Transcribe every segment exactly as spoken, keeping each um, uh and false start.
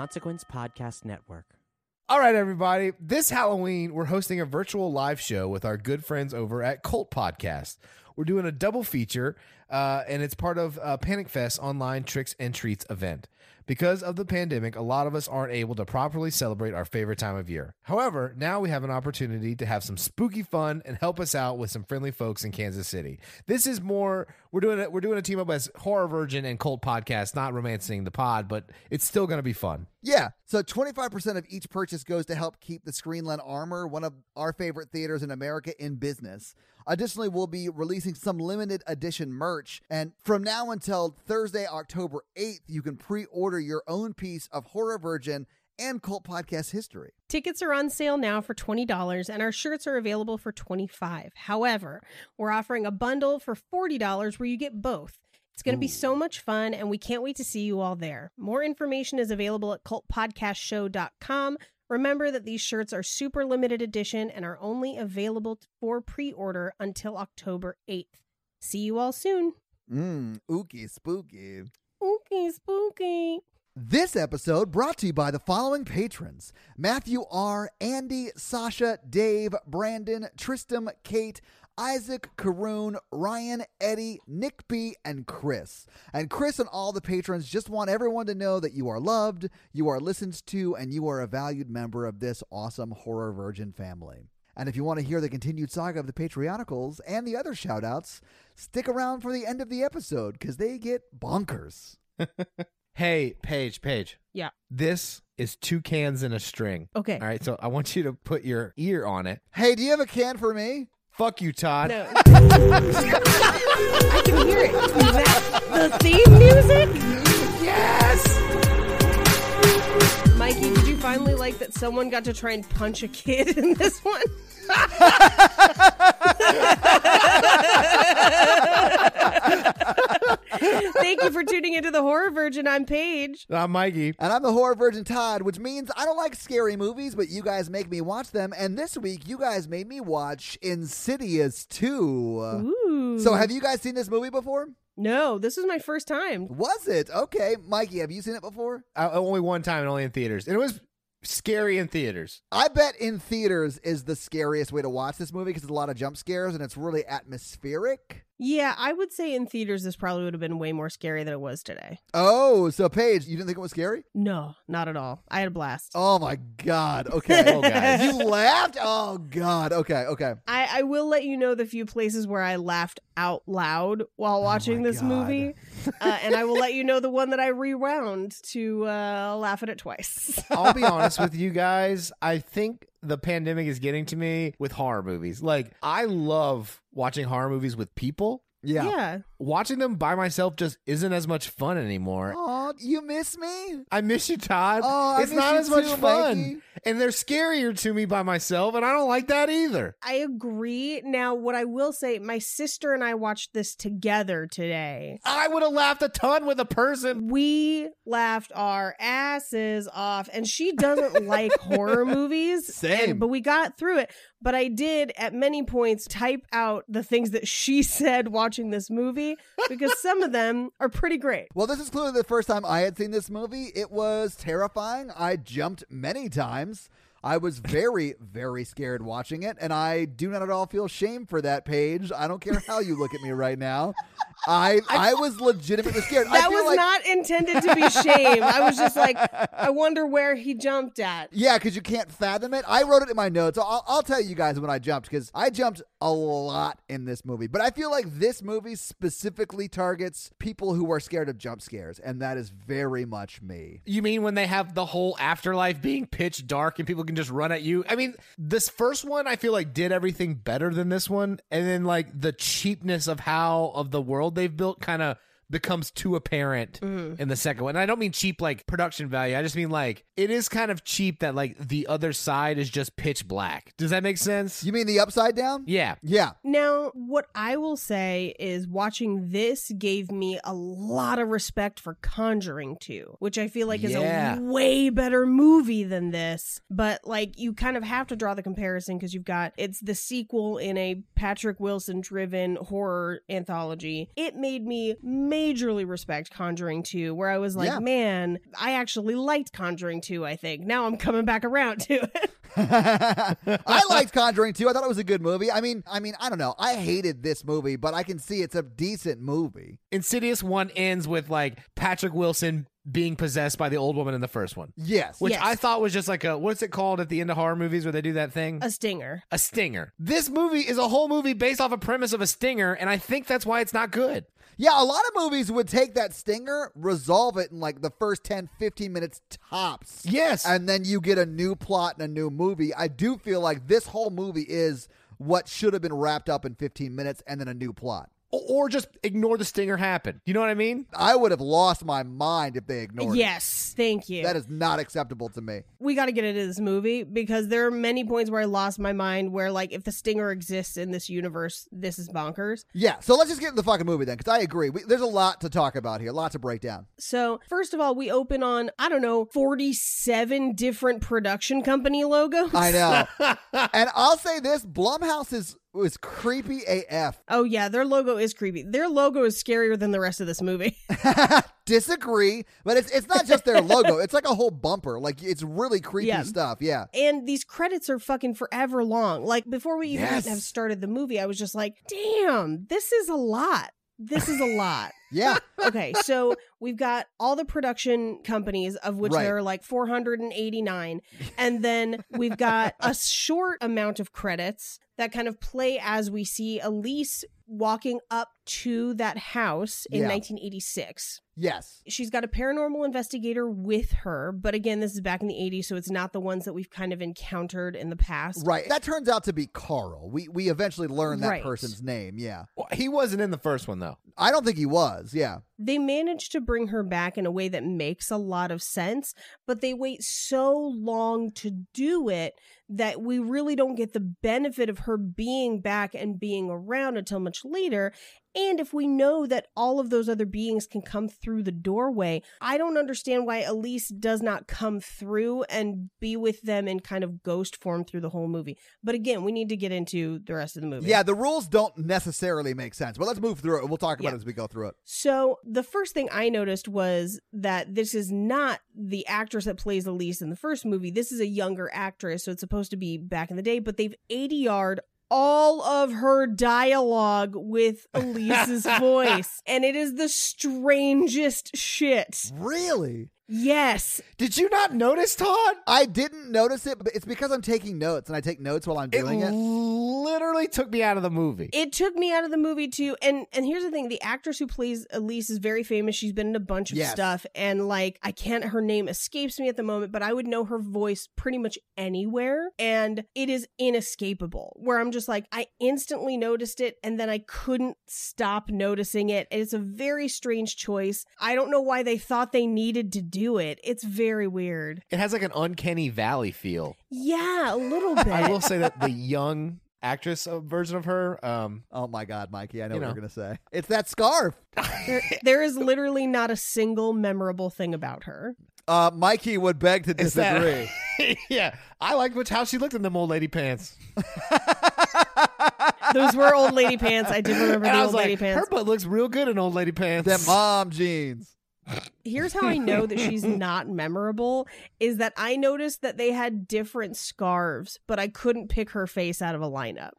Consequence Podcast Network. All right, everybody. This Halloween, we're hosting a virtual live show with our good friends over at Cult Podcast. We're doing a double feature, uh, and it's part of uh, Panic Fest online tricks and treats event. Because of the pandemic, a lot of us aren't able to properly celebrate our favorite time of year. However, now we have an opportunity to have some spooky fun and help us out with some friendly folks in Kansas City. This is more, we're doing a, we're doing a team up as Horror Virgin and Cult Podcast, not Romancing the Pod, but it's still going to be fun. Yeah, so twenty-five percent of each purchase goes to help keep the Screenland Armor, one of our favorite theaters in America, in business. Additionally, we'll be releasing some limited edition merch, and from now until Thursday, October eighth, you can pre-order your own piece of Horror Virgin and Cult Podcast history. Tickets are on sale now for twenty dollars, and our shirts are available for twenty-five dollars. However, we're offering a bundle for forty dollars where you get both. It's going to be so much fun, and we can't wait to see you all there. More information is available at cult podcast show dot com. Remember that these shirts are super limited edition and are only available for pre-order until October eighth. See you all soon. Mmm, ookie spooky. Ookie spooky. This episode brought to you by the following patrons: Matthew R., Andy, Sasha, Dave, Brandon, Tristam, Kate, Isaac, Karoon, Ryan, Eddie, Nick B, and Chris. And Chris and all the patrons just want everyone to know that you are loved, you are listened to, and you are a valued member of this awesome Horror Virgin family. And if you want to hear the continued saga of the Patreonicals and the other shout-outs, stick around for the end of the episode, because they get bonkers. Hey, Paige, Paige. Yeah. This is two cans and a string. Okay. All right, so I want you to put your ear on it. Hey, do you have a can for me? Fuck you, Todd. No. I can hear it. Is that the theme music? Yes! Mikey, did you finally like that someone got to try and punch a kid in this one? Thank you for tuning into the Horror Virgin. I'm Paige. I'm Mikey. And I'm the Horror Virgin Todd, which means I don't like scary movies, but you guys make me watch them. And this week, you guys made me watch Insidious two. Ooh. So have you guys seen this movie before? No, this was my first time. Was it? Okay. Mikey, have you seen it before? Uh, only one time and only in theaters. And it was scary in theaters. I bet in theaters is the scariest way to watch this movie because there's a lot of jump scares and it's really atmospheric. Yeah, I would say in theaters this probably would have been way more scary than it was today. Oh, so Paige, you didn't think it was scary? No, not at all. I had a blast. Oh my God. Okay. Oh, guys. You laughed? Oh God. Okay, okay. I, I will let you know the few places where I laughed out loud while watching oh this God. movie. Uh, and I will let you know the one that I rewound to uh, laugh at it twice. I'll be honest with you guys. I think the pandemic is getting to me with horror movies. Like, I love watching horror movies with people. Yeah. yeah. Watching them by myself just isn't as much fun anymore. Oh, you miss me? I miss you, Todd. Oh, I it's miss not you as too, much fun. Mikey. And they're scarier to me by myself, and I don't like that either. I agree. Now, what I will say, my sister and I watched this together today. I would have laughed a ton with a person. We laughed our asses off, and she doesn't like horror movies. Same. And, but we got through it. But I did, at many points, type out the things that she said watching this movie, because some of them are pretty great. Well, this is clearly the first time I had seen this movie. It was terrifying. I jumped many times. I was very, very scared watching it, and I do not at all feel shame for that, Paige. I don't care how you look at me right now. I I, I was legitimately scared. That I was like... not intended to be shame. I was just like, I wonder where he jumped at. Yeah, because you can't fathom it. I wrote it in my notes. I'll, I'll tell you guys when I jumped, because I jumped a lot in this movie. But I feel like this movie specifically targets people who are scared of jump scares, and that is very much me. You mean when they have the whole afterlife being pitch dark and people can just run at you? I mean, this first one I feel like did everything better than this one, and then like the cheapness of how of the world they've built kind of becomes too apparent mm. in the second one. And I don't mean cheap like production value. I just mean like it is kind of cheap that like the other side is just pitch black. Does that make sense? You mean the upside down? Yeah. Yeah. Now, what I will say is watching this gave me a lot of respect for Conjuring two, which I feel like is yeah. a way better movie than this. But like you kind of have to draw the comparison because you've got it's the sequel in a Patrick Wilson driven horror anthology. It made me ma- majorly respect Conjuring two, where I was like, yeah. man, I actually liked Conjuring two, I think. Now I'm coming back around to it. I liked Conjuring two. I thought it was a good movie. I mean, I mean, I don't know. I hated this movie, but I can see it's a decent movie. Insidious one ends with like Patrick Wilson being possessed by the old woman in the first one. Yes. Which yes. I thought was just like a, what's it called at the end of horror movies where they do that thing? A stinger. A stinger. This movie is a whole movie based off a premise of a stinger, and I think that's why it's not good. Yeah, a lot of movies would take that stinger, resolve it in like the first ten, fifteen minutes tops. Yes. And then you get a new plot and a new movie. I do feel like this whole movie is what should have been wrapped up in fifteen minutes and then a new plot. Or just ignore the stinger happen. You know what I mean? I would have lost my mind if they ignored yes, it. Yes, thank you. That is not acceptable to me. We got to get into this movie because there are many points where I lost my mind where, like, if the stinger exists in this universe, this is bonkers. Yeah, so let's just get into the fucking movie then, because I agree. We, there's a lot to talk about here, a lot to break down. So, first of all, we open on, I don't know, forty-seven different production company logos. I know. And I'll say this, Blumhouse is... It was creepy A F. Oh, yeah. Their logo is creepy. Their logo is scarier than the rest of this movie. Disagree. But it's it's not just their logo. It's like a whole bumper. Like, it's really creepy yeah. stuff. Yeah. And these credits are fucking forever long. Like, before we even yes. have started the movie, I was just like, damn, this is a lot. This is a lot. Yeah. Okay, so we've got all the production companies, of which right. there are like four hundred eighty-nine. And then we've got a short amount of credits that kind of play as we see Elise walking up to that house in yeah. nineteen eighty-six. Yes. She's got a paranormal investigator with her. But again, this is back in the eighties, so it's not the ones that we've kind of encountered in the past. Right. That turns out to be Carl. We we eventually learn that right. person's name. Yeah. Well, he wasn't in the first one, though. I don't think he was. Yeah. They managed to bring her back in a way that makes a lot of sense, but they wait so long to do it that we really don't get the benefit of her being back and being around until much later. And if we know that all of those other beings can come through the doorway, I don't understand why Elise does not come through and be with them in kind of ghost form through the whole movie. But again, we need to get into the rest of the movie. Yeah, the rules don't necessarily make sense, but let's move through it. We'll talk about yeah. it as we go through it. So the first thing I noticed was that this is not the actress that plays Elise in the first movie. This is a younger actress, so it's supposed to be back in the day, but they've A D R'd all of her dialogue with Elise's voice. And it is the strangest shit. Really? Yes. Did you not notice, Todd? I didn't notice it, but it's because I'm taking notes, and I take notes while I'm doing it. It literally took me out of the movie. It took me out of the movie, too. And and here's the thing. The actress who plays Elise is very famous. She's been in a bunch of yes. stuff, and, like, I can't, her name escapes me at the moment, but I would know her voice pretty much anywhere, and it is inescapable, where I'm just like, I instantly noticed it, and then I couldn't stop noticing it. And it's a very strange choice. I don't know why they thought they needed to do do it. It's very weird. It has like an uncanny valley feel. Yeah, a little bit. I will say that the young actress version of her. Um, oh my God, Mikey, I know you what know. you're going to say. It's that scarf. there, there is literally not a single memorable thing about her. Uh, Mikey would beg to disagree. That, yeah, I like which how she looked in them old lady pants. Those were old lady pants. I did remember and the old like, lady pants. Her butt looks real good in old lady pants. Them mom jeans. Here's how I know that she's not memorable is that I noticed that they had different scarves, but I couldn't pick her face out of a lineup.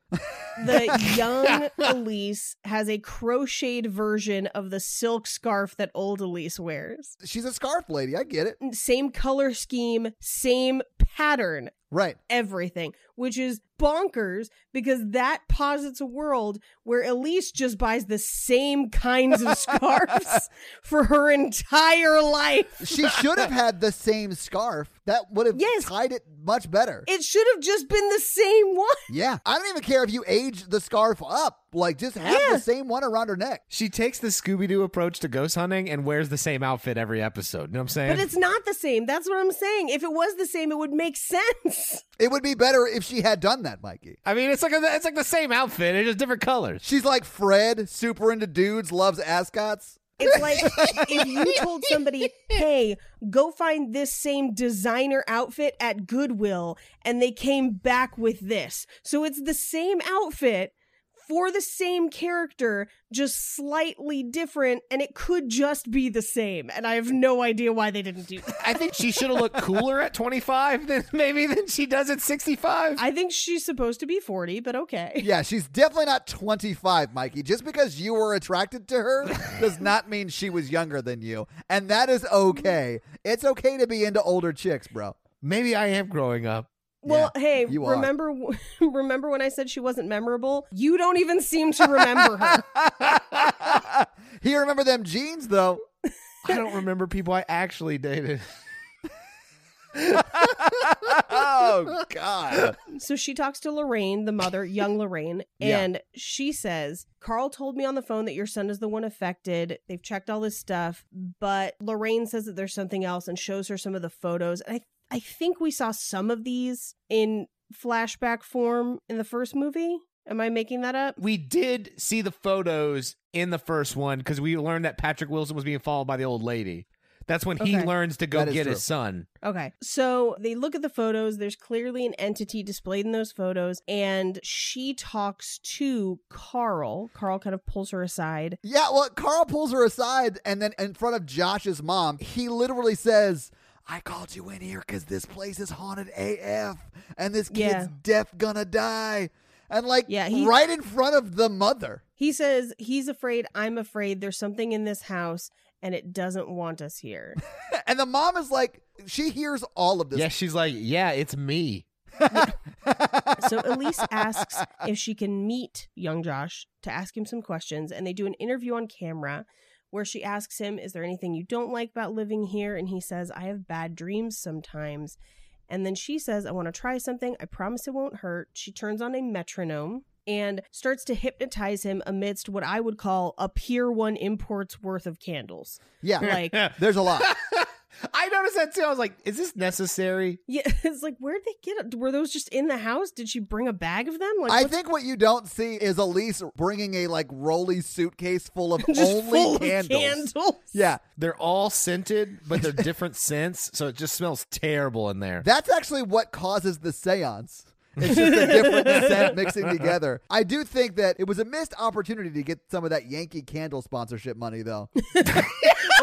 The young Elise has a crocheted version of the silk scarf that old Elise wears. She's a scarf lady. I get it. Same color scheme, same pattern. Right. Everything, which is bonkers because that posits a world where Elise just buys the same kinds of scarves for her entire life. She should have had the same scarf. That would have yes. tied it much better. It should have just been the same one. Yeah. I don't even care if you age the scarf up. Like, just have yeah. the same one around her neck. She takes the Scooby-Doo approach to ghost hunting and wears the same outfit every episode. You know what I'm saying? But it's not the same. That's what I'm saying. If it was the same, it would make sense. It would be better if she had done that, Mikey. I mean, it's like a, it's like the same outfit. It's just different colors. She's like Fred, super into dudes, loves ascots. It's like if you told somebody, hey, go find this same designer outfit at Goodwill, and they came back with this. So it's the same outfit for the same character, just slightly different, and it could just be the same. And I have no idea why they didn't do that. I think she should have looked cooler at twenty-five than maybe than she does at sixty-five. I think she's supposed to be forty, but okay. Yeah, she's definitely not twenty-five, Mikey. Just because you were attracted to her does not mean she was younger than you. And that is okay. It's okay to be into older chicks, bro. Maybe I am growing up. Well, yeah, hey, remember remember when I said she wasn't memorable? You don't even seem to remember her. You remember them jeans, though. I don't remember people I actually dated. Oh, God. So she talks to Lorraine, the mother, young Lorraine, and yeah. she says, Carl told me on the phone that your son is the one affected. They've checked all this stuff, but Lorraine says that there's something else and shows her some of the photos. And I I think we saw some of these in flashback form in the first movie. Am I making that up? We did see the photos in the first one because we learned that Patrick Wilson was being followed by the old lady. That's when okay. he learns to go get true. his son. Okay. So they look at the photos. There's clearly an entity displayed in those photos. And she talks to Carl. Carl kind of pulls her aside. Yeah, well, Carl pulls her aside. And then in front of Josh's mom, he literally says, I called you in here because this place is haunted A F and this kid's yeah. deaf gonna die. And like yeah, he, right in front of the mother. He says, he's afraid, I'm afraid, there's something in this house and it doesn't want us here. And the mom is like, she hears all of this. Yeah, she's like, yeah, it's me. So Elise asks if she can meet young Josh to ask him some questions, and they do an interview on camera where she asks him, is there anything you don't like about living here? And he says, I have bad dreams sometimes. And then she says, I want to try something. I promise it won't hurt. She turns on a metronome and starts to hypnotize him amidst what I would call a Pier one import's worth of candles. Yeah, like there's a lot. I noticed that too. I was like, is this necessary? Yeah, it's like, where'd they get it? Were those just in the house? Did she bring a bag of them? Like, I think what you don't see is Elise bringing a like rolly suitcase full of only full candles. Of candles. Yeah. They're all scented, but they're different scents. So it just smells terrible in there. That's actually what causes the seance. It's just a different scent mixing together. I do think that it was a missed opportunity to get some of that Yankee candle sponsorship money, though.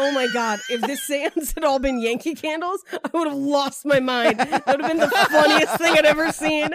Oh, my God. If this seance had all been Yankee candles, I would have lost my mind. That would have been the funniest thing I'd ever seen.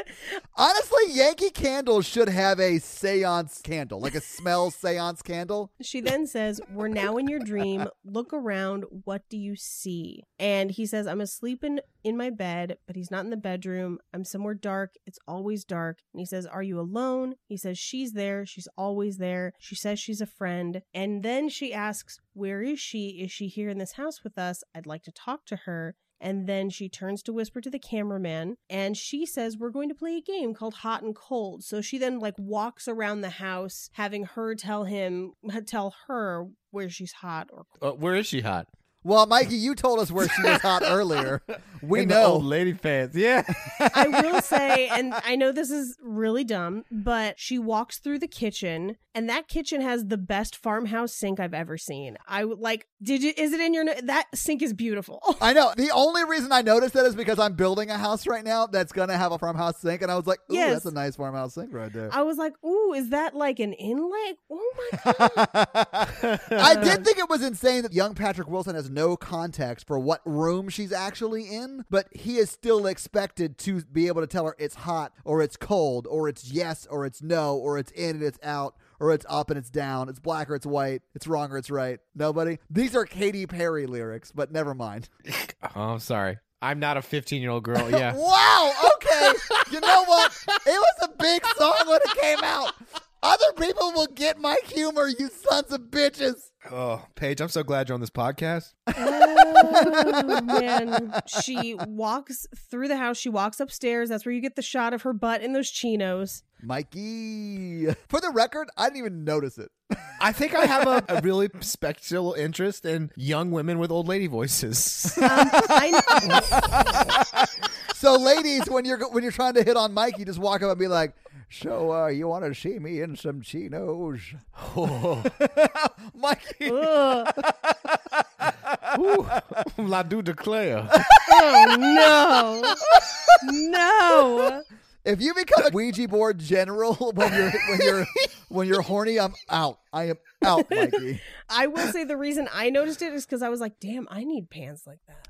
Honestly, Yankee candles should have a seance candle, like a smell seance candle. She then says, we're now in your dream. Look around. What do you see? And he says, I'm asleep in, in my bed, but he's not in the bedroom. I'm somewhere dark. It's always dark. And he says, are you alone? He says, she's there. She's always there. She says she's a friend. And then she asks, where is she? Is she here in this house with us? I'd like to talk to her. And then she turns to whisper to the cameraman, and she says, we're going to play a game called Hot and Cold. So she then like walks around the house, having her tell him, tell her where she's hot or cold. Uh, where is she hot? Well, Mikey, you told us where she was hot earlier. We in know. The old lady pants, yeah. I will say, and I know this is really dumb, but she walks through the kitchen, and that kitchen has the best farmhouse sink I've ever seen. I would like, did you, is it in your, that sink is beautiful. I know. The only reason I noticed that is because I'm building a house right now that's going to have a farmhouse sink, and I was like, ooh, yes. That's a nice farmhouse sink right there. I was like, ooh, is that like an inlet? Oh my God. I did think it was insane that young Patrick Wilson has no context for what room she's actually in, but he is still expected to be able to tell her it's hot or it's cold or it's yes or it's no or it's in and it's out or it's up and it's down, it's black or it's white, it's wrong or it's right. Nobody. These are Katy Perry lyrics, but never mind. Oh, I'm sorry. I'm not a fifteen-year-old girl. Yeah. Wow. Okay. You know what? It was a big song when it came out. Other people will get my humor, you sons of bitches. Oh, Paige, I'm so glad you're on this podcast. Oh, man. She walks through the house. She walks upstairs. That's where you get the shot of her butt in those chinos. Mikey. For the record, I didn't even notice it. I think I have a, a really special interest in young women with old lady voices. Um, I know. So, ladies, when you're when you're trying to hit on Mikey, just walk up and be like, so, uh, you want to see me in some chinos? Oh. Mikey. I do declare. Oh, no. No. If you become a Ouija board general when you're when you're when you're horny, I'm out. I am out, Mikey. I will say the reason I noticed it is because I was like, "Damn, I need pants like that."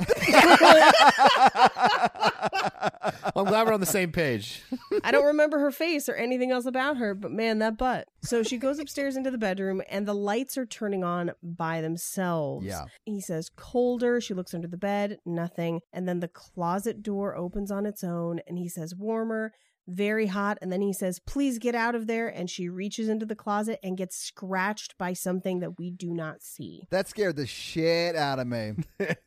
I'm glad we're on the same page. I don't remember her face or anything else about her, but man, that butt. So she goes upstairs into the bedroom, and the lights are turning on by themselves. Yeah. He says, "Colder." She looks under the bed, nothing, and then the closet door opens on its own, and he says, "Warmer." Very hot. And then he says, please get out of there. And she reaches into the closet and gets scratched by something that we do not see. That scared the shit out of me.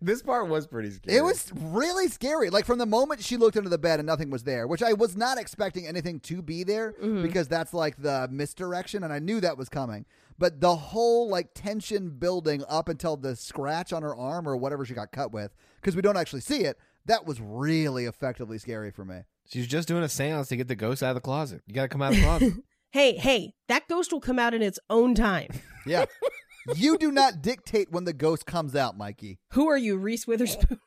This part was pretty scary. It was really scary. Like from the moment she looked under the bed and nothing was there, which I was not expecting anything to be there mm-hmm. because that's like the misdirection. And I knew that was coming. But the whole like tension building up until the scratch on her arm or whatever she got cut with, because we don't actually see it. That was really effectively scary for me. She's just doing a seance to get the ghost out of the closet. You got to come out of the closet. hey, hey, that ghost will come out in its own time. Yeah. You do not dictate when the ghost comes out, Mikey. Who are you, Reese Witherspoon?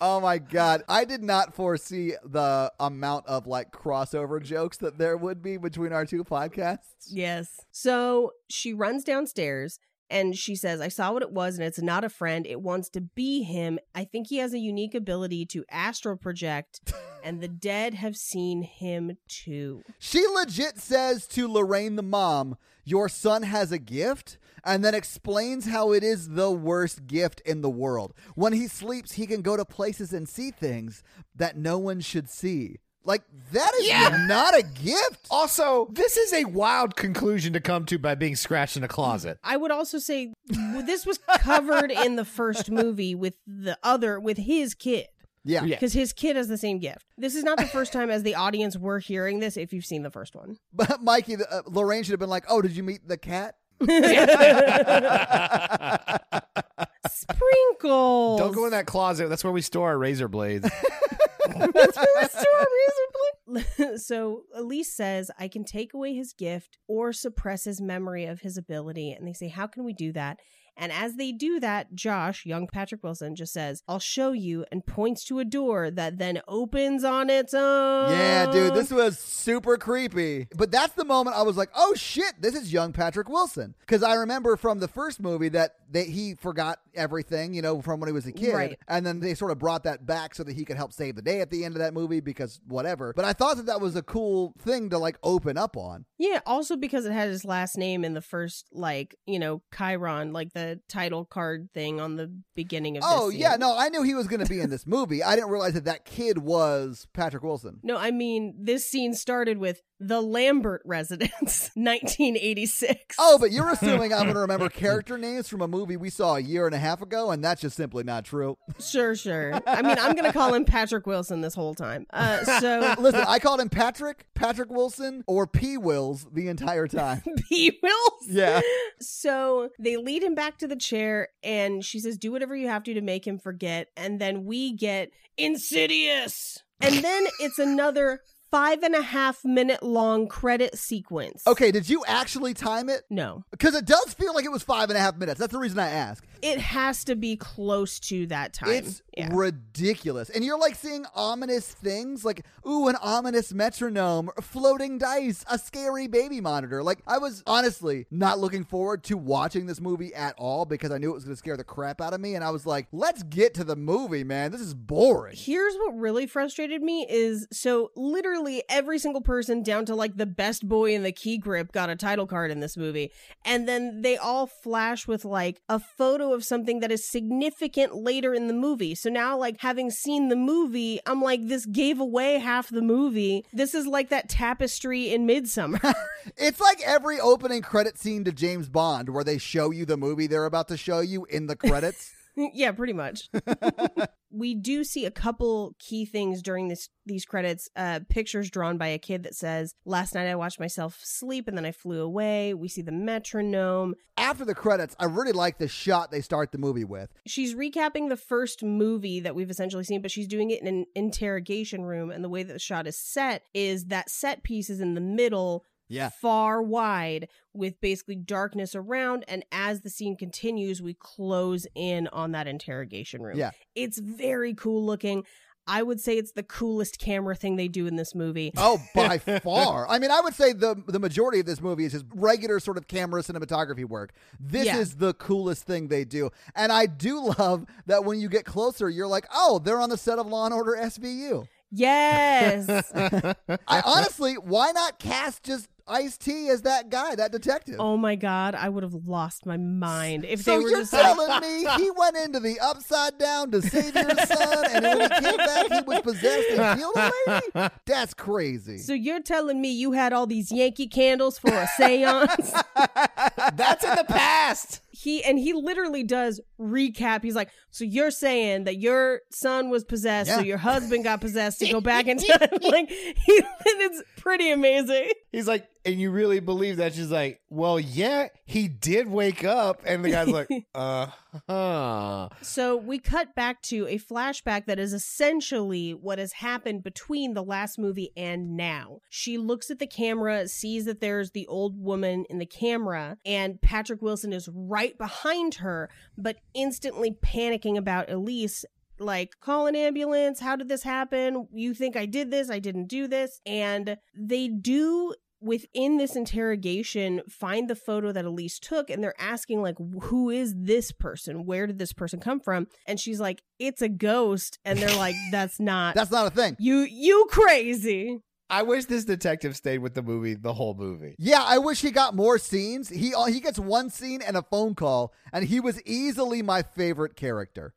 Oh, my God. I did not foresee the amount of, like, crossover jokes that there would be between our two podcasts. Yes. So she runs downstairs. And she says, I saw what it was, and it's not a friend. It wants to be him. I think he has a unique ability to astral project, and the dead have seen him too. She legit says to Lorraine, the mom, your son has a gift, and then explains how it is the worst gift in the world. When he sleeps, he can go to places and see things that no one should see. Like, that is yeah. not a gift. Also, this is a wild conclusion to come to by being scratched in a closet. I would also say this was covered in the first movie with the other, with his kid. Yeah. Because yeah. his kid has the same gift. This is not the first time as the audience we're hearing this if you've seen the first one. But Mikey, the, uh, Lorraine should have been like, oh, did you meet the cat? Sprinkles. Don't go in that closet. That's where we store our razor blades. That's really story. So Elise says, I can take away his gift or suppress his memory of his ability. And they say, how can we do that? And as they do that, Josh, young Patrick Wilson, just says, I'll show you, and points to a door that then opens on its own. Yeah, dude, this was super creepy. But that's the moment I was like, oh, shit, this is young Patrick Wilson. Because I remember from the first movie that they, he forgot everything, you know, from when he was a kid. Right. And then they sort of brought that back so that he could help save the day at the end of that movie because whatever. But I thought that that was a cool thing to, like, open up on. Yeah, also because it had his last name in the first, like, you know, Chiron, like the title card thing on the beginning of oh this yeah no I knew he was going to be in this movie. I didn't realize that that kid was Patrick Wilson. No, I mean this scene started with the Lambert residence, nineteen eighty-six. Oh, but you're assuming I'm going to remember character names from a movie we saw a year and a half ago, and that's just simply not true. Sure, sure. I mean, I'm going to call him Patrick Wilson this whole time. Uh, so listen, I called him Patrick, Patrick Wilson, or P-Wills the entire time. P-Wills? Yeah. So they lead him back to the chair, and she says, do whatever you have to to make him forget, and then we get Insidious. And then it's another Five and a half minute long credit sequence. Okay, did you actually time it? No. Because it does feel like it was five and a half minutes. That's the reason I ask. It has to be close to that time. It's yeah. ridiculous. And you're like seeing ominous things like, ooh, an ominous metronome, floating dice, a scary baby monitor. Like, I was honestly not looking forward to watching this movie at all because I knew it was going to scare the crap out of me. And I was like, let's get to the movie, man. This is boring. Here's what really frustrated me is, so literally every single person down to like the best boy in the key grip got a title card in this movie, and then they all flash with like a photo of something that is significant later in the movie. So now, like, having seen the movie, I'm like, this gave away half the movie. This is like that tapestry in Midsommar. It's like every opening credit scene to James Bond where they show you the movie they're about to show you in the credits. Yeah, pretty much. We do see a couple key things during this these credits. Uh, pictures drawn by a kid that says, last night I watched myself sleep and then I flew away. We see the metronome. After the credits, I really like the shot they start the movie with. She's recapping the first movie that we've essentially seen, but she's doing it in an interrogation room. And the way that the shot is set is that set piece is in the middle. Yeah. Far wide with basically darkness around. And as the scene continues, we close in on that interrogation room. Yeah. It's very cool looking. I would say it's the coolest camera thing they do in this movie. Oh, by far. I mean, I would say the the majority of this movie is just regular sort of camera cinematography work. This yeah. is the coolest thing they do. And I do love that when you get closer, you're like, oh, they're on the set of Law and Order S V U. Yes. I honestly, why not cast just Ice-T as that guy, that detective? Oh my God, I would have lost my mind if so they were just. So you're telling like... me he went into the upside down to save your son, and when he came back, he was possessed and killed a lady? That's crazy. So you're telling me you had all these Yankee candles for a seance? That's in the past. He and he literally does recap. He's like, so you're saying that your son was possessed, yeah. so your husband got possessed to go back in time. Like, he, it's pretty amazing. He's like, and you really believe that? She's like, well, yeah, he did wake up. And the guy's like, uh huh. So we cut back to a flashback that is essentially what has happened between the last movie and now. She looks at the camera, sees that there's the old woman in the camera, and Patrick Wilson is right behind her, but instantly panicking about Elise. Like, call an ambulance. How did this happen? You think I did this? I didn't do this. And they do, within this interrogation, find the photo that Elise took, and they're asking, like, who is this person? Where did this person come from? And she's like, it's a ghost. And they're like, that's not. That's not a thing. You, you crazy. I wish this detective stayed with the movie the whole movie. Yeah, I wish he got more scenes. He he gets one scene and a phone call, and he was easily my favorite character.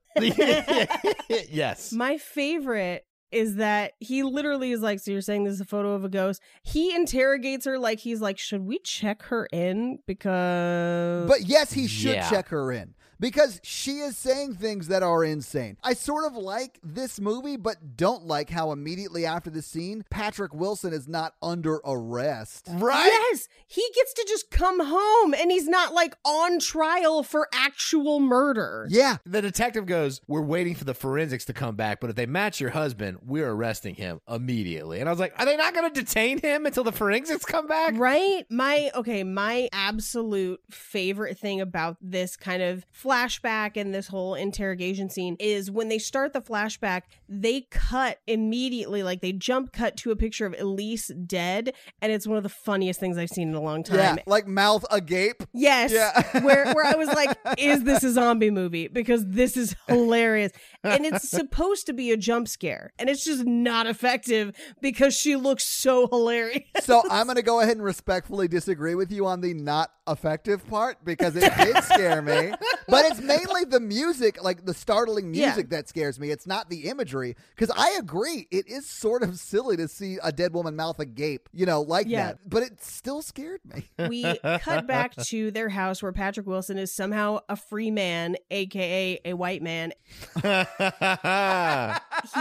Yes. My favorite is that he literally is like, so you're saying this is a photo of a ghost? He interrogates her like he's like, should we check her in? Because... But yes, he should yeah. check her in. Because she is saying things that are insane. I sort of like this movie, but don't like how immediately after the scene, Patrick Wilson is not under arrest. Right? Yes. He gets to just come home, and he's not, like, on trial for actual murder. Yeah. The detective goes, we're waiting for the forensics to come back, but if they match your husband, we're arresting him immediately. And I was like, are they not going to detain him until the forensics come back? Right? My, okay, my absolute favorite thing about this kind of flashback and this whole interrogation scene is when they start the flashback, they cut immediately, like they jump cut to a picture of Elise dead, and it's one of the funniest things I've seen in a long time. Yeah, like mouth agape. Yes. Yeah. where where I was like, is this a zombie movie? Because this is hilarious. And it's supposed to be a jump scare, and it's just not effective because she looks so hilarious. So I'm going to go ahead and respectfully disagree with you on the not effective part, because it did scare me. But it's mainly the music, like the startling music yeah. that scares me. It's not the imagery, because I agree, it is sort of silly to see a dead woman mouth agape, you know, like yeah. that. But it still scared me. We cut back to their house where Patrick Wilson is somehow a free man, a k a a white man.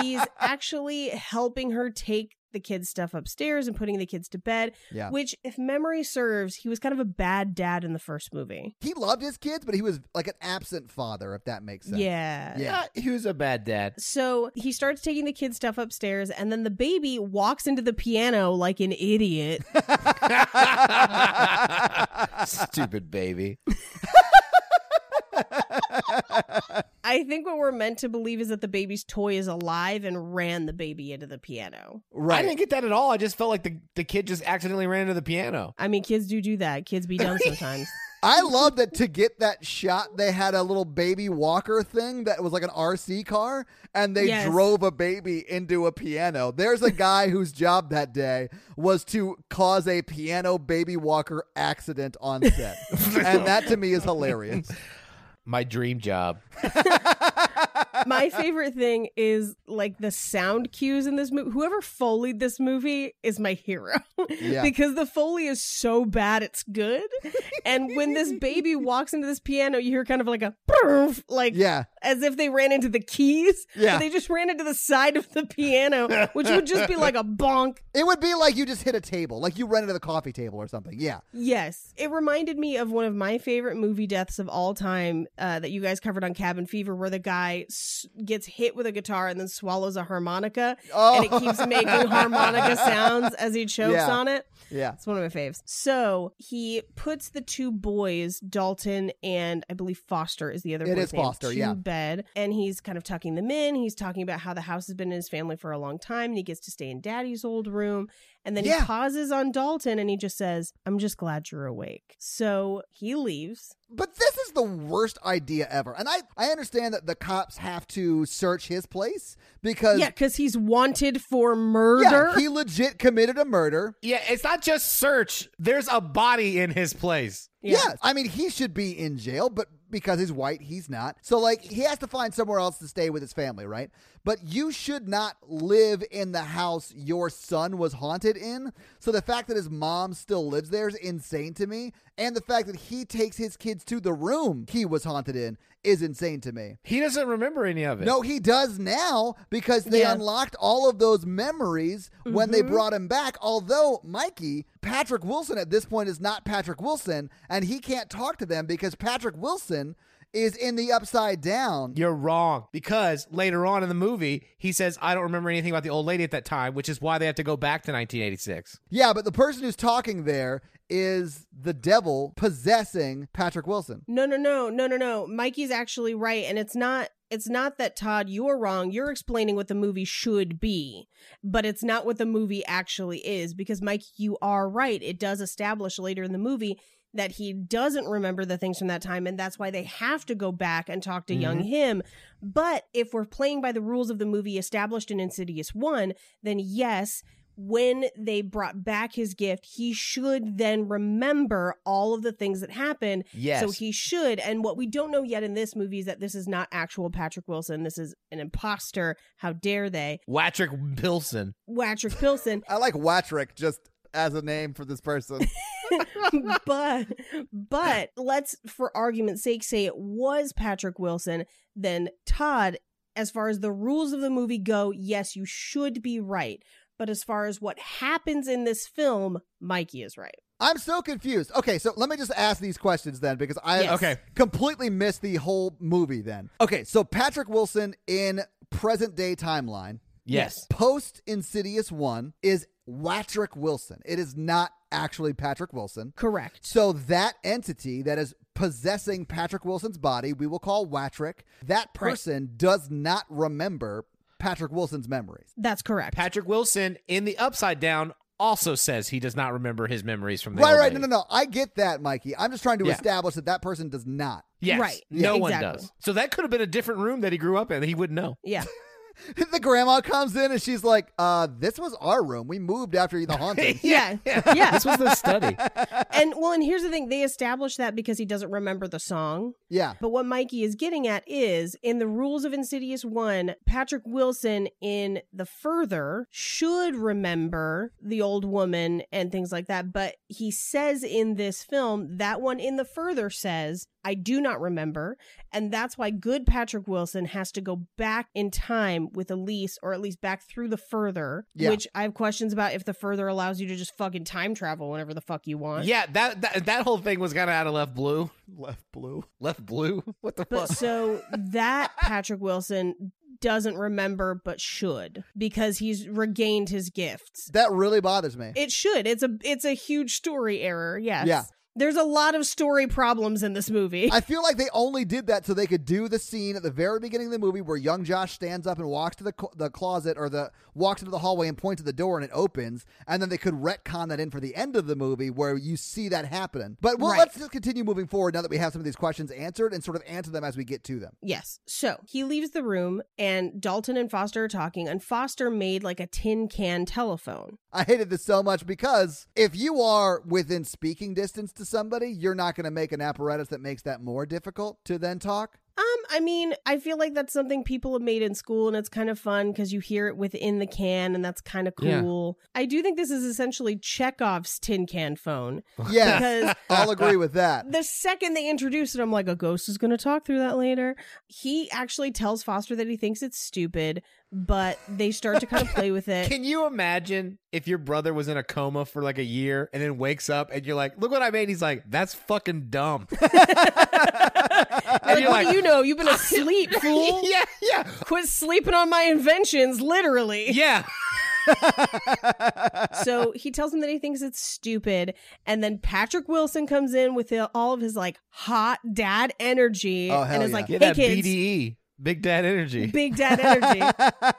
He's actually helping her take the kids' stuff upstairs and putting the kids to bed, yeah. which, if memory serves, he was kind of a bad dad in the first movie. He loved his kids, but he was like an absent father, if that makes sense. Yeah. Yeah, he was a bad dad. So he starts taking the kids' stuff upstairs, and then the baby walks into the piano like an idiot. Stupid baby. I think what we're meant to believe is that the baby's toy is alive and ran the baby into the piano. Right. I didn't get that at all. I just felt like the, the kid just accidentally ran into the piano. I mean, kids do do that. Kids be dumb sometimes. I love that to get that shot, they had a little baby walker thing that was like an R C car, and they yes. drove a baby into a piano. There's a guy whose job that day was to cause a piano baby walker accident on set. And that to me is hilarious. My dream job. My favorite thing is like the sound cues in this movie. Whoever Foleyed this movie is my hero. Yeah. Because the Foley is so bad it's good. And when this baby walks into this piano, you hear kind of like a poof, like yeah. as if they ran into the keys. Yeah. But they just ran into the side of the piano, which would just be like a bonk. It would be like you just hit a table, like you ran into the coffee table or something. Yeah. Yes. It reminded me of one of my favorite movie deaths of all time uh, that you guys covered on Cabin Fever, where the guy s- gets hit with a guitar and then swallows a harmonica. Oh. And it keeps making harmonica sounds as he chokes yeah. on it. Yeah. It's one of my faves. So he puts the two boys, Dalton and I believe Foster is the other boy's name. It is Foster, yeah. bed and he's kind of tucking them in. He's talking about how the house has been in his family for a long time and he gets to stay in daddy's old room. And then yeah. he pauses on Dalton and he just says, I'm just glad you're awake. So he leaves. But this is the worst idea ever. And I, I understand that the cops have to search his place because... Yeah, because he's wanted for murder. Yeah, he legit committed a murder. Yeah, it's not just search. There's a body in his place. Yeah. yeah, I mean, he should be in jail, but because he's white, he's not. So, like, he has to find somewhere else to stay with his family, right? But you should not live in the house your son was haunted in. So the fact that his mom still lives there is insane to me. And the fact that he takes his kids to the room he was haunted in is insane to me. He doesn't remember any of it. No, he does now because they yeah. unlocked all of those memories mm-hmm. when they brought him back. Although, Mikey, Patrick Wilson at this point is not Patrick Wilson, and he can't talk to them because Patrick Wilson is in the Upside Down. You're wrong, because later on in the movie, he says, I don't remember anything about the old lady at that time, which is why they have to go back to nineteen eighty-six. Yeah, but the person who's talking there is the devil possessing Patrick Wilson. No, no, no, no, no, no. Mikey's actually right, and it's not... It's not that, Todd, you're wrong. You're explaining what the movie should be, but it's not what the movie actually is, because, Mike, you are right. It does establish later in the movie that he doesn't remember the things from that time, and that's why they have to go back and talk to mm-hmm. young him. But if we're playing by the rules of the movie established in Insidious one, then yes, when they brought back his gift, he should then remember all of the things that happened. Yes. So he should. And what we don't know yet in this movie is that this is not actual Patrick Wilson. This is an imposter. How dare they? Watrick Pilson. Watrick Pilson. I like Watrick just as a name for this person. but but let's, for argument's sake, say it was Patrick Wilson. Then, Todd, as far as the rules of the movie go, yes, you should be right. But as far as what happens in this film, Mikey is right. I'm so confused. Okay, so let me just ask these questions then, because I yes. okay. completely missed the whole movie then. Okay, so Patrick Wilson in present day timeline. Yes. Post Insidious one is Patrick Wilson. It is not actually Patrick Wilson. Correct. So that entity that is possessing Patrick Wilson's body, we will call Patrick. That person right. does not remember Patrick Wilson's memories. That's correct. Patrick Wilson in the Upside Down also says he does not remember his memories from the Right, right. No, no, no. I get that, Mikey. I'm just trying to yeah. establish that that person does not. Yes. Right. No yeah, one exactly. does. So that could have been a different room that he grew up in that he wouldn't know. Yeah. The grandma comes in and she's like, uh, this was our room. We moved after the haunting. yeah. yeah. Yeah. This was the study. And well, and here's the thing. They established that because he doesn't remember the song. Yeah. But what Mikey is getting at is, in the rules of Insidious one, Patrick Wilson in The Further should remember the old woman and things like that. But he says in this film, that one in The Further says, I do not remember. And that's why good Patrick Wilson has to go back in time with Elise, or at least back through The Further, yeah. which I have questions about if The Further allows you to just fucking time travel whenever the fuck you want. Yeah, that that, that whole thing was kind of out of left blue. Left blue? Left blue? What the but fuck? So that Patrick Wilson doesn't remember, but should, because he's regained his gifts. That really bothers me. It should. It's a, it's a huge story error. Yes. Yeah. There's a lot of story problems in this movie. I feel like they only did that so they could do the scene at the very beginning of the movie where young Josh stands up and walks to the co- the closet or the walks into the hallway and points at the door and it opens. And then they could retcon that in for the end of the movie where you see that happening. But well, right. let's just continue moving forward now that we have some of these questions answered and sort of answer them as we get to them. Yes. So he leaves the room and Dalton and Foster are talking, and Foster made like a tin can telephone. I hated this so much because if you are within speaking distance to somebody, you're not going to make an apparatus that makes that more difficult to then talk. Um, I mean, I feel like that's something people have made in school, and it's kind of fun because you hear it within the can, and that's kind of cool. Yeah. I do think this is essentially Chekhov's tin can phone. Yeah, because I'll agree with that. The second they introduce it, I'm like, a ghost is going to talk through that later. He actually tells Foster that he thinks it's stupid, but they start to kind of play with it. Can you imagine if your brother was in a coma for like a year and then wakes up and you're like, look what I made? He's like, that's fucking dumb. And like, you're what like, do you know? You've been asleep, fool. Yeah, yeah. Quit sleeping on my inventions, literally. Yeah. So he tells him that he thinks it's stupid, and then Patrick Wilson comes in with all of his like hot dad energy, oh, hell and is yeah. like, hey, kids, B D E. Big dad energy. Big dad energy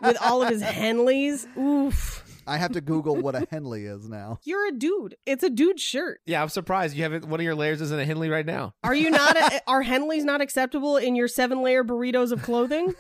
with all of his Henleys. Oof. I have to Google what a Henley is now. You're a dude. It's a dude shirt. Yeah, I'm surprised you haven't. One of your layers isn't a Henley right now. Are you not? A, are Henleys not acceptable in your seven layer burritos of clothing?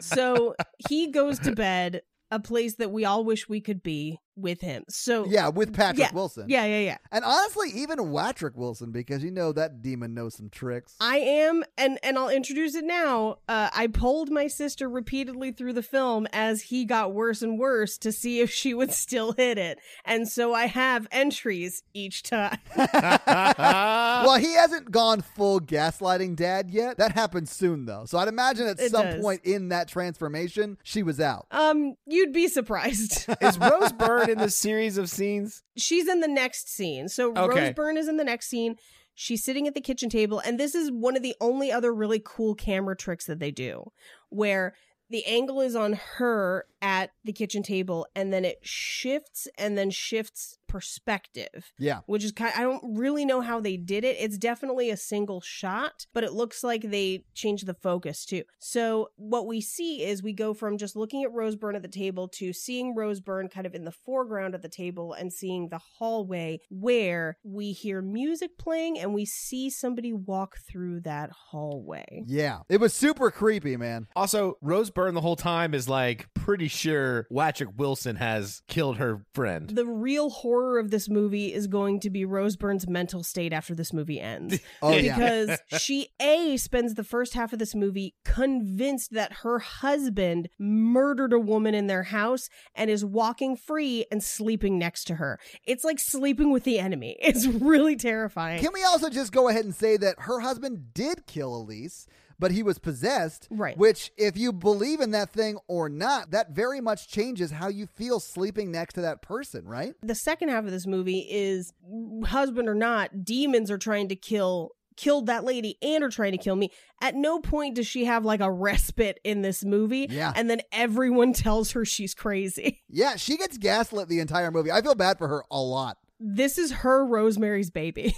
So he goes to bed, a place that we all wish we could be with him. So yeah, with Patrick yeah, Wilson. Yeah, yeah, yeah. And honestly, even Watrick Wilson, because you know that demon knows some tricks. I am, and and I'll introduce it now. Uh, I polled my sister repeatedly through the film as he got worse and worse to see if she would still hit it, and so I have entries each time. Well, he hasn't gone full gaslighting dad yet. That happens soon though, so I'd imagine at it some does. point in that transformation, she was out. Um, you'd be surprised. Is Rose Byrne in the series of scenes? She's in the next scene. So okay. Rose Byrne is in the next scene. She's sitting at the kitchen table, and this is one of the only other really cool camera tricks that they do, where the angle is on her at the kitchen table, and then it shifts, and then shifts perspective. Yeah, which is kind of, I don't really know how they did it. It's definitely a single shot, but it looks like they changed the focus too. So what we see is we go from just looking at Rose Byrne at the table to seeing Rose Byrne kind of in the foreground at the table and seeing the hallway where we hear music playing and we see somebody walk through that hallway. Yeah, it was super creepy, man. Also, Rose Byrne the whole time is like pretty sure Patrick Wilson has killed her friend. The real horror of this movie is going to be Rose Byrne's mental state after this movie ends. Oh, because yeah. she A, spends the first half of this movie convinced that her husband murdered a woman in their house and is walking free and sleeping next to her. It's like sleeping with the enemy. It's really terrifying. Can we also just go ahead and say that her husband did kill Elise? But he was possessed, right? Which, if you believe in that thing or not, that very much changes how you feel sleeping next to that person, right? The second half of this movie is, husband or not, demons are trying to kill, killed that lady and are trying to kill me. At no point does she have like a respite in this movie. Yeah. And then everyone tells her she's crazy. Yeah, she gets gaslit the entire movie. I feel bad for her a lot. This is her Rosemary's Baby.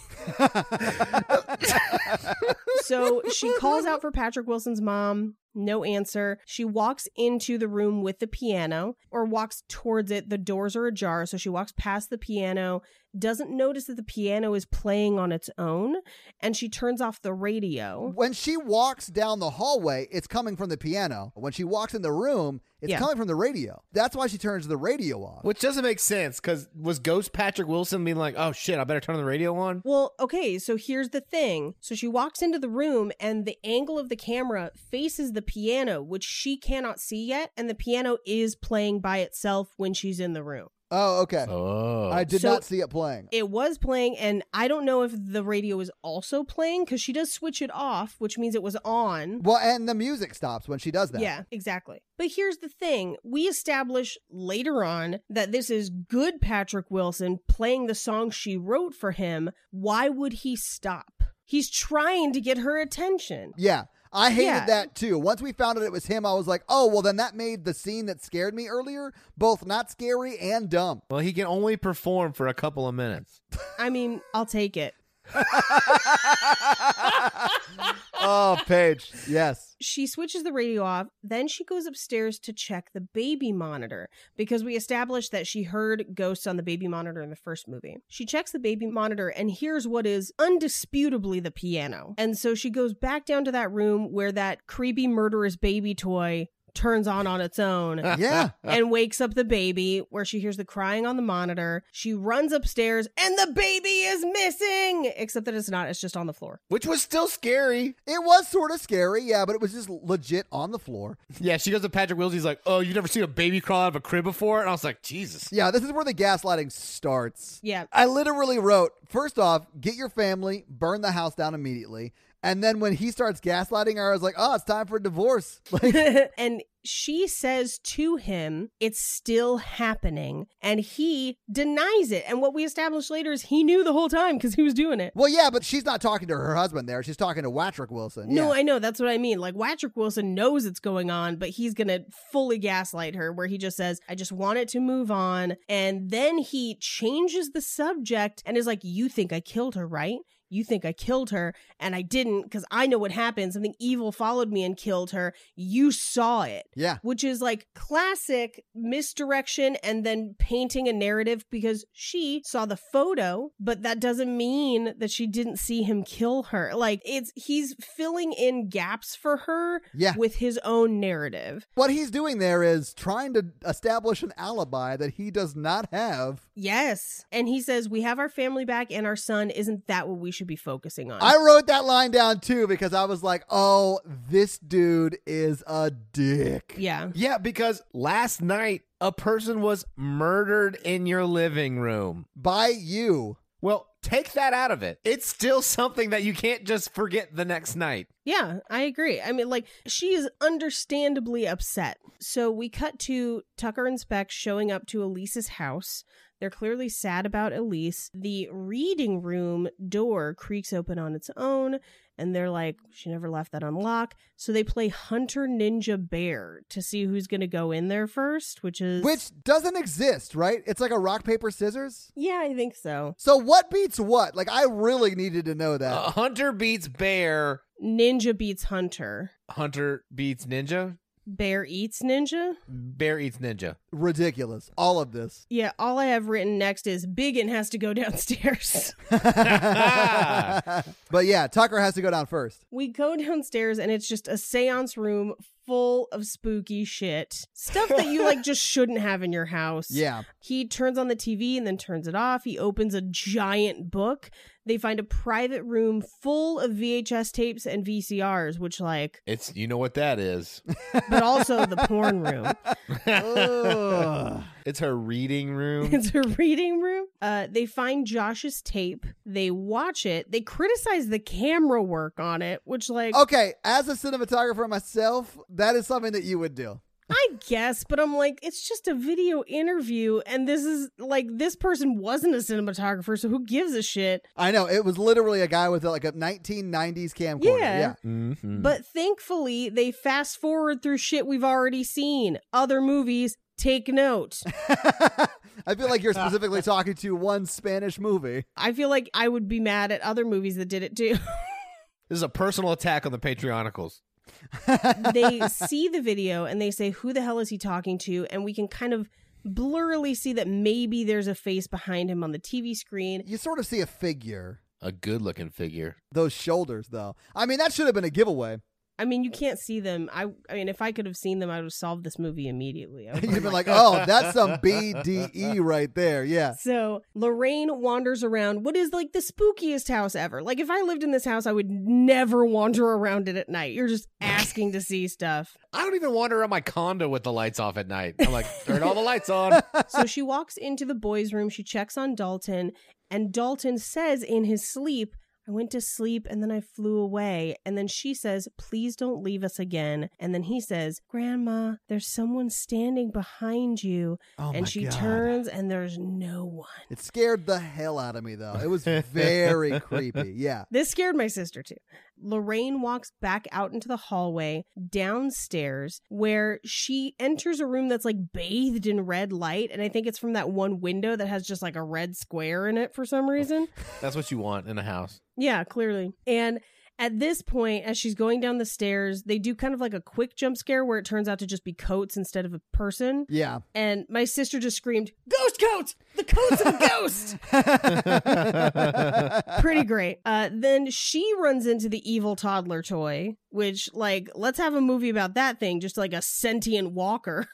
So she calls out for Patrick Wilson's mom. No answer. She walks into the room with the piano, or walks towards it. The doors are ajar, so she walks past the piano, doesn't notice that the piano is playing on its own, and she turns off the radio. When she walks down the hallway, it's coming from the piano. When she walks in the room, it's yeah. coming from the radio. That's why she turns the radio off. Which doesn't make sense, because was Ghost Patrick Wilson being like, oh shit, I better turn the radio on? Well, okay, so here's the thing. So she walks into the room, and the angle of the camera faces the piano, which she cannot see yet, and the piano is playing by itself when she's in the room. Oh, okay. Oh. I did so not see it playing. It was playing, and I don't know if the radio is also playing, because she does switch it off, which means it was on. Well, and the music stops when she does that. Yeah, exactly. But here's the thing. We establish later on that this is good Patrick Wilson playing the song she wrote for him. Why would he stop? He's trying to get her attention. Yeah. I hated yeah. that, too. Once we found out it was him, I was like, oh, well, then that made the scene that scared me earlier both not scary and dumb. Well, he can only perform for a couple of minutes. I mean, I'll take it. Oh, Paige. Yes. She switches the radio off. Then she goes upstairs to check the baby monitor, because we established that she heard ghosts on the baby monitor in the first movie. She checks the baby monitor and hears what is undisputably the piano. And so she goes back down to that room where that creepy murderous baby toy turns on on its own. Yeah. And wakes up the baby, where she hears the crying on the monitor. She runs upstairs and the baby is missing, except that it's not. It's just on the floor, which was still scary. It was sort of scary. Yeah, but it was just legit on the floor. Yeah, she goes to Patrick Wilson. He's like, oh, you've never seen a baby crawl out of a crib before? And I was like, Jesus. Yeah, this is where the gaslighting starts. Yeah. I literally wrote, first off, get your family, burn the house down immediately. And then when he starts gaslighting her, I was like, oh, it's time for a divorce. Like, and she says to him, it's still happening. And he denies it. And what we established later is he knew the whole time because he was doing it. Well, yeah, but she's not talking to her husband there. She's talking to Patrick Wilson. No, yeah. I know. That's what I mean. Like, Patrick Wilson knows it's going on, but he's going to fully gaslight her, where he just says, I just want it to move on. And then he changes the subject and is like, you think I killed her, right? you think I killed her, and I didn't, because I know what happened. Something evil followed me and killed her. You saw it. Yeah. Which is like classic misdirection and then painting a narrative, because she saw the photo, but that doesn't mean that she didn't see him kill her. Like, it's he's filling in gaps for her yeah. with his own narrative. What he's doing there is trying to establish an alibi that he does not have. Yes. And he says, we have our family back and our son. Isn't that what we should be focusing on? I wrote that line down too, because I was like, oh, this dude is a dick. Yeah. Yeah, because last night a person was murdered in your living room. By you. Well, take that out of it. It's still something that you can't just forget the next night. Yeah, I agree. I mean, like, she is understandably upset. So we cut to Tucker and Specs showing up to Elise's house. They're clearly sad about Elise. The reading room door creaks open on its own, and they're like, she never left that unlocked. So they play Hunter Ninja Bear to see who's going to go in there first, which is... Which doesn't exist, right? It's like a rock, paper, scissors? Yeah, I think so. So what beats what? Like, I really needed to know that. Uh, Hunter beats Bear. Ninja beats Hunter. Hunter beats Ninja? Bear eats ninja? Bear eats ninja. Ridiculous. All of this. Yeah, all I have written next is Biggin has to go downstairs. But yeah, Tucker has to go down first. We go downstairs and it's just a seance room full of spooky shit. Stuff that you like just shouldn't have in your house. Yeah. He turns on the T V and then turns it off. He opens a giant book. They find a private room full of V H S tapes and V C Rs, which like... It's, you know what that is. But also the porn room. Ugh. It's her reading room. It's her reading room. Uh, they find Josh's tape. They watch it. They criticize the camera work on it, which like... Okay, as a cinematographer myself, that is something that you would do. I guess, but I'm like, it's just a video interview, and this is like, this person wasn't a cinematographer, so who gives a shit? I know, it was literally a guy with like a nineteen nineties camcorder. Yeah, yeah. Mm-hmm. But thankfully, they fast forward through shit we've already seen. Other movies, take note. I feel like you're specifically talking to one Spanish movie. I feel like I would be mad at other movies that did it too. This is a personal attack on the Patreonicals. They see the video and they say, who the hell is he talking to? And we can kind of blurrily see that maybe there's a face behind him on the T V screen. You sort of see a figure. A good looking figure. Those shoulders, though. I mean, that should have been a giveaway. I mean, you can't see them. I I mean, if I could have seen them, I would have solved this movie immediately. You'd have been like, oh, that's some B D E right there. Yeah. So Lorraine wanders around what is like the spookiest house ever. Like if I lived in this house, I would never wander around it at night. You're just asking to see stuff. I don't even wander around my condo with the lights off at night. I'm like, turn all the lights on. So she walks into the boys' room. She checks on Dalton, and Dalton says in his sleep, I went to sleep and then I flew away. And then she says, please don't leave us again. And then he says, Grandma, there's someone standing behind you. Oh, and she God. turns and there's no one. It scared the hell out of me, though. It was very creepy. Yeah. This scared my sister, too. Lorraine walks back out into the hallway downstairs where she enters a room that's like bathed in red light. And I think it's from that one window that has just like a red square in it for some reason. That's what you want in a house. Yeah, clearly. And at this point, as she's going down the stairs, they do kind of like a quick jump scare where it turns out to just be coats instead of a person. Yeah. And my sister just screamed, ghost coats! The coats of a ghost! Pretty great. Uh, then she runs into the evil toddler toy, which, like, let's have a movie about that thing, just like a sentient walker.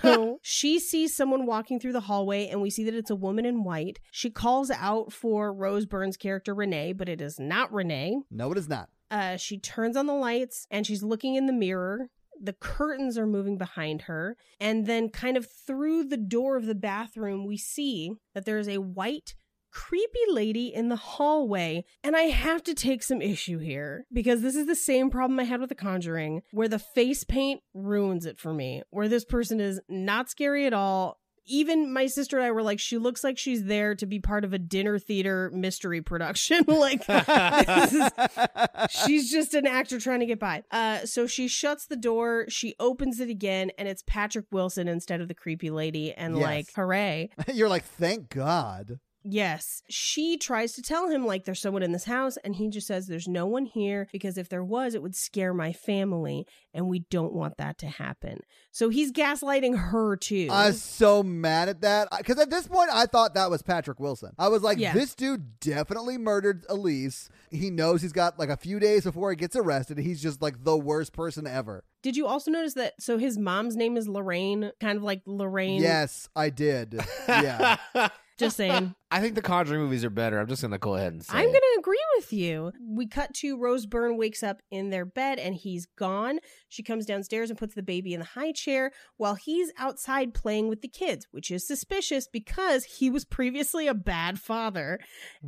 So she sees someone walking through the hallway, and we see that it's a woman in white. She calls out for Rose Byrne's character, Renee, but it is not Renee. No, it is not. Uh, she turns on the lights, and she's looking in the mirror. The curtains are moving behind her. And then kind of through the door of the bathroom, we see that there is a white, creepy lady in the hallway. And I have to take some issue here, because this is the same problem I had with The Conjuring, where the face paint ruins it for me, where this person is not scary at all. Even my sister and I were like, she looks like she's there to be part of a dinner theater mystery production. Like, this is, she's just an actor trying to get by. Uh, so she shuts the door, she opens it again, and it's Patrick Wilson instead of the creepy lady. And yes. like, hooray. You're like, thank God. Yes. She tries to tell him, like, there's someone in this house, and he just says, there's no one here, because if there was, it would scare my family, and we don't want that to happen. So he's gaslighting her, too. I was so mad at that. Because at this point, I thought that was Patrick Wilson. I was like, yeah. This dude definitely murdered Elise. He knows he's got, like, a few days before he gets arrested. He's just, like, the worst person ever. Did you also notice that, so his mom's name is Lorraine, kind of like Lorraine? Yes, I did. Yeah. Just saying. I think the Conjuring movies are better. I'm just going to go ahead and say I'm going to agree with you. We cut to Rose Byrne wakes up in their bed and he's gone. She comes downstairs and puts the baby in the high chair while he's outside playing with the kids, which is suspicious because he was previously a bad father.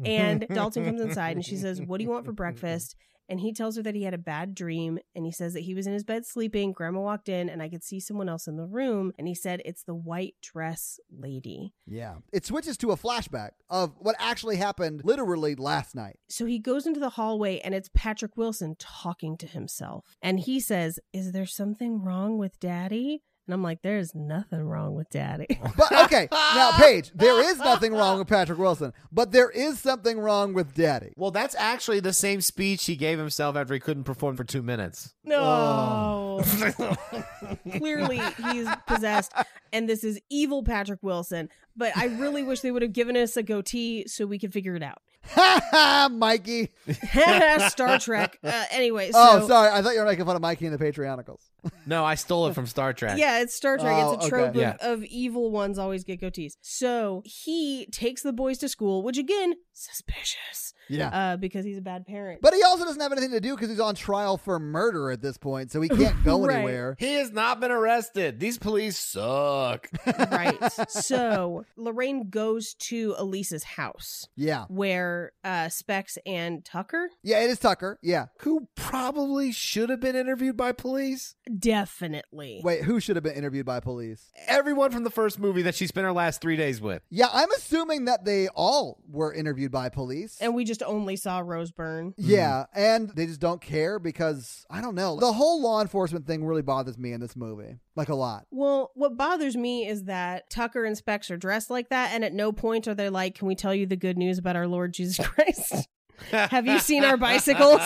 And Dalton comes inside and she says, what do you want for breakfast? And he tells her that he had a bad dream, and he says that he was in his bed sleeping. Grandma walked in, and I could see someone else in the room, and he said, it's the white dress lady. Yeah. It switches to a flashback of what actually happened literally last night. So he goes into the hallway, and it's Patrick Wilson talking to himself. And he says, is there something wrong with Daddy? And I'm like, there's nothing wrong with Daddy. But okay, now, Paige, there is nothing wrong with Patrick Wilson, but there is something wrong with Daddy. Well, that's actually the same speech he gave himself after he couldn't perform for two minutes. No. Oh. Clearly, he's possessed, and this is evil Patrick Wilson, but I really wish they would have given us a goatee so we could figure it out. Ha ha, Mikey. Star Trek. Uh, anyway. So... Oh, sorry. I thought you were making fun of Mikey and the Patreonicals. No, I stole it from Star Trek. Yeah, it's Star Trek. Oh, it's a trope okay. yeah. of, of evil ones always get goatees. So he takes the boys to school, which again, suspicious. Yeah. Uh, because he's a bad parent. But he also doesn't have anything to do because he's on trial for murder at this point, so he can't go right. anywhere. He has not been arrested. These police suck. Right. So Lorraine goes to Elise's house. Yeah. Where Uh, Specs and Tucker? Yeah, it is Tucker. Yeah. Who probably should have been interviewed by police? Definitely. Wait, who should have been interviewed by police? Everyone from the first movie that she spent her last three days with. Yeah, I'm assuming that they all were interviewed by police. And we just only saw Rose Byrne. Yeah, mm-hmm. and they just don't care because, I don't know, the whole law enforcement thing really bothers me in this movie. Like, a lot. Well, what bothers me is that Tucker and Specs are dressed like that, and at no point are they like, can we tell you the good news about our Lord Jesus Christ? Have you seen our bicycles?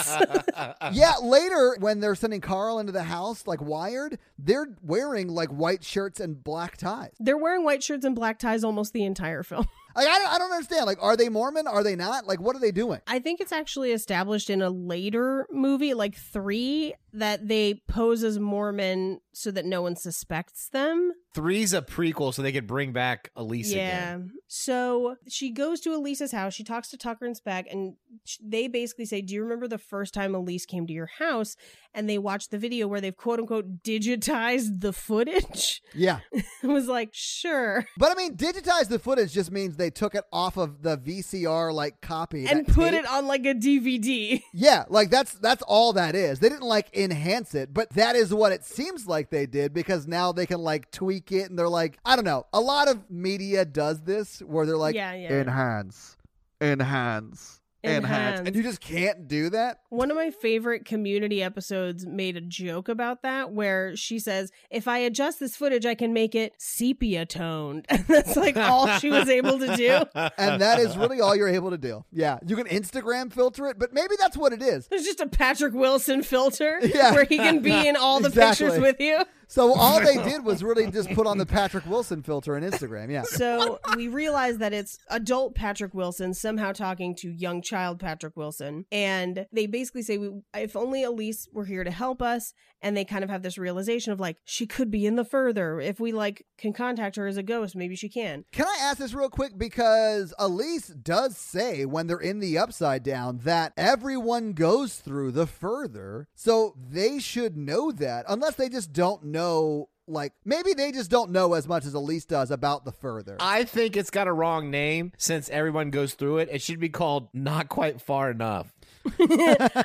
Yeah, later when they're sending Carl into the house, like wired, they're wearing like white shirts and black ties. They're wearing white shirts and black ties almost the entire film. Like, I don't, I don't understand. Like, are they Mormon? Are they not? Like, what are they doing? I think it's actually established in a later movie, like three, that they pose as Mormon so that no one suspects them. Three's a prequel, so they could bring back Elise yeah. again. Yeah. So she goes to Elise's house. She talks to Tucker and Speck, and they basically say, do you remember the first time Elise came to your house? And they watched the video where they've, quote unquote, digitized the footage. Yeah. It was like, sure. But I mean, digitize the footage just means they took it off of the V C R like copy and put tape. It on like a D V D. Yeah, like that's that's all that is. They didn't like enhance it, but that is what it seems like they did, because now they can like tweak it and they're like, I don't know. A lot of media does this where they're like, yeah, yeah. enhance, enhance. Enhanced. And you just can't do that. One of my favorite Community episodes made a joke about that, where she says, if I adjust this footage, I can make it sepia toned. And that's like all she was able to do. And that is really all you're able to do. Yeah. You can Instagram filter it, but maybe that's what it is. There's just a Patrick Wilson filter yeah. where he can be in all the exactly. pictures with you. So all they did was really just put on the Patrick Wilson filter on Instagram, yeah. So we realize that it's adult Patrick Wilson somehow talking to young child Patrick Wilson. And they basically say, we, if only Elise were here to help us. And they kind of have this realization of like, she could be in the Further. If we like can contact her as a ghost, maybe she can. Can I ask this real quick? Because Elise does say when they're in the Upside Down that everyone goes through the Further. So they should know that, unless they just don't know. Know, like maybe they just don't know as much as Elise does about the Further. I think it's got a wrong name since everyone goes through it. It should be called Not Quite Far Enough.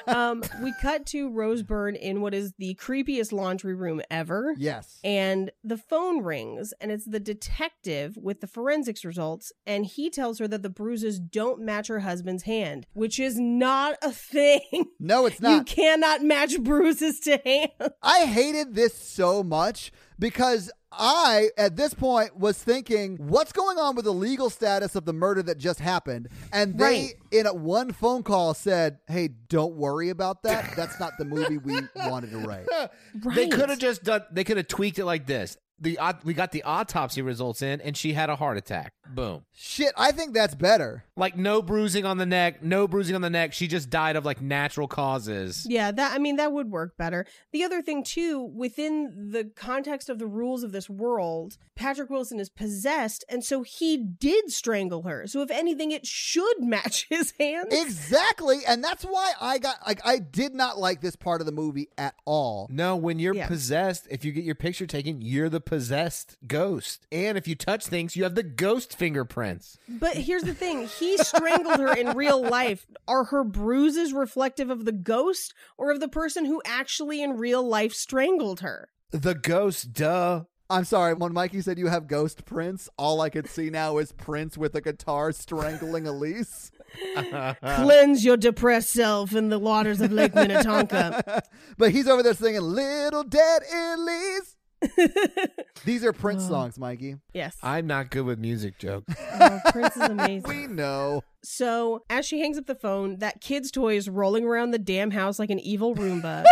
um, we cut to Rose Byrne in what is the creepiest laundry room ever. Yes. And the phone rings, and it's the detective with the forensics results, and he tells her that the bruises don't match her husband's hand, which is not a thing. No, it's not. You cannot match bruises to hands. I hated this so much because I, at this point, was thinking, what's going on with the legal status of the murder that just happened? And they, right. in a, one phone call, said, hey, don't worry about that. That's not the movie we wanted to write. Right. They could have just done, they could have tweaked it like this. The uh, we got the autopsy results in, and she had a heart attack. Boom. Shit, I think that's better. Like, no bruising on the neck, no bruising on the neck. She just died of, like, natural causes. Yeah, that I mean, that would work better. The other thing, too, within the context of the rules of this world, Patrick Wilson is possessed, and so he did strangle her. So if anything, it should match his hands. Exactly, and that's why I got, like, I did not like this part of the movie at all. No, when you're yeah. possessed, if you get your picture taken, you're the possessed ghost, and if you touch things, you have the ghost fingerprints. But here's the thing, he strangled her in real life. Are her bruises reflective of the ghost or of the person who actually in real life strangled her? The ghost, duh. I'm sorry, when Mikey said you have ghost prints, all I could see now is Prince with a guitar strangling Elise. Cleanse your depressed self in the waters of Lake Minnetonka. But he's over there singing Little Dead Elise. These are Prince oh. songs, Mikey. Yes. I'm not good with music jokes. Oh, Prince is amazing. We know. So as she hangs up the phone, that kid's toy is rolling around the damn house like an evil Roomba.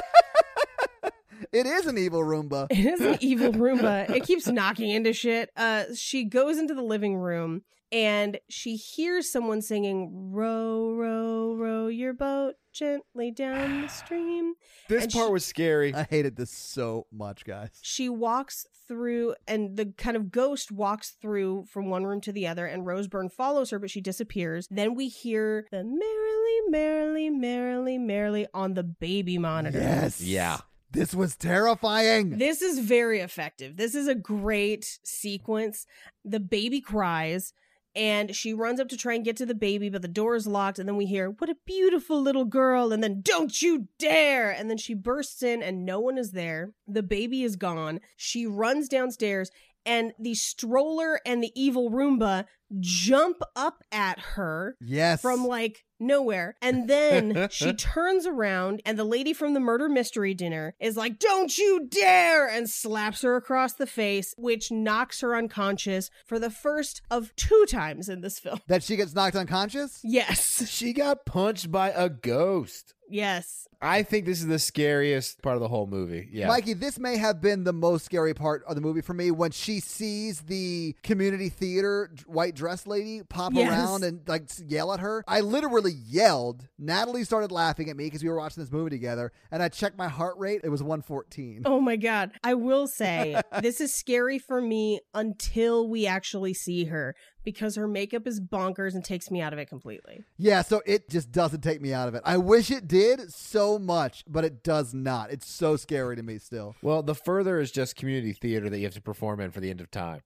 It is an evil Roomba. It is an evil Roomba. It keeps knocking into shit. Uh, she goes into the living room and she hears someone singing, row, row, row your boat gently down the stream. This and part she, was scary. I hated this so much, guys. She walks through and the kind of ghost walks through from one room to the other and Roseburn follows her, but she disappears. Then we hear the merrily, merrily, merrily, merrily on the baby monitor. Yes. Yeah. This was terrifying. This is very effective. This is a great sequence. The baby cries and she runs up to try and get to the baby, but the door is locked. And then we hear, what a beautiful little girl. And then don't you dare. And then she bursts in and no one is there. The baby is gone. She runs downstairs and the stroller and the evil Roomba jump up at her. Yes. From like nowhere. And then she turns around and the lady from the murder mystery dinner is like, don't you dare, and slaps her across the face, which knocks her unconscious for the first of two times in this film. That she gets knocked unconscious? Yes. She got punched by a ghost. Yes. I think this is the scariest part of the whole movie. Yeah. Mikey, this may have been the most scary part of the movie for me, when she sees the community theater white dress lady pop yes. around and like yell at her. I literally yelled. Natalie started laughing at me because we were watching this movie together, and I checked my heart rate. It was one fourteen. Oh my God. I will say this is scary for me until we actually see her, because her makeup is bonkers and takes me out of it completely. Yeah, so it just doesn't take me out of it. I wish it did so much, but it does not. It's so scary to me still. Well, The Further is just community theater that you have to perform in for the end of time.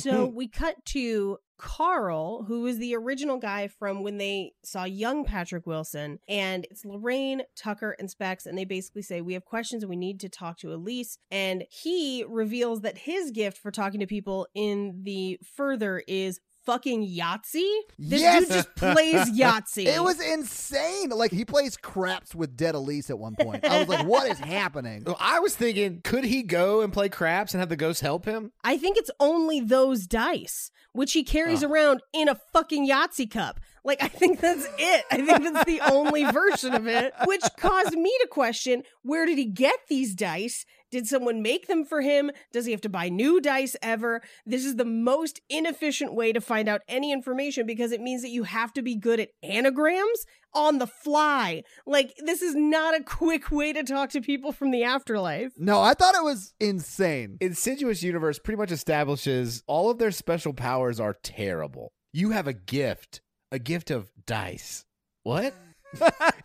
So we cut to Carl, who is the original guy from when they saw young Patrick Wilson, and it's Lorraine, Tucker, and Specs, and they basically say, we have questions and we need to talk to Elise, and he reveals that his gift for talking to people in The Further is fucking Yahtzee. This yes! dude just plays Yahtzee. It was insane. Like, he plays craps with dead Elise at one point. I was like, what is happening? I was thinking, could he go and play craps and have the ghost help him? I think it's only those dice, which he carries oh. around in a fucking Yahtzee cup. Like, I think that's it. I think that's the only version of it, which caused me to question, where did he get these dice? Did someone make them for him? Does he have to buy new dice ever? This is the most inefficient way to find out any information, because it means that you have to be good at anagrams on the fly. Like, this is not a quick way to talk to people from the afterlife. No, I thought it was insane. Insidious Universe pretty much establishes all of their special powers are terrible. You have a gift, a gift of dice. What?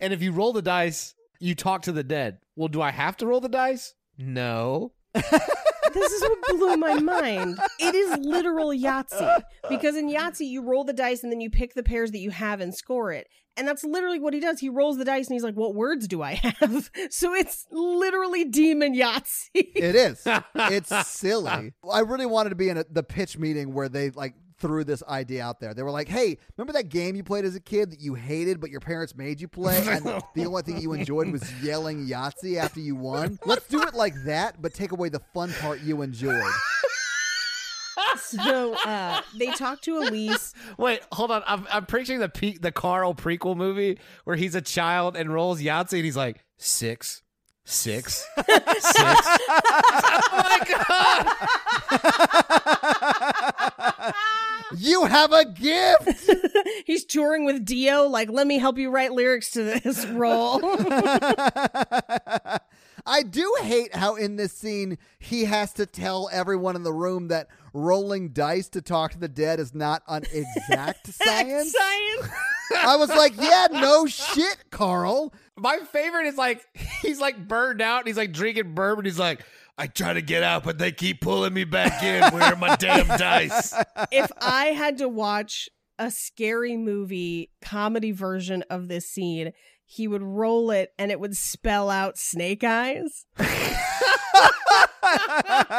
And if you roll the dice, you talk to the dead. Well, do I have to roll the dice? No. This is what blew my mind. It is literal Yahtzee, because in Yahtzee, you roll the dice and then you pick the pairs that you have and score it. And that's literally what he does. He rolls the dice and he's like, what words do I have? So it's literally Demon Yahtzee. It is. It's silly. I really wanted to be in a, the pitch meeting where they like threw this idea out there. They were like, hey, remember that game you played as a kid that you hated but your parents made you play, and the, the only thing you enjoyed was yelling Yahtzee after you won? Let's do it like that, but take away the fun part you enjoyed. So uh, they talked to Elise. Wait, hold on. I'm, I'm picturing the P- the Carl prequel movie where he's a child and rolls Yahtzee and he's like, six, six, six. Oh, my God. You have a gift. He's touring with Dio. Like, let me help you write lyrics to this role. I do hate how in this scene he has to tell everyone in the room that rolling dice to talk to the dead is not an exact science. Science. I was like, yeah, no shit, Carl. My favorite is like, he's like burned out and he's like drinking bourbon. He's like, I try to get out, but they keep pulling me back in. Where are my damn dice? If I had to watch a scary movie comedy version of this scene, he would roll it and it would spell out snake eyes.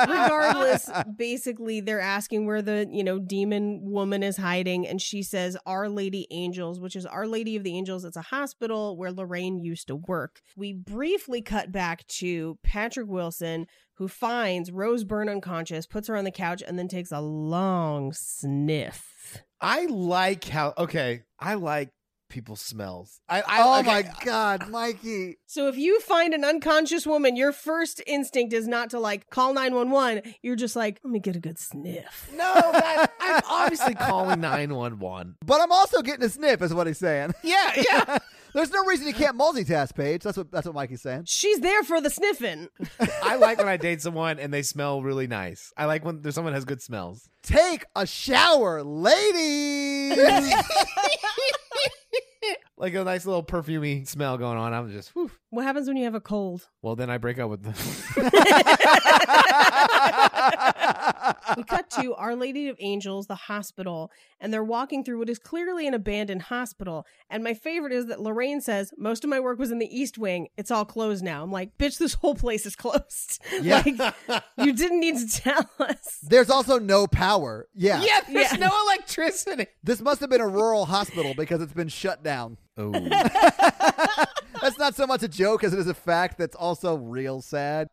Regardless, basically they're asking where the, you know, demon woman is hiding, and she says Our Lady Angels, which is Our Lady of the Angels. It's a hospital where Lorraine used to work. We briefly cut back to Patrick Wilson, who finds Rose Byrne unconscious, puts her on the couch, and then takes a long sniff. I like how, okay, I like people's smells. I, I oh okay. My God, Mikey. So if you find an unconscious woman, your first instinct is not to like call nine one one. You're just like, let me get a good sniff. No, that, I'm obviously calling nine one one. But I'm also getting a sniff is what he's saying. Yeah, yeah. There's no reason you can't multitask, Paige. That's what that's what Mikey's saying. She's there for the sniffing. I like when I date someone and they smell really nice. I like when there's someone has good smells. Take a shower, ladies. Like a nice little perfumey smell going on. I'm just, whew. What happens when you have a cold? Well, then I break up with them. We cut to Our Lady of Angels, the hospital, and they're walking through what is clearly an abandoned hospital. And my favorite is that Lorraine says, most of my work was in the East Wing. It's all closed now. I'm like, bitch, this whole place is closed. Yeah. Like, you didn't need to tell us. There's also no power. Yeah. Yeah, there's yeah. no electricity. This must have been a rural hospital because it's been shut down. Oh. That's not so much a joke as it is a fact that's also real sad.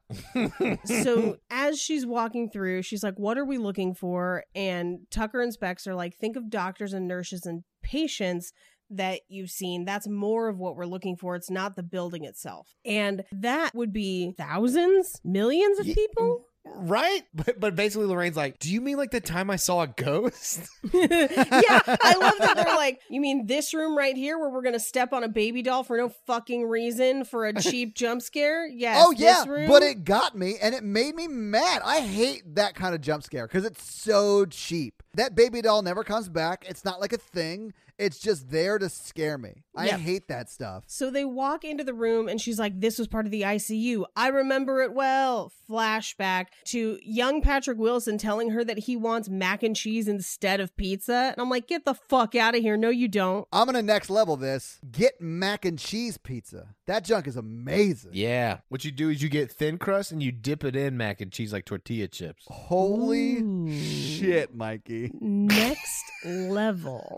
So as she's walking through, she's like, what are we looking for? And Tucker and Specs are like, think of doctors and nurses and patients that you've seen. That's more of what we're looking for. It's not the building itself. And that would be thousands, millions of yeah. people. Right? But, but basically Lorraine's like, do you mean like the time I saw a ghost? Yeah, I love that they're like, you mean this room right here where we're going to step on a baby doll for no fucking reason for a cheap jump scare? Yes, oh yeah, this room. But it got me and it made me mad. I hate that kind of jump scare because it's so cheap. That baby doll never comes back. It's not like a thing. It's just there to scare me. I yep. hate that stuff. So they walk into the room and she's like, this was part of the I C U. I remember it well. Flashback to young Patrick Wilson telling her that he wants mac and cheese instead of pizza. And I'm like, get the fuck out of here. No, you don't. I'm going to next level this. Get mac and cheese pizza. That junk is amazing. Yeah. What you do is you get thin crust and you dip it in mac and cheese like tortilla chips. Holy Ooh. Shit, Mikey. Next level.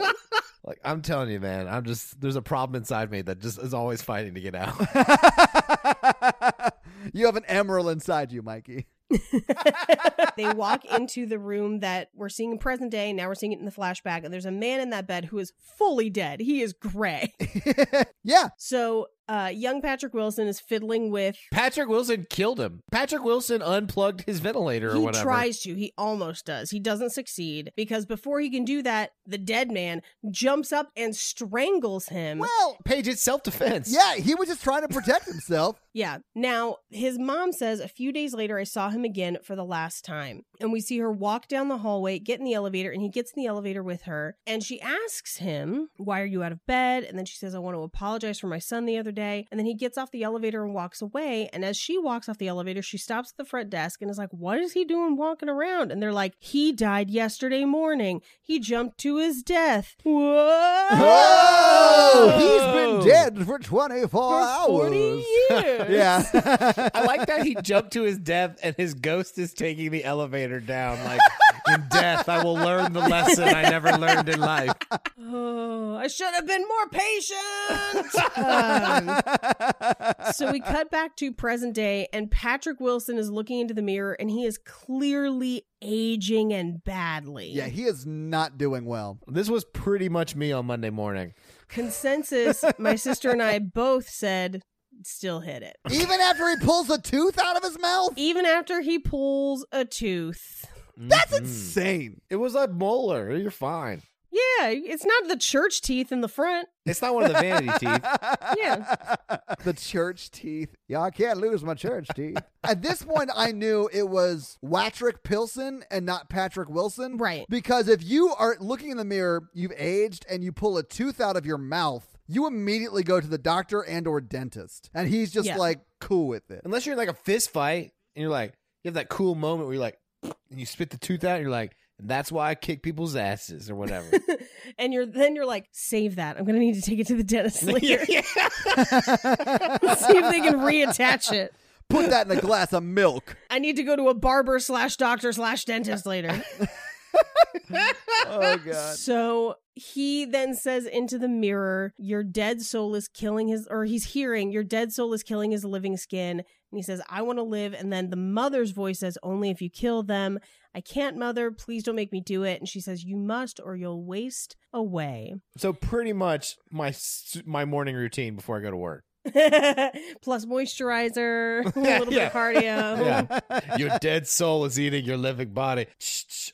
Like, I'm telling you, man, I'm just, there's a problem inside me that just is always fighting to get out. You have an emerald inside you, Mikey. They walk into the room that we're seeing in present day. Now we're seeing it in the flashback. And there's a man in that bed who is fully dead. He is gray. Yeah. So uh, young Patrick Wilson is fiddling with. Patrick Wilson killed him. Patrick Wilson unplugged his ventilator or whatever. He tries to. He almost does. He doesn't succeed because before he can do that, the dead man jumps up and strangles him. Well, Paige, it's self-defense. Yeah, he was just trying to protect himself. Yeah. Now, his mom says, a few days later, I saw him again for the last time. And we see her walk down the hallway, get in the elevator, and he gets in the elevator with her. And she asks him, why are you out of bed? And then she says, I want to apologize for my son the other day. And then he gets off the elevator and walks away. And as she walks off the elevator, she stops at the front desk and is like, what is he doing walking around? And they're like, he died yesterday morning. He jumped to his death. Whoa! Whoa! He's been dead for twenty-four hours. forty years. Yeah. I like that he jumped to his death and his ghost is taking the elevator down. Like, In death, I will learn the lesson I never learned in life. Oh, I should have been more patient. um, so we cut back to present day, and Patrick Wilson is looking into the mirror, and he is clearly aging and badly. Yeah, he is not doing well. This was pretty much me on Monday morning. Consensus, my sister and I both said... still hit it. Even after he pulls a tooth out of his mouth? Even after he pulls a tooth. That's mm-hmm. insane. It was a molar. You're fine. Yeah, it's not the church teeth in the front. It's not one of the vanity teeth. Yeah. The church teeth. Yeah, I can't lose my church teeth. At this point, I knew it was Patrick Pilson and not Patrick Wilson. Right. Because if you are looking in the mirror, you've aged, and you pull a tooth out of your mouth, you immediately go to the doctor and or dentist. And he's just yeah. like cool with it. Unless you're in like a fist fight and you're like, you have that cool moment where you're like, and you spit the tooth out and you're like, that's why I kick people's asses or whatever. And you're then you're like, save that. I'm going to need to take it to the dentist later. Yeah. See if they can reattach it. Put that in a glass of milk. I need to go to a barber slash doctor slash dentist later. Oh, God. So he then says into the mirror, your dead soul is killing his, or he's hearing, your dead soul is killing his living skin. And he says, I want to live. And then the mother's voice says, only if you kill them. I can't, mother. Please don't make me do it. And she says, you must or you'll waste away. So pretty much my my morning routine before I go to work. Plus moisturizer, a little yeah. bit of cardio. Yeah. Your dead soul is eating your living body.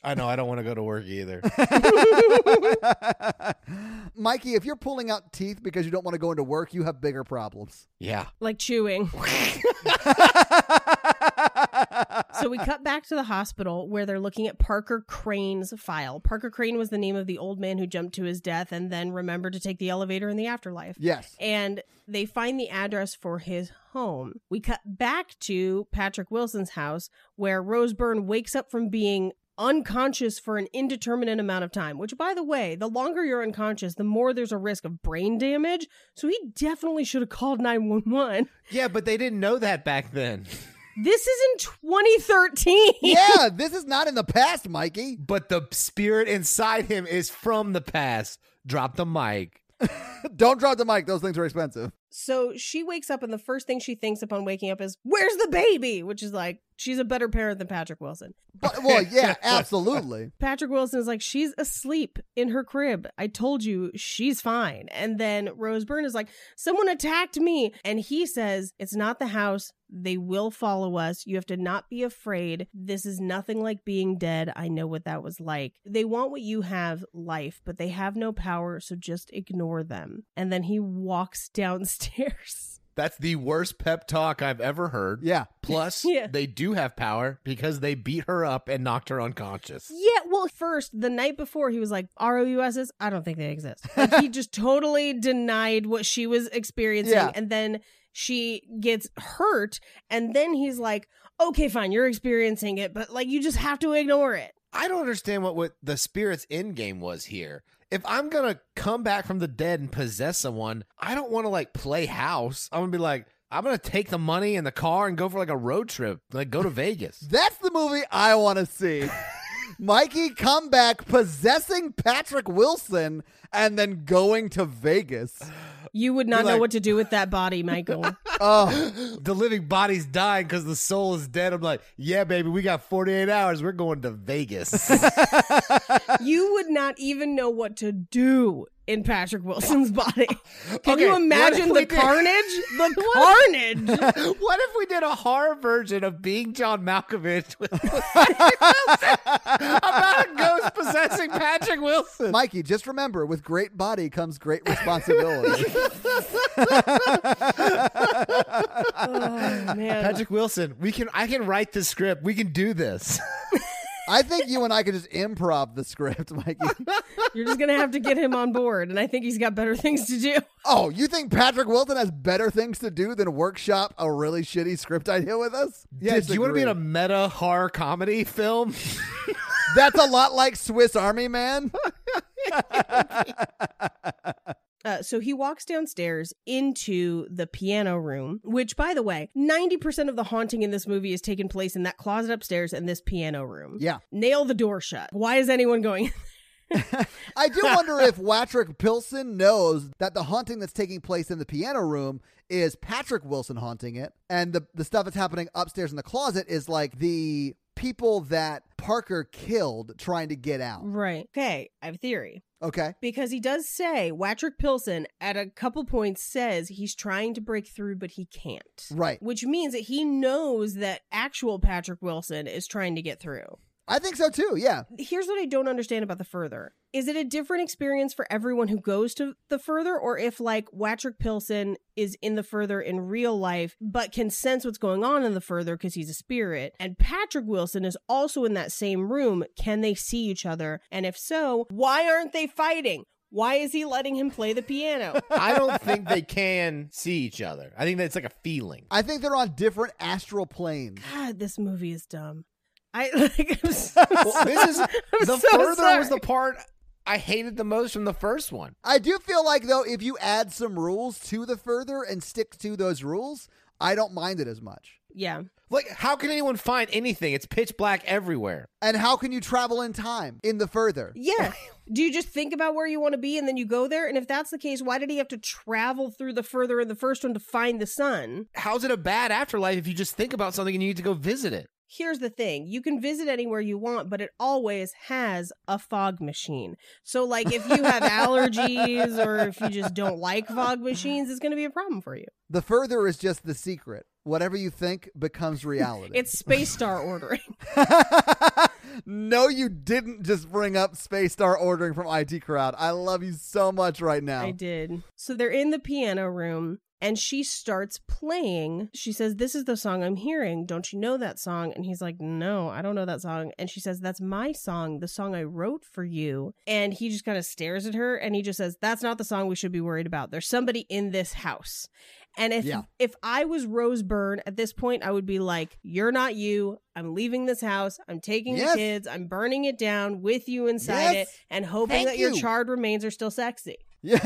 I know, I don't want to go to work either. Mikey, if you're pulling out teeth because you don't want to go into work, you have bigger problems. Yeah. Like chewing. So we cut back to the hospital where they're looking at Parker Crane's file. Parker Crane was the name of the old man who jumped to his death and then remembered to take the elevator in the afterlife. Yes. And they find the address for his home. We cut back to Patrick Wilson's house where Rose Byrne wakes up from being unconscious for an indeterminate amount of time, which, by the way, the longer you're unconscious, the more there's a risk of brain damage. So he definitely should have called nine one one. Yeah, but they didn't know that back then. This is in twenty thirteen. Yeah, this is not in the past, Mikey. But the spirit inside him is from the past. Drop the mic. Don't drop the mic. Those things are expensive. So she wakes up, and the first thing she thinks upon waking up is, where's the baby? Which is like, she's a better parent than Patrick Wilson. But, well, yeah, absolutely. Patrick Wilson is like, she's asleep in her crib. I told you, she's fine. And then Rose Byrne is like, someone attacked me. And he says, it's not the house. They will follow us. You have to not be afraid. This is nothing like being dead. I know what that was like. They want what you have, life, but they have no power, so just ignore them. And then he walks downstairs. That's the worst pep talk I've ever heard. Yeah. Plus, yeah. they do have power because they beat her up and knocked her unconscious. Yeah, well, first, the night before, he was like, R O U S's, I don't think they exist. Like, he just totally denied what she was experiencing. Yeah. And then she gets hurt, and then he's like, okay, fine, you're experiencing it, but like, you just have to ignore it. I don't understand what, what the spirit's end game was here. If I'm going to come back from the dead and possess someone, I don't want to like play house. I'm going to be like, I'm going to take the money and the car and go for like a road trip, like go to Vegas. That's the movie I want to see. Mikey come back possessing Patrick Wilson and then going to Vegas. You would not You're know like, what to do with that body, Michael. Oh, the living body's dying because the soul is dead. I'm like, yeah, baby, we got forty-eight hours. We're going to Vegas. You would not even know what to do in Patrick Wilson's body. Can okay, you imagine the did... carnage? The carnage. What if we did a horror version of Being John Malkovich with about a ghost possessing Patrick Wilson? Mikey, just remember, with great body comes great responsibility. Oh, man. Patrick Wilson, we can I can write the script. We can do this. I think you and I could just improv the script, Mikey. You're just going to have to get him on board, and I think he's got better things to do. Oh, you think Patrick Wilson has better things to do than workshop a really shitty script idea with us? Yeah, disagree. Do you want to be in a meta horror comedy film? That's a lot like Swiss Army Man. Uh, so he walks downstairs into the piano room, which, by the way, ninety percent of the haunting in this movie is taking place in that closet upstairs and this piano room. Yeah. Nail the door shut. Why is anyone going in there? I do wonder if Patrick Wilson knows that the haunting that's taking place in the piano room is Patrick Wilson haunting it, and the, the stuff that's happening upstairs in the closet is like the people that Parker killed trying to get out. Right. Okay, I have a theory. Okay. Because he does say, Patrick Wilson at a couple points says he's trying to break through, but he can't. Right. Which means that he knows that actual Patrick Wilson is trying to get through. I think so too, yeah. Here's what I don't understand about The Further. Is it a different experience for everyone who goes to The Further, or if, like, Patrick Wilson is in The Further in real life, but can sense what's going on in The Further because he's a spirit, and Patrick Wilson is also in that same room, can they see each other? And if so, why aren't they fighting? Why is he letting him play the piano? I don't think they can see each other. I think that's like a feeling. I think they're on different astral planes. God, this movie is dumb. I, like, I'm so, well, this is I'm the so further sorry. was the part I hated the most from the first one. I do feel like, though, if you add some rules to The Further and stick to those rules, I don't mind it as much. Yeah. Like, how can anyone find anything? It's pitch black everywhere. And how can you travel in time in The Further? Yeah. Do you just think about where you want to be and then you go there? And if that's the case, why did he have to travel through The Further in the first one to find the sun? How's it a bad afterlife if you just think about something and you need to go visit it? Here's the thing. You can visit anywhere you want, but it always has a fog machine. So, like, if you have allergies or if you just don't like fog machines, it's going to be a problem for you. The Further is just the secret. Whatever you think becomes reality. It's Space Star ordering. No, you didn't just bring up Space Star ordering from I T Crowd. I love you so much right now. I did. So they're in the piano room. And she starts playing. She says, this is the song I'm hearing. Don't you know that song? And he's like, no, I don't know that song. And she says, that's my song, the song I wrote for you. And he just kind of stares at her and he just says, that's not the song we should be worried about. There's somebody in this house. And if yeah. if I was Rose Byrne at this point, I would be like, you're not you. I'm leaving this house. I'm taking yes. the kids. I'm burning it down with you inside yes. it and hoping Thank that you. your charred remains are still sexy. Yeah,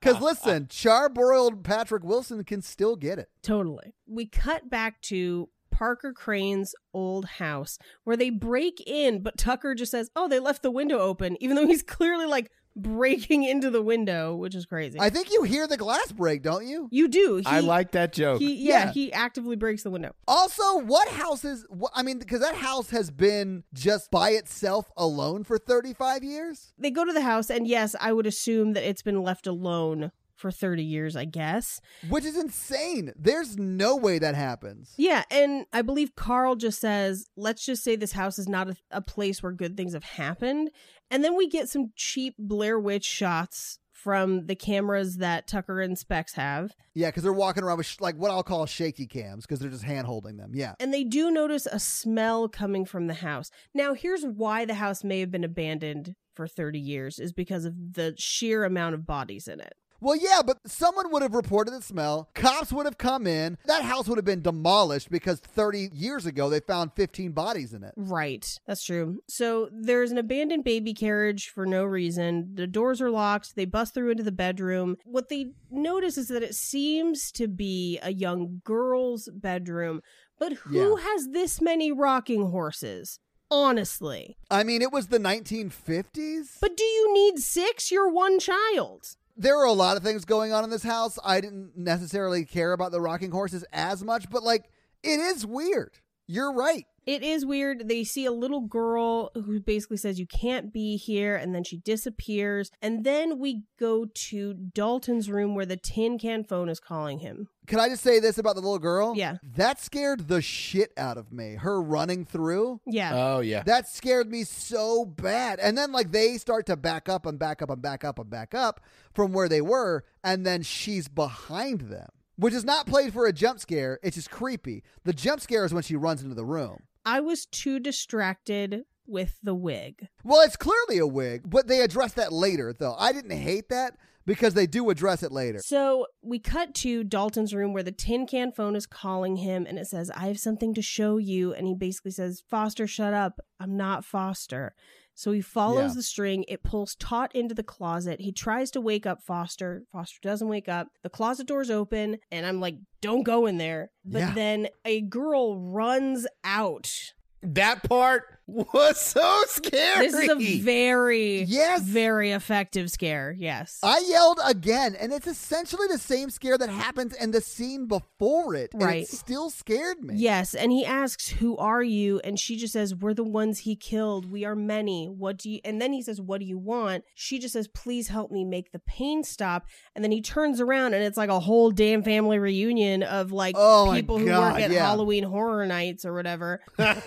because listen, charbroiled Patrick Wilson can still get it. Totally. We cut back to Parker Crane's old house where they break in, but Tucker just says, oh, they left the window open, even though he's clearly like breaking into the window, which is crazy. I think you hear the glass break, don't you? You do. He, I like that joke. He, yeah, yeah, he actively breaks the window. Also, what house is, wh- I mean, because that house has been just by itself alone for thirty-five years? They go to the house, and yes, I would assume that it's been left alone for thirty years, I guess. Which is insane. There's no way that happens. Yeah, and I believe Carl just says, let's just say this house is not a, a place where good things have happened. And then we get some cheap Blair Witch shots from the cameras that Tucker and Specs have. Yeah, because they're walking around with sh- like what I'll call shaky cams because they're just hand holding them. Yeah. And they do notice a smell coming from the house. Now, here's why the house may have been abandoned for thirty years is because of the sheer amount of bodies in it. Well, yeah, but someone would have reported the smell. Cops would have come in. That house would have been demolished because thirty years ago, they found fifteen bodies in it. Right. That's true. So there's an abandoned baby carriage for no reason. The doors are locked. They bust through into the bedroom. What they notice is that it seems to be a young girl's bedroom. But who yeah. has this many rocking horses? Honestly. I mean, it was the nineteen fifties. But do you need six? You're one child. There are a lot of things going on in this house. I didn't necessarily care about the rocking horses as much, but like, it is weird. You're right. It is weird. They see a little girl who basically says, you can't be here. And then she disappears. And then we go to Dalton's room where the tin can phone is calling him. Can I just say this about the little girl? Yeah. That scared the shit out of me. Her running through. Yeah. Oh, yeah. That scared me so bad. And then, like, they start to back up and back up and back up and back up from where they were. And then she's behind them, which is not played for a jump scare. It's just creepy. The jump scare is when she runs into the room. I was too distracted with the wig. Well, it's clearly a wig, but they address that later, though. I didn't hate that. Because they do address it later. So we cut to Dalton's room where the tin can phone is calling him and it says, I have something to show you. And he basically says, Foster, shut up. I'm not Foster. So he follows yeah. the string. It pulls Tot into the closet. He tries to wake up Foster. Foster doesn't wake up. The closet door's open, and I'm like, don't go in there. But yeah. then a girl runs out. That part was so scary. This is a very, yes. very effective scare. Yes. I yelled again, and it's essentially the same scare that happens in the scene before it. And right. it still scared me. Yes. And he asks, who are you? And she just says, we're the ones he killed. We are many. What do you, and then he says, what do you want? She just says, please help me make the pain stop. And then he turns around, and it's like a whole damn family reunion of like oh people who God, work at yeah. Halloween Horror Nights or whatever. It's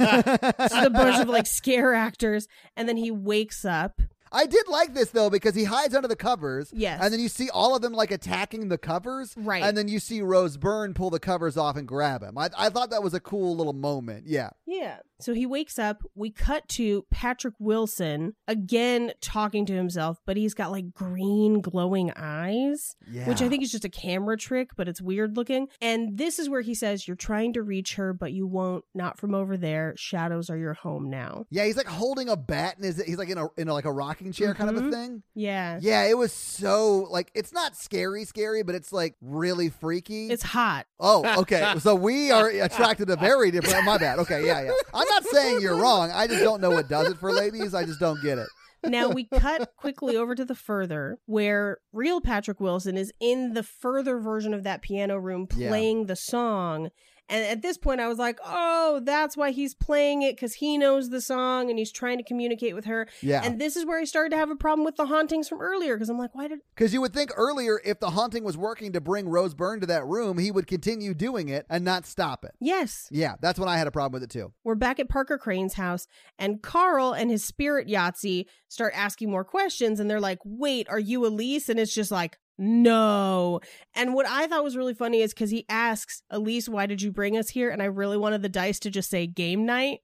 a bunch of like scare actors, and then he wakes up. I did like this though, because he hides under the covers. Yes. And then you see all of them like attacking the covers. Right. And then you see Rose Byrne pull the covers off and grab him. I, I thought that was a cool little moment. Yeah. Yeah. So he wakes up. We cut to Patrick Wilson again talking to himself, but he's got like green glowing eyes, yeah. which I think is just a camera trick, but it's weird looking. And this is where he says, you're trying to reach her, but you won't. Not from over there. Shadows are your home now. Yeah. He's like holding a bat, and he's like in a, in a, like a rocket chair kind mm-hmm. of a thing. Yeah. Yeah, it was so, like, it's not scary scary, but it's, like, really freaky. It's hot. Oh, okay. So we are attracted to very different, oh, my bad. Okay, yeah, yeah. I'm not saying you're wrong. I just don't know what does it for ladies. I just don't get it. Now we cut quickly over to The Further, where real Patrick Wilson is in the Further version of that piano room playing yeah. the song. And at this point, I was like, oh, that's why he's playing it, because he knows the song and he's trying to communicate with her. Yeah. And this is where I started to have a problem with the hauntings from earlier, because I'm like, why did... Because you would think earlier, if the haunting was working to bring Rose Byrne to that room, he would continue doing it and not stop it. Yes. Yeah, that's when I had a problem with it, too. We're back at Parker Crane's house, and Carl and his spirit Yahtzee start asking more questions, and they're like, wait, are you Elise? And it's just like... No. And what I thought was really funny is because he asks, Elise, why did you bring us here? And I really wanted the dice to just say game night.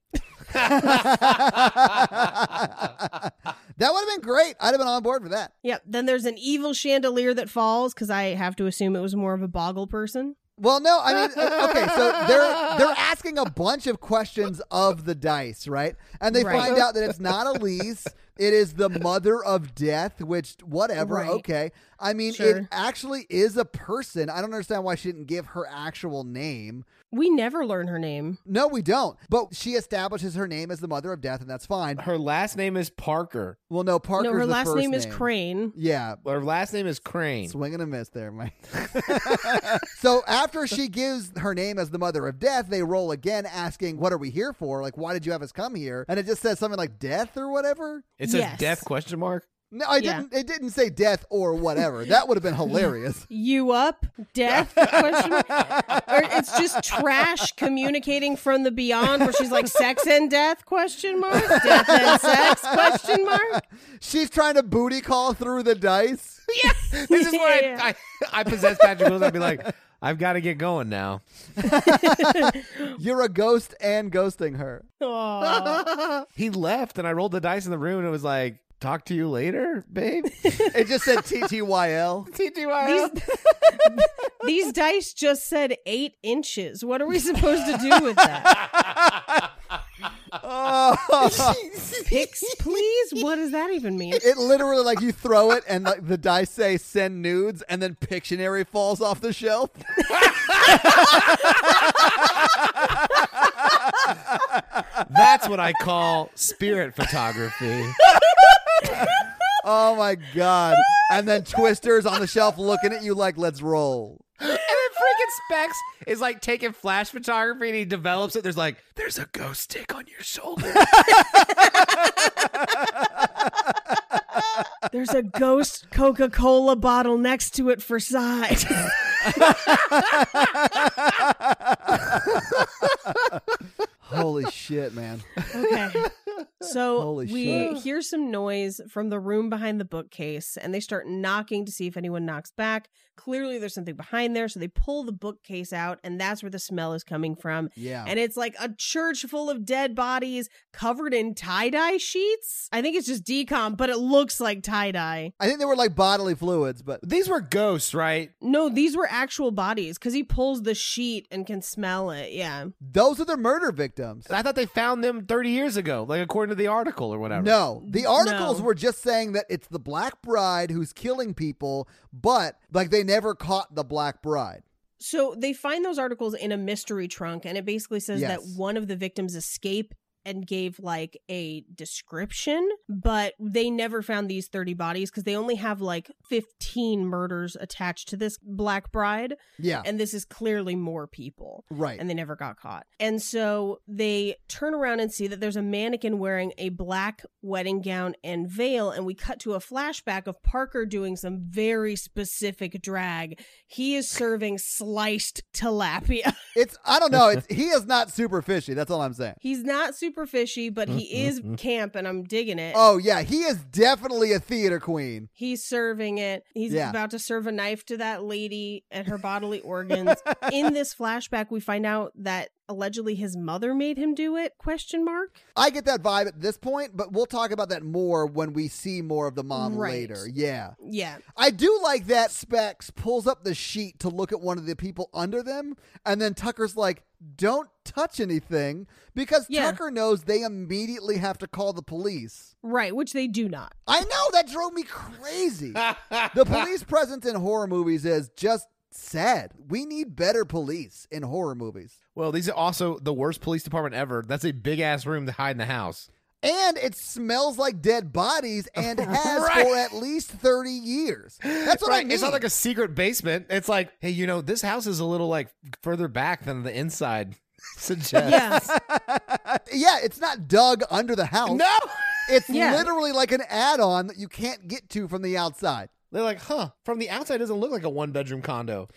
That would have been great. I'd have been on board for that. Yep. Then there's an evil chandelier that falls, because I have to assume it was more of a boggle person. Well, no, I mean, okay, so they're they're asking a bunch of questions of the dice, right? And they right. find out that it's not Elise, it is the mother of death, which, whatever, right. okay. I mean, sure. it actually is a person. I don't understand why she didn't give her actual name. We never learn her name. No, we don't. But she establishes her name as the mother of death, and that's fine. Her last name is Parker. Well, no, Parker's the first name. No, her last name, name is Crane. Yeah. Her last name is Crane. Swing and a miss there, Mike. So after she gives her name as the mother of death, they roll again asking, what are we here for? Like, why did you have us come here? And it just says something like death or whatever. It says yes. death question mark. No, I yeah. didn't. It didn't say death or whatever. That would have been hilarious. You up? Death? Question mark? Or it's just trash communicating from the beyond, where she's like, sex and death? Question mark. Death and sex? Question mark. She's trying to booty call through the dice. Yeah. This is why yeah. I, I, I possess Patrick Wilson. I'd be like, I've got to get going now. You're a ghost and ghosting her. He left, and I rolled the dice in the room, and it was like, talk to you later, babe. It just said T T Y L. T T Y L. These, these dice just said eight inches. What are we supposed to do with that? Oh. Picks, please? What does that even mean? It literally, like, you throw it, and like the dice say send nudes, and then Pictionary falls off the shelf. That's what I call spirit photography. Oh my God. And then Twister's on the shelf looking at you like, let's roll. And then freaking Specs is like taking flash photography, and he develops it. There's like, there's a ghost stick on your shoulder. There's a ghost Coca-Cola bottle next to it for size. Holy shit, man. Okay. So Holy we shit. hear some noise from the room behind the bookcase, and they start knocking to see if anyone knocks back. Clearly there's something behind there, so they pull the bookcase out, and that's where the smell is coming from. Yeah. And it's like a church full of dead bodies covered in tie-dye sheets. I think it's just decom, but it looks like tie-dye. I think they were like bodily fluids, but these were ghosts, right? No, these were actual bodies, because he pulls the sheet and can smell it. Yeah. Those are the murder victims. I thought they found them thirty years ago, like, according to the article or whatever. No, the articles no. were just saying that it's the black bride who's killing people, but like they never caught the black bride. So they find those articles in a mystery trunk, and it basically says yes. that one of the victims escaped and gave like a description, but they never found these thirty bodies because they only have like fifteen murders attached to this black bride. Yeah. And this is clearly more people. Right. And they never got caught. And so they turn around and see that there's a mannequin wearing a black wedding gown and veil. And we cut to a flashback of Parker doing some very specific drag. He is serving sliced tilapia. It's, I don't know. It's, he is not super fishy. That's all I'm saying. He's not super super fishy, but he is camp and I'm digging it. Oh yeah, he is definitely a theater queen. He's serving it. He's yeah. about to serve a knife to that lady and her bodily organs. In this flashback, we find out that allegedly his mother made him do it, question mark. I get that vibe at this point, but we'll talk about that more when we see more of the mom right. later. Yeah. Yeah. I do like that Specs pulls up the sheet to look at one of the people under them, and then Tucker's like, don't touch anything, because yeah. Tucker knows they immediately have to call the police. Right, which they do not. I know, that drove me crazy. The police presence in horror movies is just sad. We need better police in horror movies. Well, these are also the worst police department ever. That's a big ass room to hide in the house. And it smells like dead bodies and has right. for at least thirty years. That's what right. I mean. It's not like a secret basement. It's like, hey, you know, this house is a little like further back than the inside suggests. Yes. Yeah, it's not dug under the house. No. It's yeah. literally like an add-on that you can't get to from the outside. They're like, huh, from the outside, it doesn't look like a one-bedroom condo.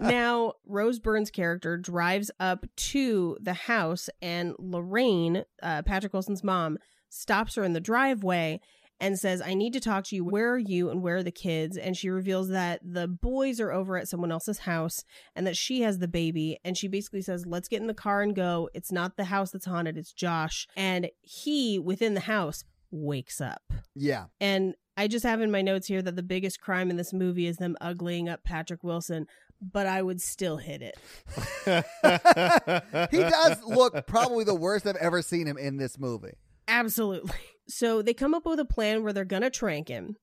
Now, Rose Byrne's character drives up to the house, and Lorraine, uh, Patrick Wilson's mom, stops her in the driveway and says, I need to talk to you. Where are you and where are the kids? And she reveals that the boys are over at someone else's house and that she has the baby. And she basically says, let's get in the car and go. It's not the house that's haunted. It's Josh. And he, within the house, wakes up. Yeah. And I just have in my notes here that the biggest crime in this movie is them uglying up Patrick Wilson, but I would still hit it. He does look probably the worst I've ever seen him in this movie. Absolutely. So they come up with a plan where they're going to trank him,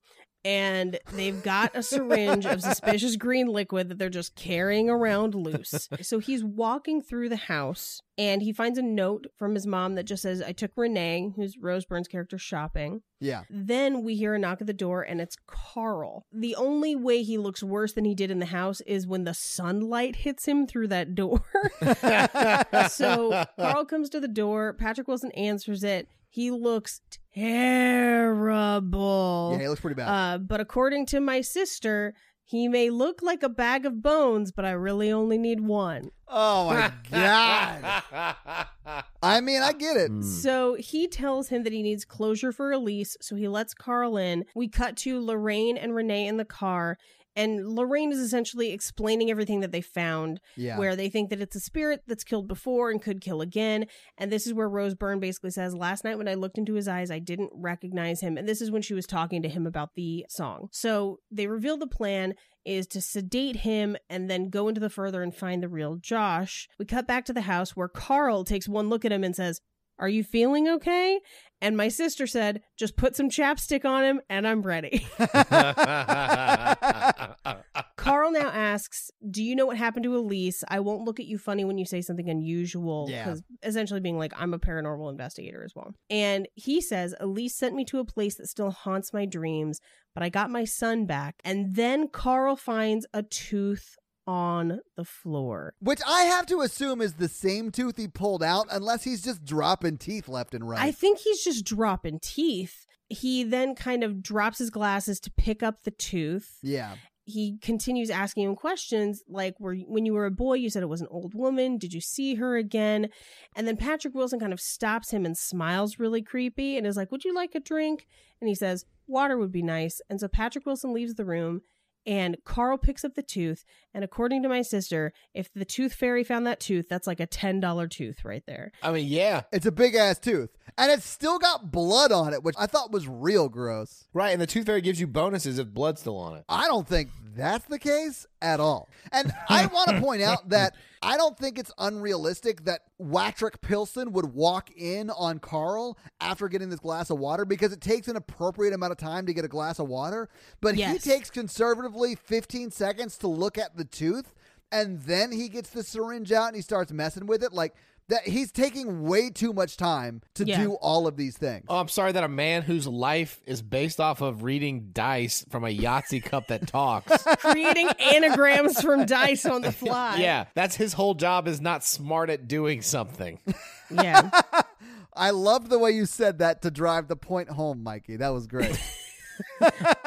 and they've got a syringe of suspicious green liquid that they're just carrying around loose. So he's walking through the house and he finds a note from his mom that just says, I took Renee, who's Rose Byrne's character, shopping. Yeah. Then we hear a knock at the door and it's Carl. The only way he looks worse than he did in the house is when the sunlight hits him through that door. So Carl comes to the door. Patrick Wilson answers it. He looks terrible. Yeah, he looks pretty bad. Uh, but according to my sister, he may look like a bag of bones, but I really only need one. Oh, my God. I mean, I get it. Mm. So he tells him that he needs closure for Elise, so he lets Carl in. We cut to Lorraine and Renee in the car. And Lorraine is essentially explaining everything that they found, yeah. where they think that it's a spirit that's killed before and could kill again. And this is where Rose Byrne basically says, last night when I looked into his eyes, I didn't recognize him. And this is when she was talking to him about the song. So they reveal the plan is to sedate him and then go into the further and find the real Josh. We cut back to the house where Carl takes one look at him and says, are you feeling okay? And my sister said, just put some chapstick on him and I'm ready. Carl now asks, do you know what happened to Elise? I won't look at you funny when you say something unusual. Because yeah. essentially being like, I'm a paranormal investigator as well. And he says, Elise sent me to a place that still haunts my dreams, but I got my son back. And then Carl finds a tooth on the floor, which I have to assume is the same tooth he pulled out, unless he's just dropping teeth left and right. I think he's just dropping teeth. He then kind of drops his glasses to pick up the tooth. Yeah. He continues asking him questions like, "Were when you were a boy, you said it was an old woman. Did you see her again?" And then Patrick Wilson kind of stops him and smiles really creepy and is like, "Would you like a drink?" And he says, "Water would be nice." And so Patrick Wilson leaves the room. And Carl picks up the tooth, and according to my sister, if the tooth fairy found that tooth, that's like a ten dollar tooth right there. I mean, yeah. It's a big-ass tooth. and it's still got blood on it, which I thought was real gross. Right, and the Tooth Fairy gives you bonuses if blood's still on it. I don't think that's the case at all. And I want to point out that I don't think it's unrealistic that Patrick Wilson would walk in on Carl after getting this glass of water, because it takes an appropriate amount of time to get a glass of water, but yes. he takes conservatively fifteen seconds to look at the tooth, and then he gets the syringe out and he starts messing with it. Like, that he's taking way too much time to yeah. do all of these things. Oh, I'm sorry that a man whose life is based off of reading dice from a Yahtzee cup that talks. Creating anagrams from dice on the fly. Yeah, that's his whole job, is not smart at doing something. Yeah. I love the way you said that to drive the point home, Mikey. That was great.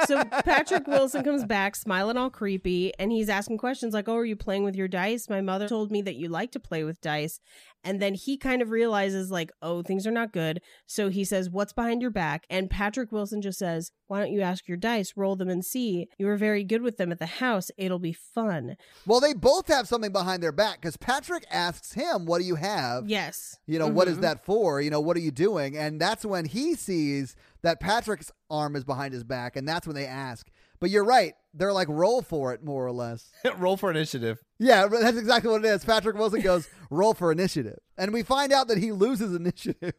So Patrick Wilson comes back smiling all creepy, and he's asking questions like, oh, are you playing with your dice? My mother told me that you like to play with dice. And then he kind of realizes, like, oh, things are not good. So he says, what's behind your back? And Patrick Wilson just says, why don't you ask your dice, roll them and see. You were very good with them at the house. It'll be fun. Well, they both have something behind their back, because Patrick asks him, what do you have? Yes. You know, mm-hmm. what is that for? You know, what are you doing? And that's when he sees that Patrick's arm is behind his back, and that's when they ask. But you're right. They're like, roll for it, more or less. Roll for initiative. Yeah, that's exactly what it is. Patrick Wilson goes, roll for initiative. And we find out that he loses initiative.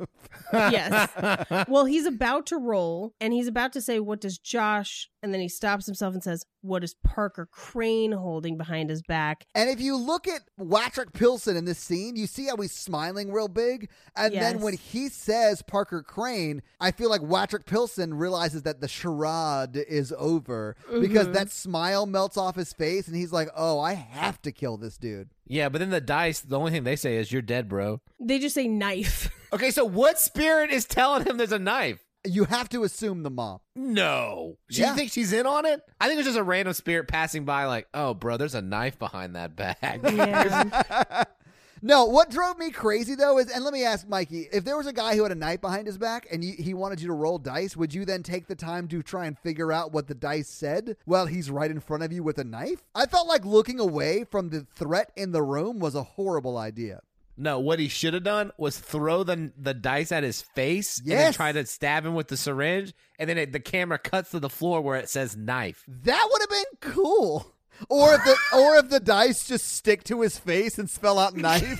Yes. Well, he's about to roll, and he's about to say, what does Josh? And then he stops himself and says, what is Parker Crane holding behind his back? And if you look at Patrick Wilson in this scene, you see how he's smiling real big. And yes. then when he says Parker Crane, I feel like Patrick Wilson realizes that the charade is over, mm-hmm. because that smile melts off his face, and he's like, oh, I have to kill this dude. Yeah, but then the dice, the only thing they say is, you're dead, bro. They just say knife. Okay, so what spirit is telling him there's a knife? You have to assume the mom. No. Do yeah. you think she's in on it? I think it's just a random spirit passing by like, oh, bro, there's a knife behind that bag. Yeah. No, what drove me crazy, though, is, and let me ask Mikey, if there was a guy who had a knife behind his back and he wanted you to roll dice, would you then take the time to try and figure out what the dice said while he's right in front of you with a knife? I felt like looking away from the threat in the room was a horrible idea. No, what he should have done was throw the the dice at his face yes. and then try to stab him with the syringe, and then it, the camera cuts to the floor where it says knife. That would have been cool. Or if the or if the dice just stick to his face and spell out knife.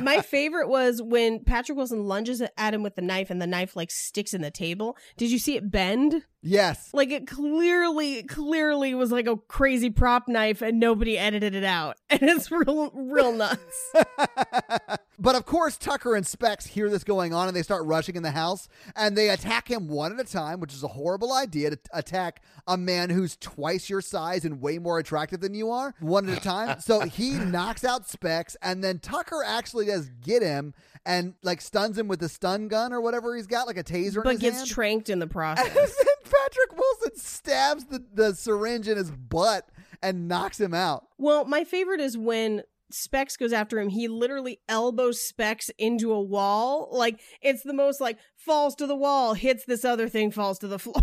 My favorite was when Patrick Wilson lunges at him with the knife, and the knife like sticks in the table. Did you see it bend? Yes. Like it clearly, clearly was like a crazy prop knife, and nobody edited it out. And it's real, real nuts. But of course, Tucker and Specs hear this going on, and they start rushing in the house, and they attack him one at a time, which is a horrible idea, to attack a man who's twice your size and way more attractive than you are, one at a time. So he knocks out Specs, and then Tucker actually does get him and like stuns him with a stun gun or whatever he's got, like a taser. But in his gets hand. Tranked in the process. Patrick Wilson stabs the, the syringe in his butt and knocks him out. Well, my favorite is when Specs goes after him. He literally elbows Specs into a wall. Like, it's the most, like, falls to the wall, hits this other thing, falls to the floor.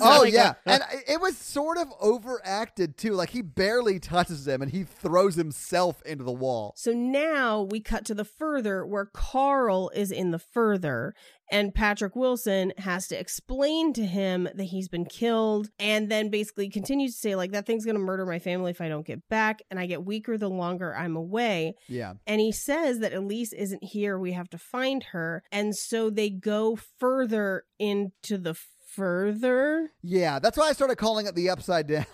Oh, like yeah. A- and it was sort of overacted, too. Like, he barely touches him, and he throws himself into the wall. So now we cut to The Further, where Carl is in The Further. And Patrick Wilson has to explain to him that he's been killed, and then basically continues to say, like, that thing's going to murder my family if I don't get back, and I get weaker the longer I'm away. Yeah. And he says that Elise isn't here. We have to find her. And so they go further into the further. Yeah, that's why I started calling it the upside down.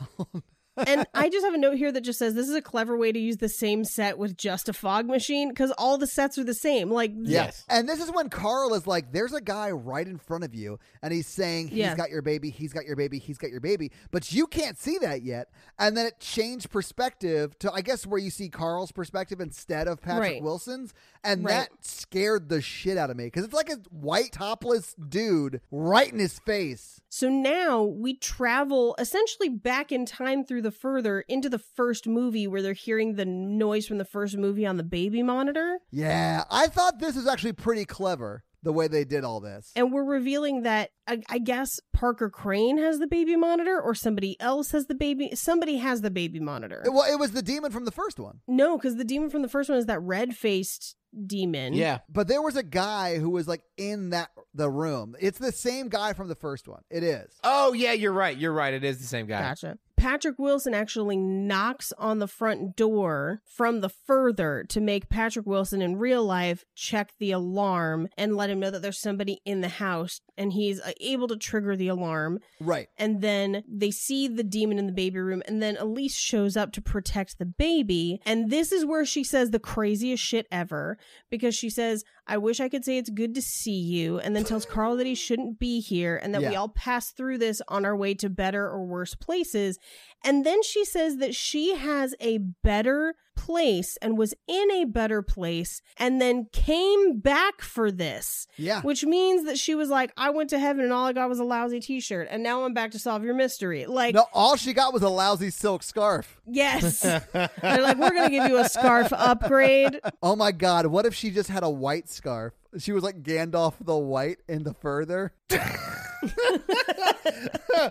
And I just have a note here that just says, this is a clever way to use the same set with just a fog machine, because all the sets are the same. Like, yes. And this is when Carl is like, there's a guy right in front of you, and he's saying, he's yeah. got your baby, he's got your baby, he's got your baby, but you can't see that yet. And then it changed perspective to, I guess, where you see Carl's perspective instead of Patrick right. Wilson's. And right. that scared the shit out of me, because it's like a white topless dude right in his face. So now we travel essentially back in time through The Further into the first movie, where they're hearing the noise from the first movie on the baby monitor. Yeah, I thought this is actually pretty clever. the way they did all this. And we're revealing that, I, I guess, Parker Crane has the baby monitor, or somebody else has the baby. Somebody has the baby monitor. Well, it was the demon from the first one. No, because the demon from the first one is that red-faced demon. Yeah. But there was a guy who was like in that the room. It's the same guy from the first one. It is. Oh, yeah, you're right. You're right. It is the same guy. Gotcha. Patrick Wilson actually knocks on the front door from The Further to make Patrick Wilson in real life check the alarm and let him know that there's somebody in the house, and he's able to trigger the alarm. Right. And then they see the demon in the baby room, and then Elise shows up to protect the baby. And this is where she says the craziest shit ever, because she says, I wish I could say it's good to see you, and then tells Carl that he shouldn't be here and that yeah. we all pass through this on our way to better or worse places. And then she says that she has a better place and was in a better place and then came back for this. Yeah. Which means that she was like, I went to heaven and all I got was a lousy t-shirt, and now I'm back to solve your mystery. Like, no, all she got was a lousy silk scarf. Yes. They're like, we're going to give you a scarf upgrade. Oh my God. What if she just had a white scarf? She was like Gandalf the White in The Further.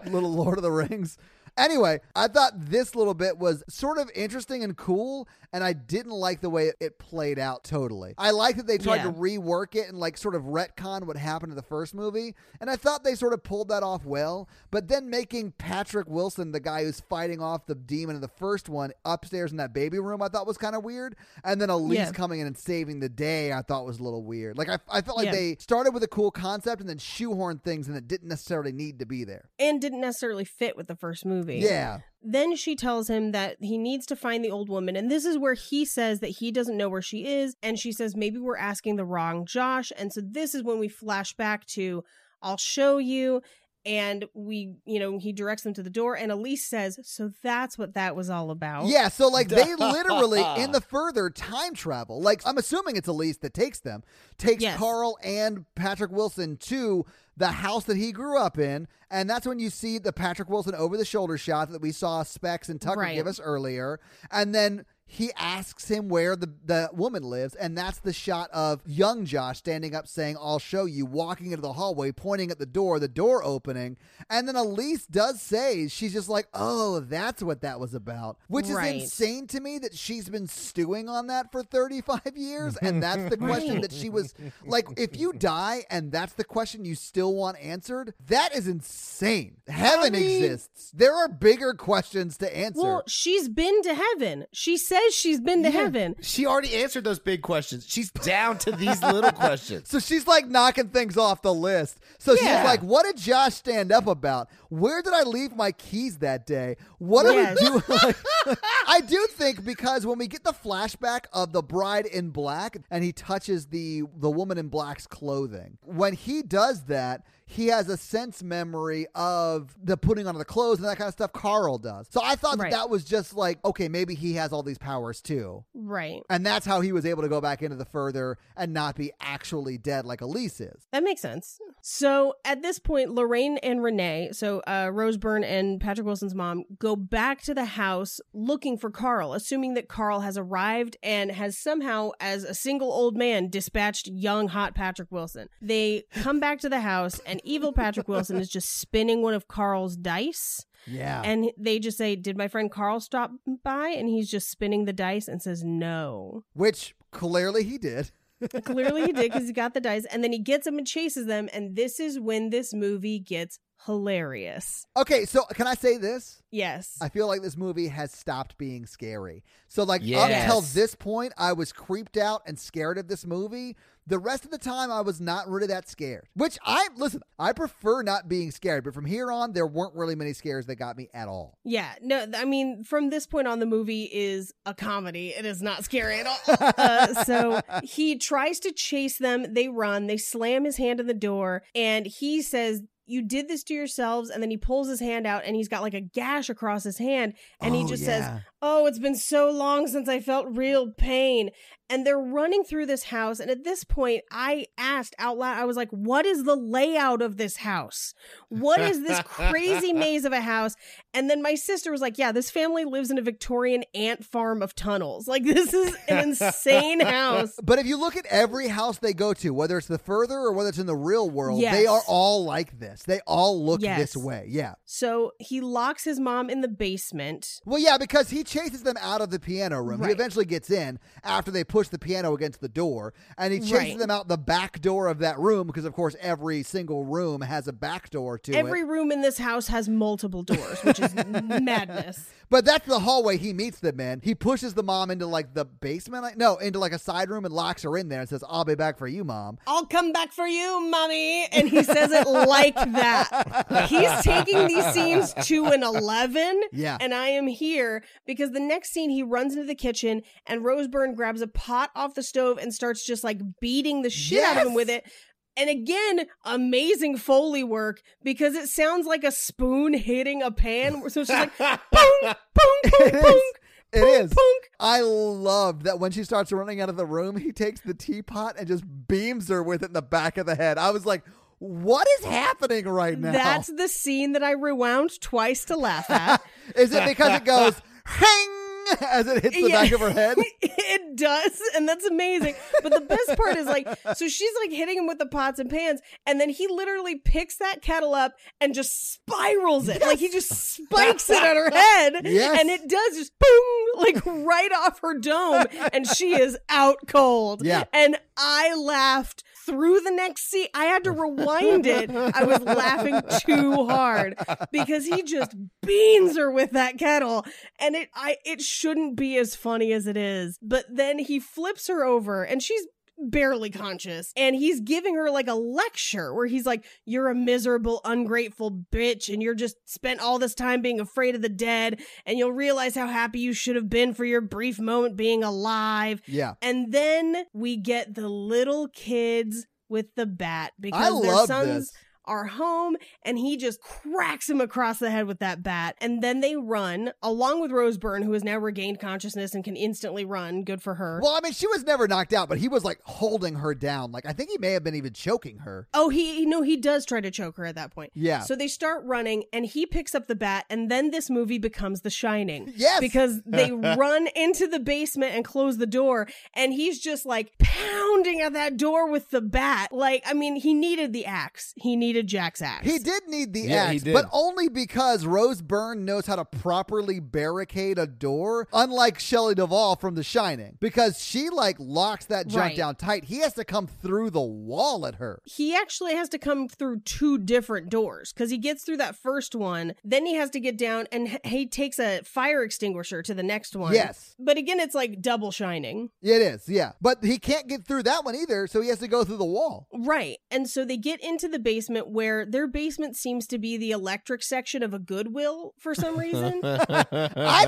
Little Lord of the Rings. Anyway, I thought this little bit was sort of interesting and cool, and I didn't like the way it played out totally. I like that they tried yeah. to rework it and like sort of retcon what happened in the first movie, and I thought they sort of pulled that off well, but then making Patrick Wilson, the guy who's fighting off the demon in the first one, upstairs in that baby room, I thought was kind of weird, and then Elise yeah. coming in and saving the day, I thought was a little weird. Like, I, I felt like yeah. they started with a cool concept and then shoehorned things and it didn't necessarily need to be there. And didn't necessarily fit with the first movie. Movie. Yeah. Then she tells him that he needs to find the old woman, and this is where he says that he doesn't know where she is, and she says maybe we're asking the wrong Josh, and so this is when we flash back to I'll show you, and we, you know, he directs them to the door, and Elise says, so that's what that was all about. Yeah, so like they literally in The Further time travel. Like, I'm assuming it's Elise that takes them, takes yes. Carl and Patrick Wilson to the house that he grew up in, and that's when you see the Patrick Wilson over-the-shoulder shot that we saw Specs and Tucker right. give us earlier, and then he asks him where the, the woman lives, and that's the shot of young Josh standing up saying, I'll show you, walking into the hallway, pointing at the door, the door opening, and then Elise does say, she's just like, oh, that's what that was about, which right. is insane to me that she's been stewing on that for thirty-five years, and that's the question right. that she was, like, if you die, and that's the question you still want answered, that is insane. Heaven I mean, exists. There are bigger questions to answer. Well, she's been to heaven. She says she's been to yeah. heaven. She already answered those big questions. She's down to these little questions. So she's like knocking things off the list. So yeah. she's like, what did Josh stand up about? Where did I leave my keys that day? What yes. do we do? Like, I do think, because when we get the flashback of the bride in black and he touches the, the woman in black's clothing, when he does that, he has a sense memory of the putting on of the clothes and that kind of stuff Carl does. So I thought right. that, that was just like, okay, maybe he has all these powers too. Right. And that's how he was able to go back into The Further and not be actually dead like Elise is. That makes sense. So at this point, Lorraine and Renee, so uh, Rose Byrne and Patrick Wilson's mom, go back to the house looking for Carl, assuming that Carl has arrived and has somehow, as a single old man, dispatched young, hot Patrick Wilson. They come back to the house and evil Patrick Wilson is just spinning one of Carl's dice. Yeah. And they just say, did my friend Carl stop by? And he's just spinning the dice and says no. Which clearly he did. Clearly he did, because he got the dice. And then he gets them and chases them. And this is when this movie gets hilarious. Okay, so can I say this? Yes. I feel like this movie has stopped being scary. So like yes. up until this point, I was creeped out and scared of this movie. The rest of the time, I was not really that scared, which I, listen, I prefer not being scared, but from here on, there weren't really many scares that got me at all. Yeah, no, I mean, from this point on, the movie is a comedy. It is not scary at all. uh, so he tries to chase them. They run. They slam his hand in the door, and he says, you did this to yourselves. And then he pulls his hand out and he's got like a gash across his hand. And oh, he just yeah. says, oh, it's been so long since I felt real pain. And they're running through this house. And at this point, I asked out loud, I was like, what is the layout of this house? What is this crazy maze of a house? And then my sister was like, yeah, this family lives in a Victorian ant farm of tunnels. Like, this is an insane house. But if you look at every house they go to, whether it's The Further or whether it's in the real world, yes. they are all like this. They all look yes. this way. Yeah. So he locks his mom in the basement. Well, yeah, because he chases them out of the piano room. Right. He eventually gets in after they push the piano against the door, and he chases right. them out the back door of that room, because of course every single room has a back door to every it. Every room in this house has multiple doors, which is madness. But that's the hallway he meets them in. He pushes the mom into like the basement, like, no, into like a side room, and locks her in there and says, I'll be back for you, mom. I'll come back for you, mommy. And he says it like that. He's taking these scenes to an eleven. Yeah. And I am here because the next scene he runs into the kitchen and Rose Byrne grabs a pot off the stove and starts just like beating the shit yes! out of him with it. And again, amazing Foley work, because it sounds like a spoon hitting a pan. So she's like, boom, boom, boom, boom. It punk, is. Punk. I love that when she starts running out of the room, he takes the teapot and just beams her with it in the back of the head. I was like, what is happening right now? That's the scene that I rewound twice to laugh at. Is it because it goes, hang, as it hits the yeah. back of her head? It does, and that's amazing. But the best part is, like, so she's like hitting him with the pots and pans, and then he literally picks that kettle up and just spirals it. Yes. Like, he just spikes it at her head, yes. and it does just boom, like right off her dome, and she is out cold. Yeah. And I laughed through the next scene. I had to rewind it. I was laughing too hard because he just beans her with that kettle, and it I it shouldn't be as funny as it is. But then he flips her over and she's barely conscious, and he's giving her like a lecture where he's like, you're a miserable, ungrateful bitch, and you're just spent all this time being afraid of the dead, and you'll realize how happy you should have been for your brief moment being alive. Yeah. And then we get the little kids with the bat, because their sons this. are home, and he just cracks him across the head with that bat. And then they run, along with Rose Byrne, who has now regained consciousness and can instantly run. Good for her. Well, I mean, she was never knocked out, but he was like holding her down. Like, I think he may have been even choking her. Oh, he no, he does try to choke her at that point. Yeah. So they start running, and he picks up the bat, and then this movie becomes The Shining. Yes! Because they run into the basement and close the door, and he's just like pounding at that door with the bat. Like, I mean, he needed the axe. He needed Jack's axe. He did need the yeah, axe, but only because Rose Byrne knows how to properly barricade a door, unlike Shelley Duvall from The Shining, because she like locks that junk right. down tight. He has to come through the wall at her. He actually has to come through two different doors, because he gets through that first one, then he has to get down, and he takes a fire extinguisher to the next one. Yes. But again, it's like double Shining. It is, yeah. But he can't get through that one either, so he has to go through the wall. Right. And so they get into the basement, where their basement seems to be the electric section of a Goodwill for some reason. I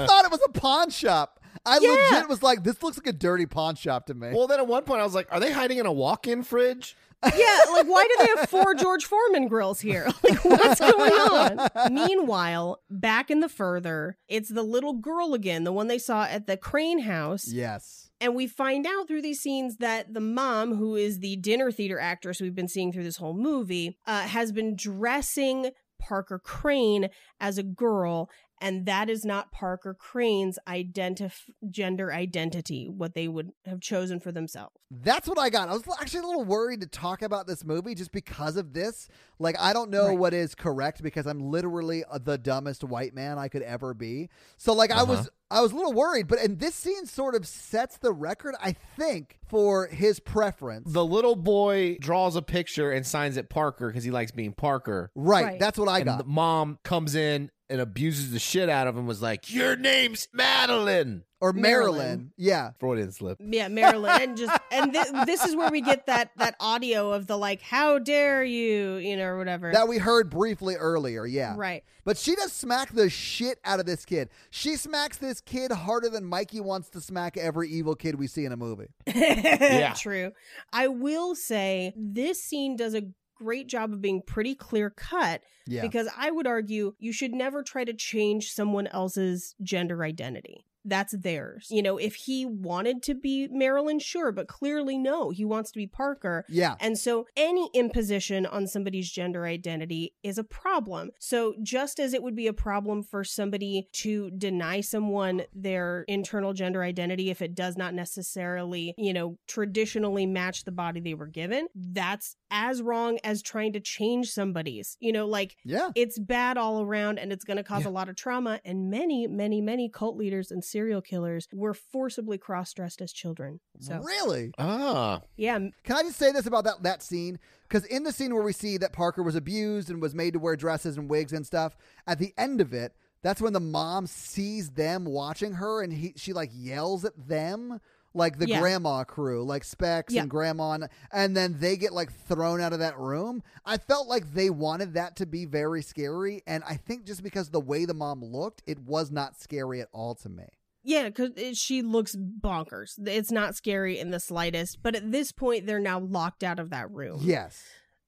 thought it was a pawn shop. I yeah. legit was like, this looks like a dirty pawn shop to me. Well, then at one point I was like, are they hiding in a walk-in fridge? Yeah, like, why do they have four George Foreman grills here? Like, what's going on? Meanwhile, back in The Further, it's the little girl again, the one they saw at the Crane house. Yes. And we find out through these scenes that the mom, who is the dinner theater actress we've been seeing through this whole movie, uh, has been dressing Parker Crane as a girl. And that is not Parker Crane's identif- gender identity, what they would have chosen for themselves. That's what I got. I was actually a little worried to talk about this movie just because of this. Like, I don't know right. what is correct, because I'm literally the dumbest white man I could ever be. So, like, uh-huh. I was... I was a little worried, but and this scene sort of sets the record, I think, for his preference. The little boy draws a picture and signs it Parker because he likes being Parker. Right. right. That's what I and got. The mom comes in and abuses the shit out of him, was like, your name's Madeline. Or Marilyn. Marilyn. Yeah. Freudian slip. Yeah, Marilyn. And just and th- this is where we get that that audio of the, like, how dare you, you know, or whatever. That we heard briefly earlier, yeah. Right. But she does smack the shit out of this kid. She smacks this kid harder than Mikey wants to smack every evil kid we see in a movie. Yeah. True. I will say this scene does a great job of being pretty clear cut, yeah. because I would argue you should never try to change someone else's gender identity. That's theirs. You know, if he wanted to be Marilyn, sure, but clearly no, he wants to be Parker. Yeah. And so any imposition on somebody's gender identity is a problem. So just as it would be a problem for somebody to deny someone their internal gender identity if it does not necessarily, you know, traditionally match the body they were given, that's as wrong as trying to change somebody's. You know, like, yeah. it's bad all around, and it's going to cause yeah. a lot of trauma. And many, many, many cult leaders and serial killers were forcibly cross-dressed as children. So really? Ah. Yeah. Can I just say this about that, that scene? Because in the scene where we see that Parker was abused and was made to wear dresses and wigs and stuff, at the end of it, that's when the mom sees them watching her, and he, she like yells at them. Like the yeah. grandma crew, like Specs yeah. and Grandma, and then they get like thrown out of that room. I felt like they wanted that to be very scary, and I think just because of the way the mom looked, it was not scary at all to me. Yeah, because she looks bonkers. It's not scary in the slightest, but at this point, they're now locked out of that room. Yes.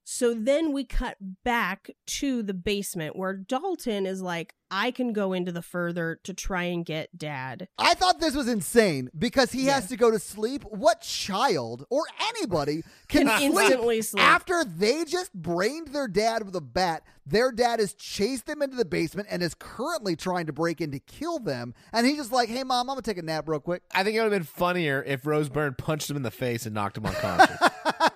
So then we cut back to the basement where Dalton is like, I can go into the further to try and get dad. I thought this was insane because he yeah. has to go to sleep. What child or anybody can, can sleep instantly sleep after they just brained their dad with a bat? Their dad has chased them into the basement and is currently trying to break in to kill them. And he's just like, hey, mom, I'm going to take a nap real quick. I think it would have been funnier if Rose Byrne punched him in the face and knocked him unconscious.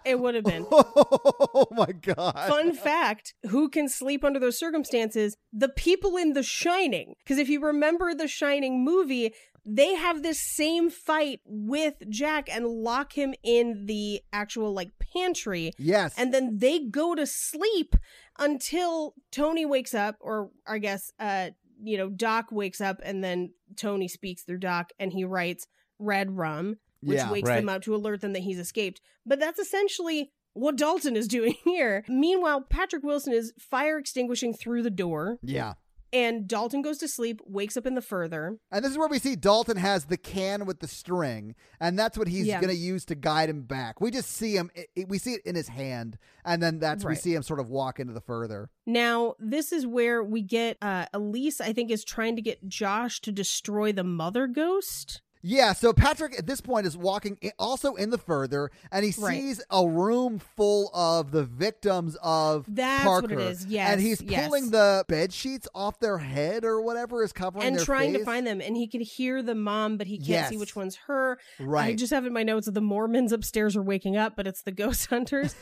It would have been. Oh, my God. Fun fact, who can sleep under those circumstances? The people in The Shining. Because if you remember The Shining movie, they have this same fight with Jack and lock him in the actual, like, pantry. Yes. And then they go to sleep until Tony wakes up, or I guess, uh, you know, Doc wakes up, and then Tony speaks through Doc, and he writes Red Rum, which yeah, wakes right. them up to alert them that he's escaped. But that's essentially what Dalton is doing here. Meanwhile, Patrick Wilson is fire extinguishing through the door. Yeah. And Dalton goes to sleep, wakes up in the further. And this is where we see Dalton has the can with the string, and that's what he's yeah. going to use to guide him back. We just see him, it, we see it in his hand, and then that's, right. we see him sort of walk into the further. Now, this is where we get, uh, Elise, I think, is trying to get Josh to destroy the mother ghost. Yeah, so Patrick at this point is walking in, also in the further, and he right. sees a room full of the victims of That's Parker. That's what it is, yes. And he's yes. pulling the bed sheets off their head or whatever is covering and their face. And trying to find them, and he can hear the mom, but he can't yes. see which one's her. Right. I just have in my notes that the Mormons upstairs are waking up, but it's the ghost hunters.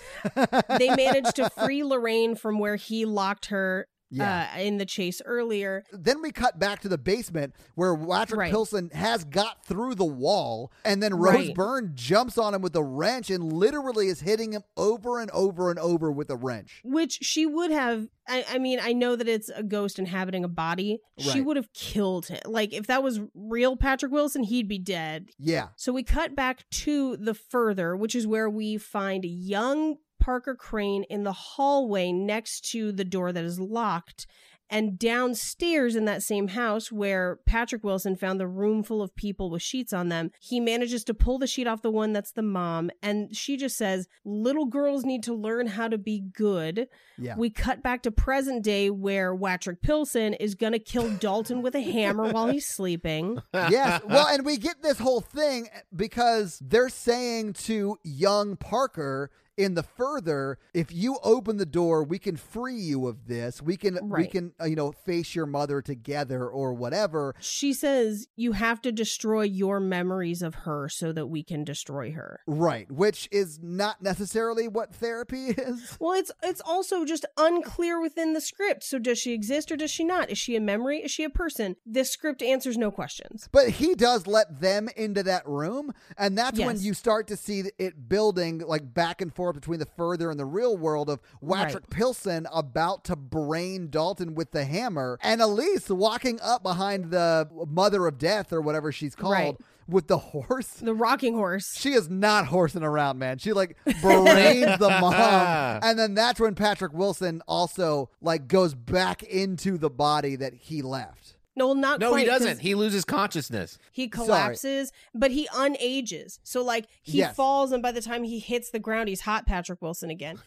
They managed to free Lorraine from where he locked her. Yeah, uh, in the chase earlier. Then we cut back to the basement where Patrick right. Wilson has got through the wall, and then Rose right. Byrne jumps on him with a wrench and literally is hitting him over and over and over with a wrench. Which she would have. I, I mean, I know that it's a ghost inhabiting a body. Right. She would have killed him. Like, if that was real Patrick Wilson, he'd be dead. Yeah. So we cut back to the further, which is where we find a young Parker Crane in the hallway next to the door that is locked, and downstairs in that same house where Patrick Wilson found the room full of people with sheets on them, he manages to pull the sheet off the one that's the mom, and she just says, little girls need to learn how to be good. Yeah. We cut back to present day where Patrick Wilson is going to kill Dalton with a hammer while he's sleeping. Yes, well, and we get this whole thing because they're saying to young Parker in the further, if you open the door, we can free you of this. We can, right. we can, uh, you know, face your mother together or whatever. She says you have to destroy your memories of her so that we can destroy her. Right, which is not necessarily what therapy is. Well, it's it's also just unclear within the script. So does she exist or does she not? Is she a memory? Is she a person? This script answers no questions. But he does let them into that room, and that's yes. when you start to see it building like back and forth between the further and the real world of Patrick right. Wilson about to brain Dalton with the hammer, and Elise walking up behind the mother of death or whatever she's called right. with the horse, the rocking horse. She is not horsing around, man. She like brains the mom, and then that's when Patrick Wilson also like goes back into the body that he left. No, not no, quite, he doesn't. He loses consciousness. He collapses, Sorry. but he unages. So, like, he yes. falls, and by the time he hits the ground, he's hot Patrick Wilson again.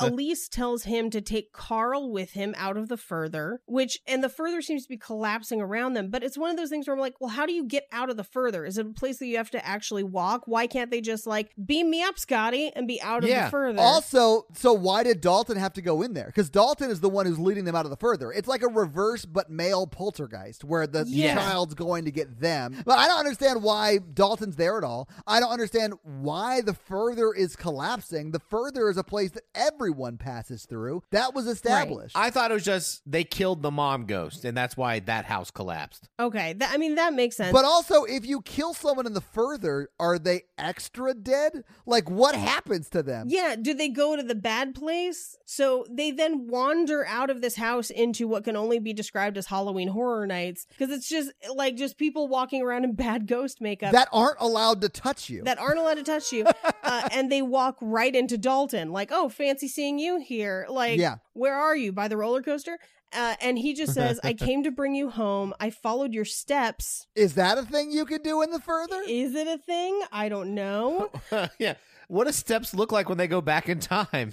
Elise tells him to take Carl with him out of the Further, which, and the Further seems to be collapsing around them. But it's one of those things where I'm like, well, how do you get out of the Further? Is it a place that you have to actually walk? Why can't they just, like, beam me up, Scotty, and be out yeah. of the Further? Also, so why did Dalton have to go in there? Because Dalton is the one who's leading them out of the Further. It's like a reverse but male poltergeist, where the yeah. child's going to get them. But I don't understand why Dalton's there at all. I don't understand why the Further is collapsing. The Further is a place that everyone passes through. That was established. Right. I thought it was just they killed the mom ghost, and that's why that house collapsed. Okay. Th- I mean, that makes sense. But also, if you kill someone in the Further, are they extra dead? Like, what happens to them? Yeah. Do they go to the bad place? So they then wander out of this house into what can only be described as Halloween Horror Night. Because it's just like just people walking around in bad ghost makeup that aren't allowed to touch you that aren't allowed to touch you uh, and they walk right into Dalton, like, oh, fancy seeing you here, like yeah. where are you, by the roller coaster? Uh, and he just says, I came to bring you home. I followed your steps. Is that a thing you could do in the Further? Is it a thing? I don't know. Yeah, what do steps look like when they go back in time?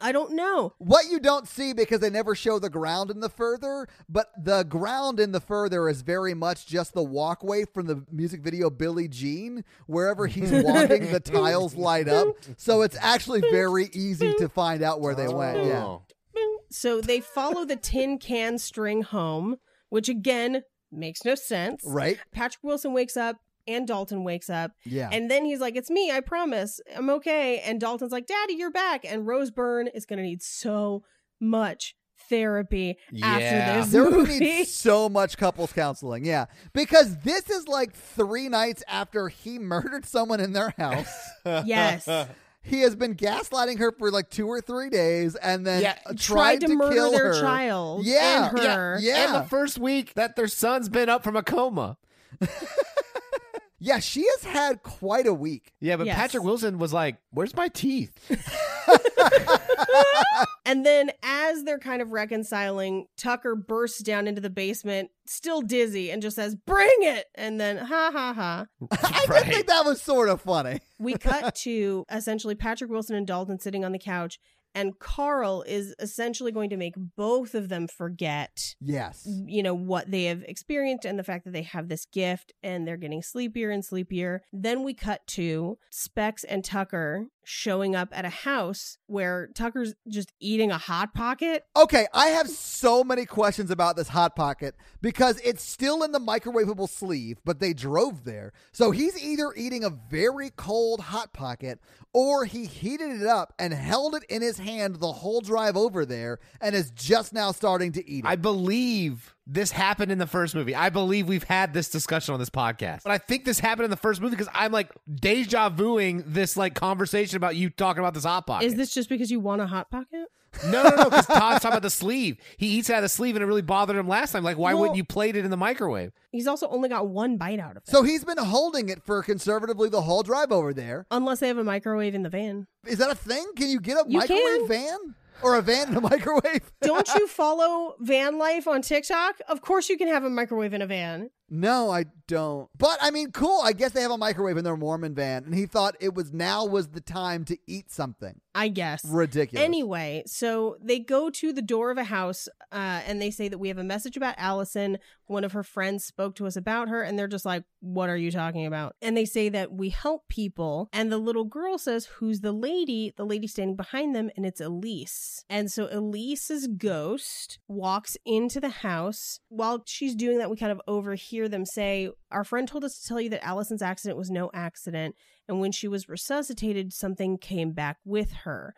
I don't know. What you don't see, because they never show the ground in the Further, but the ground in the Further is very much just the walkway from the music video Billie Jean. Wherever he's walking, the tiles light up. So it's actually very easy to find out where they went. Yeah. So they follow the tin can string home, which again makes no sense. Right. Patrick Wilson wakes up. And Dalton wakes up. Yeah. And then he's like, it's me. I promise. I'm okay. And Dalton's like, Daddy, you're back. And Rose Byrne is going to need so much therapy yeah. after this There movie. Needs so much couples counseling. Yeah. Because this is like three nights after he murdered someone in their house. Yes. He has been gaslighting her for like two or three days and then yeah, tried, tried to, to murder kill their her. child. Yeah. And her. Yeah. yeah. And the first week that their son's been up from a coma. Yeah, she has had quite a week. Yeah, but yes. Patrick Wilson was like, where's my teeth? And then as they're kind of reconciling, Tucker bursts down into the basement, still dizzy, and just says, bring it! And then, ha, ha, ha. I right. did think that was sort of funny. We cut to, essentially, Patrick Wilson and Dalton sitting on the couch, and Carl is essentially going to make both of them forget, yes, you know, what they have experienced and the fact that they have this gift, and they're getting sleepier and sleepier. Then we cut to Specs and Tucker showing up at a house where Tucker's just eating a Hot Pocket. Okay, I have so many questions about this Hot Pocket because it's still in the microwavable sleeve, but they drove there. So he's either eating a very cold Hot Pocket or he heated it up and held it in his hand the whole drive over there and is just now starting to eat it. I believe this happened in the first movie. I believe we've had this discussion on this podcast. But I think this happened in the first movie because I'm like deja vuing this like conversation about you talking about this Hot Pocket. Is this just because you want a Hot Pocket? No, no, no, because Todd's talking about the sleeve. He eats out of the sleeve and it really bothered him last time. Like, why well, wouldn't you plate it in the microwave? He's also only got one bite out of it. So he's been holding it for conservatively the whole drive over there. Unless they have a microwave in the van. Is that a thing? Can you get a you microwave can. van? Or a van in a microwave? Don't you follow van life on TikTok? Of course you can have a microwave in a van. No, I don't. But, I mean, cool. I guess they have a microwave in their Mormon van. And he thought it was now was the time to eat something. I guess. Ridiculous. Anyway, so they go to the door of a house uh, and they say that we have a message about Allison. One of her friends spoke to us about her. And they're just like, what are you talking about? And they say that we help people. And the little girl says, who's the lady? The lady standing behind them. And it's Elise. And so Elise's ghost walks into the house. While she's doing that, we kind of overhear them say, our friend told us to tell you that Allison's accident was no accident, and when she was resuscitated, something came back with her.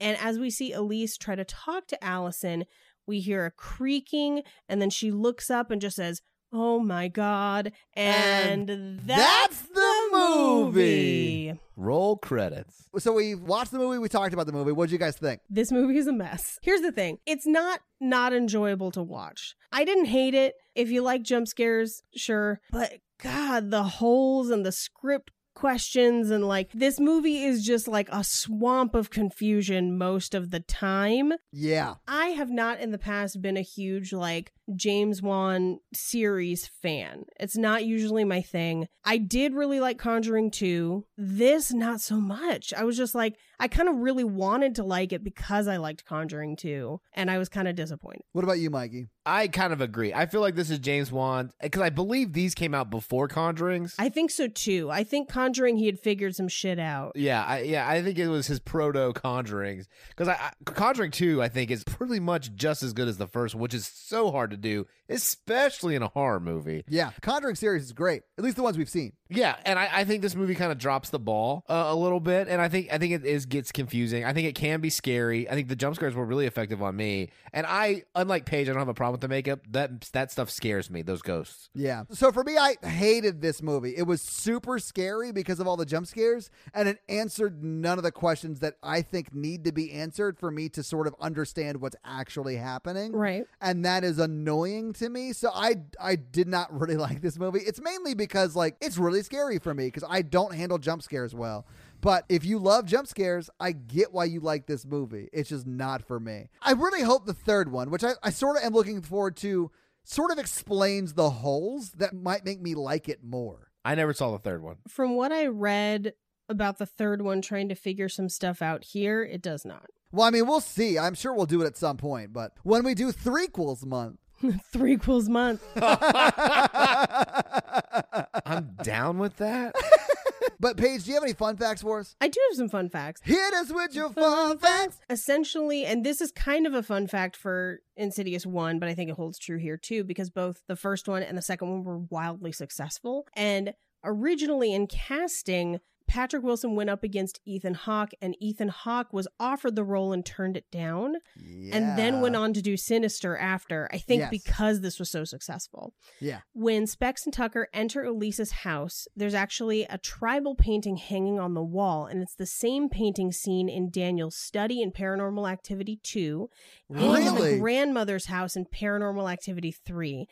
And as we see Elise try to talk to Allison, we hear a creaking, and then she looks up and just says, oh my God, and, and that's, that's the movie. movie. Roll credits. So we watched the movie, we talked about the movie. What did you guys think? This movie is a mess. Here's the thing. It's not not enjoyable to watch. I didn't hate it. If you like jump scares, sure. But God, the holes and the script questions, and like this movie is just like a swamp of confusion most of the time. Yeah. I have not in the past been a huge like James Wan series fan. It's not usually my thing. I did really like Conjuring two. This, not so much. I was just like, I kind of really wanted to like it because I liked Conjuring two, and I was kind of disappointed. What about you, Mikey? I kind of agree. I feel like this is James Wan, because I believe these came out before Conjurings. I think so, too. I think Conjuring, he had figured some shit out. Yeah, I, yeah, I think it was his proto-Conjurings, because I, I, Conjuring two, I think, is pretty much just as good as the first, which is so hard to do, especially in a horror movie. Yeah, Conjuring series is great, at least the ones we've seen. Yeah, and I, I think this movie kind of drops the ball uh, a little bit, and I think I think it is gets confusing. I think it can be scary. I think the jump scares were really effective on me, and I, unlike Paige, I don't have a problem with the makeup. That that stuff scares me. Those ghosts. Yeah. So for me, I hated this movie. It was super scary because of all the jump scares, and it answered none of the questions that I think need to be answered for me to sort of understand what's actually happening. Right. And that is annoying to me. So I I did not really like this movie. It's mainly because like it's really scary for me because I don't handle jump scares well. But if you love jump scares, I get why you like this movie. It's just not for me. I really hope the third one, which I, I sort of am looking forward to, sort of explains the holes that might make me like it more. I never saw the third one. From what I read about the third one, trying to figure some stuff out here, it does not. Well, I mean, we'll see. I'm sure we'll do it at some point. But when we do threequels month, threequels month. I'm down with that. But Paige, do you have any fun facts for us? I do have some fun facts. Hit us with your fun, fun facts. facts. Essentially, and this is kind of a fun fact for Insidious one, but I think it holds true here too, because both the first one and the second one were wildly successful. And originally in casting, Patrick Wilson went up against Ethan Hawke, and Ethan Hawke was offered the role and turned it down, yeah. and then went on to do Sinister after, I think yes. because this was so successful. Yeah. When Specs and Tucker enter Elise's house, there's actually a tribal painting hanging on the wall, and it's the same painting seen in Daniel's study in Paranormal Activity two, really? And the grandmother's house in Paranormal Activity three.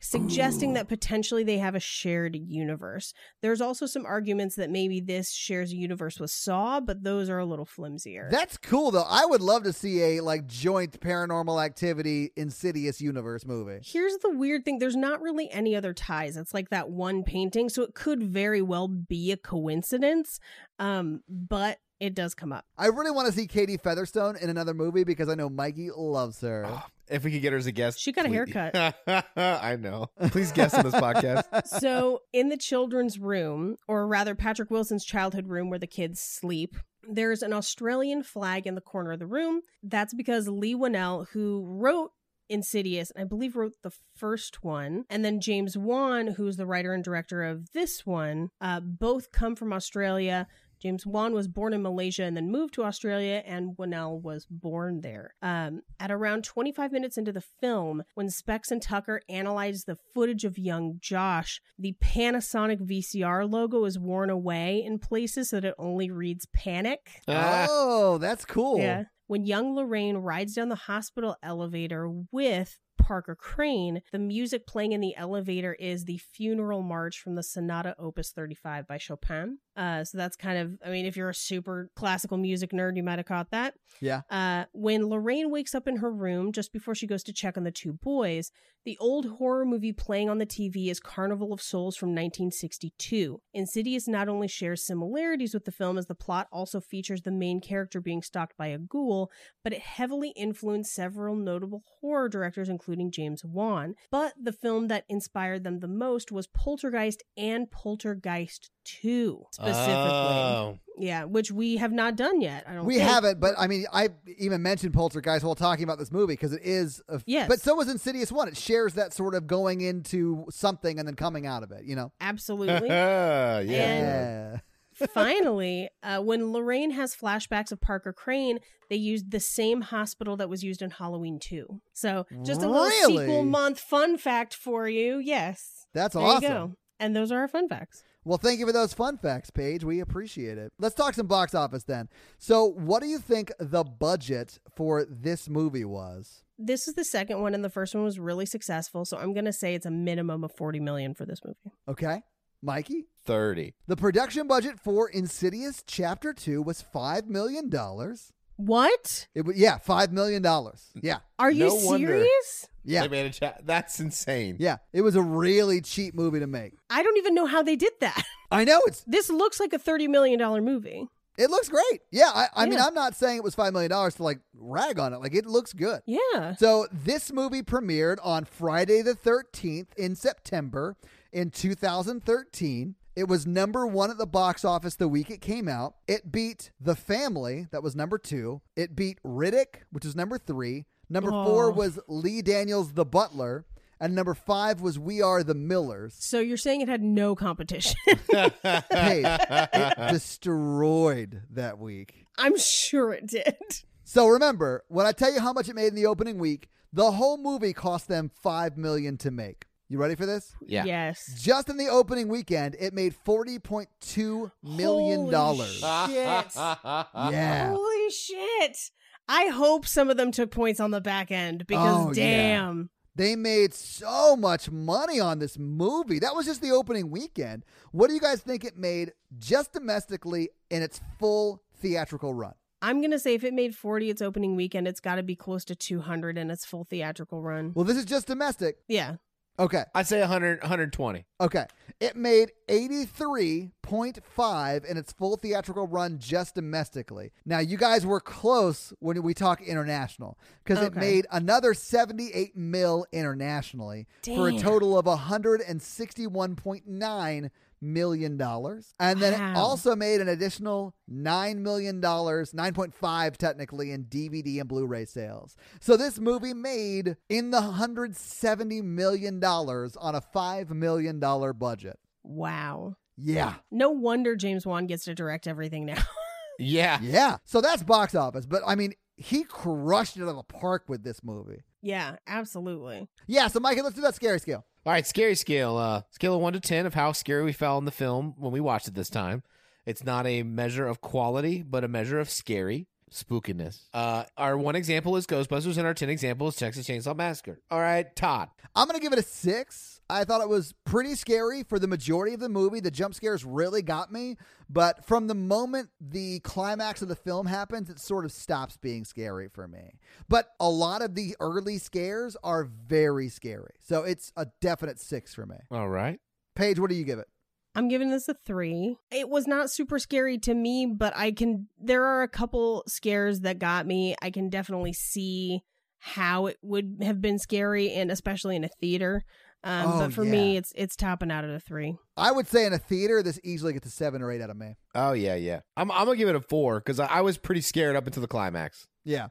Suggesting Ooh. That potentially they have a shared universe. There's also some arguments that maybe this shares a universe with Saw, but those are a little flimsier. That's cool, though. I would love to see a like joint Paranormal Activity Insidious universe movie. Here's the weird thing. There's not really any other ties. It's like that one painting, so it could very well be a coincidence, um, but it does come up. I really want to see Katie Featherstone in another movie because I know Mikey loves her. Oh. If we could get her as a guest. She got please. a haircut. I know. Please guest on this podcast. So in the children's room, or rather Patrick Wilson's childhood room where the kids sleep, there's an Australian flag in the corner of the room. That's because Leigh Whannell, who wrote Insidious, and I believe wrote the first one, and then James Wan, who's the writer and director of this one, uh, both come from Australia. James Wan was born in Malaysia and then moved to Australia, and Whannell was born there. Um, at around twenty-five minutes into the film, when Specs and Tucker analyze the footage of young Josh, the Panasonic V C R logo is worn away in places so that it only reads Panic. Oh, that's cool. Yeah. When young Lorraine rides down the hospital elevator with Parker Crane, the music playing in the elevator is the funeral march from the Sonata Opus thirty-five by Chopin. Uh, so that's kind of, I mean, if you're a super classical music nerd, you might have caught that. Yeah. Uh, when Lorraine wakes up in her room just before she goes to check on the two boys, the old horror movie playing on the T V is Carnival of Souls from nineteen sixty-two. Insidious not only shares similarities with the film, as the plot also features the main character being stalked by a ghoul, but it heavily influenced several notable horror directors, including James Wan. But the film that inspired them the most was Poltergeist and Poltergeist two. Specifically. Oh. Yeah, which we have not done yet. I don't we think. haven't, but I mean, I even mentioned Poltergeist while talking about this movie because it is. A f- yes. But so was Insidious one. It shares that sort of going into something and then coming out of it, you know? Absolutely. yeah. And finally, uh, when Lorraine has flashbacks of Parker Crane, they used the same hospital that was used in Halloween Two. So just a really? little sequel month fun fact for you. Yes. That's there awesome. You go. And those are our fun facts. Well, thank you for those fun facts, Paige. We appreciate it. Let's talk some box office then. So what do you think the budget for this movie was? This is the second one, and the first one was really successful. So I'm going to say it's a minimum of forty million dollars for this movie. Okay. Mikey? thirty. The production budget for Insidious Chapter two was five million dollars. What? It was, yeah, five million dollars. Yeah. Are you no serious? Yeah. They made a cha- That's insane. Yeah. It was a really cheap movie to make. I don't even know how they did that. I know. It's This looks like a thirty million dollars movie. It looks great. Yeah. I, I yeah. mean, I'm not saying it was five million dollars to like rag on it. Like, it looks good. Yeah. So this movie premiered on Friday the thirteenth in September in two thousand thirteen. It was number one at the box office the week it came out. It beat The Family, that was number two. It beat Riddick, which was number three. Number Aww. four was Lee Daniels the Butler. And number five was We Are the Millers. So you're saying it had no competition. Hey, it destroyed that week. I'm sure it did. So remember, when I tell you how much it made in the opening week, the whole movie cost them five million dollars to make. You ready for this? Yeah. Yes. Just in the opening weekend, it made forty point two million dollars. Holy shit. Yeah. Holy shit. I hope some of them took points on the back end because oh, damn. Yeah. They made so much money on this movie. That was just the opening weekend. What do you guys think it made just domestically in its full theatrical run? I'm going to say if it made forty its opening weekend, it's got to be close to two hundred in its full theatrical run. Well, this is just domestic. Yeah. Okay. I'd say one hundred, one hundred twenty. Okay. It made eighty-three point five in its full theatrical run just domestically. Now, you guys were close when we talk international because okay. it made another seventy-eight mil internationally Damn. for a total of one hundred sixty-one point nine million dollars. And then wow. it also made an additional nine million dollars, nine point five technically, in D V D and Blu-ray sales. So this movie made in the one hundred seventy million dollars on a five million dollars budget. Wow. Yeah. No wonder James Wan gets to direct everything now. Yeah. Yeah. So that's box office. But I mean, he crushed it out of the park with this movie. Yeah, absolutely. Yeah. So Micah, let's do that scary scale. All right, scary scale, uh, scale of one to ten of how scary we fell in the film when we watched it this time. It's not a measure of quality, but a measure of scary, spookiness. Uh, our one example is Ghostbusters, and our ten example is Texas Chainsaw Massacre. All right, Todd. I'm going to give it a six. I thought it was pretty scary for the majority of the movie. The jump scares really got me, but from the moment the climax of the film happens, it sort of stops being scary for me. But a lot of the early scares are very scary, so it's a definite six for me. All right. Paige, what do you give it? I'm giving this a three. It was not super scary to me, but I can. There are a couple scares that got me. I can definitely see how it would have been scary, and especially in a theater. Um, oh, but for yeah. me, it's it's topping out at a three. I would say in a theater, this easily gets a seven or eight out of me. Oh, yeah, yeah. I'm I'm going to give it a four because I, I was pretty scared up until the climax. Yeah.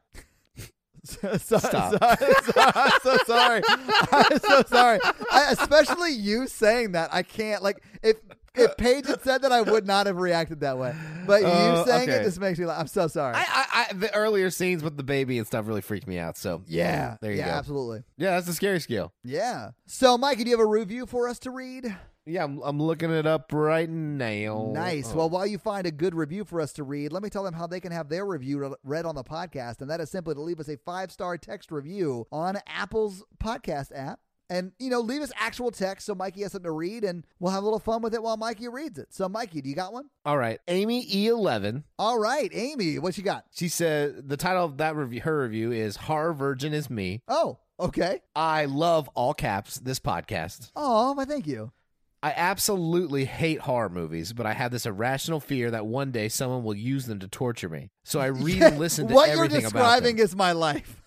So, so, Stop. So, so, I'm so sorry. I'm so sorry. I, especially you saying that. I can't. Like, if if Paige had said that, I would not have reacted that way. But uh, you saying okay. it just makes me laugh. I'm so sorry. I, I, I, the earlier scenes with the baby and stuff really freaked me out. So, yeah. yeah there you yeah, go. Yeah, absolutely. Yeah, that's the scary scale. Yeah. So, Mikey, do you have a review for us to read? Yeah, I'm, I'm looking it up right now. Nice. Oh. Well, while you find a good review for us to read, let me tell them how they can have their review read on the podcast, and that is simply to leave us a five-star text review on Apple's podcast app. And, you know, leave us actual text so Mikey has something to read, and we'll have a little fun with it while Mikey reads it. So, Mikey, do you got one? All right. Amy E eleven. All right. Amy, what you got? She said the title of that review, her review is Horror Virgin is Me. Oh, okay. I love all caps this podcast. Oh, well, thank you. I absolutely hate horror movies, but I have this irrational fear that one day someone will use them to torture me. So I read yeah, and listen to everything about them. What you're describing is my life.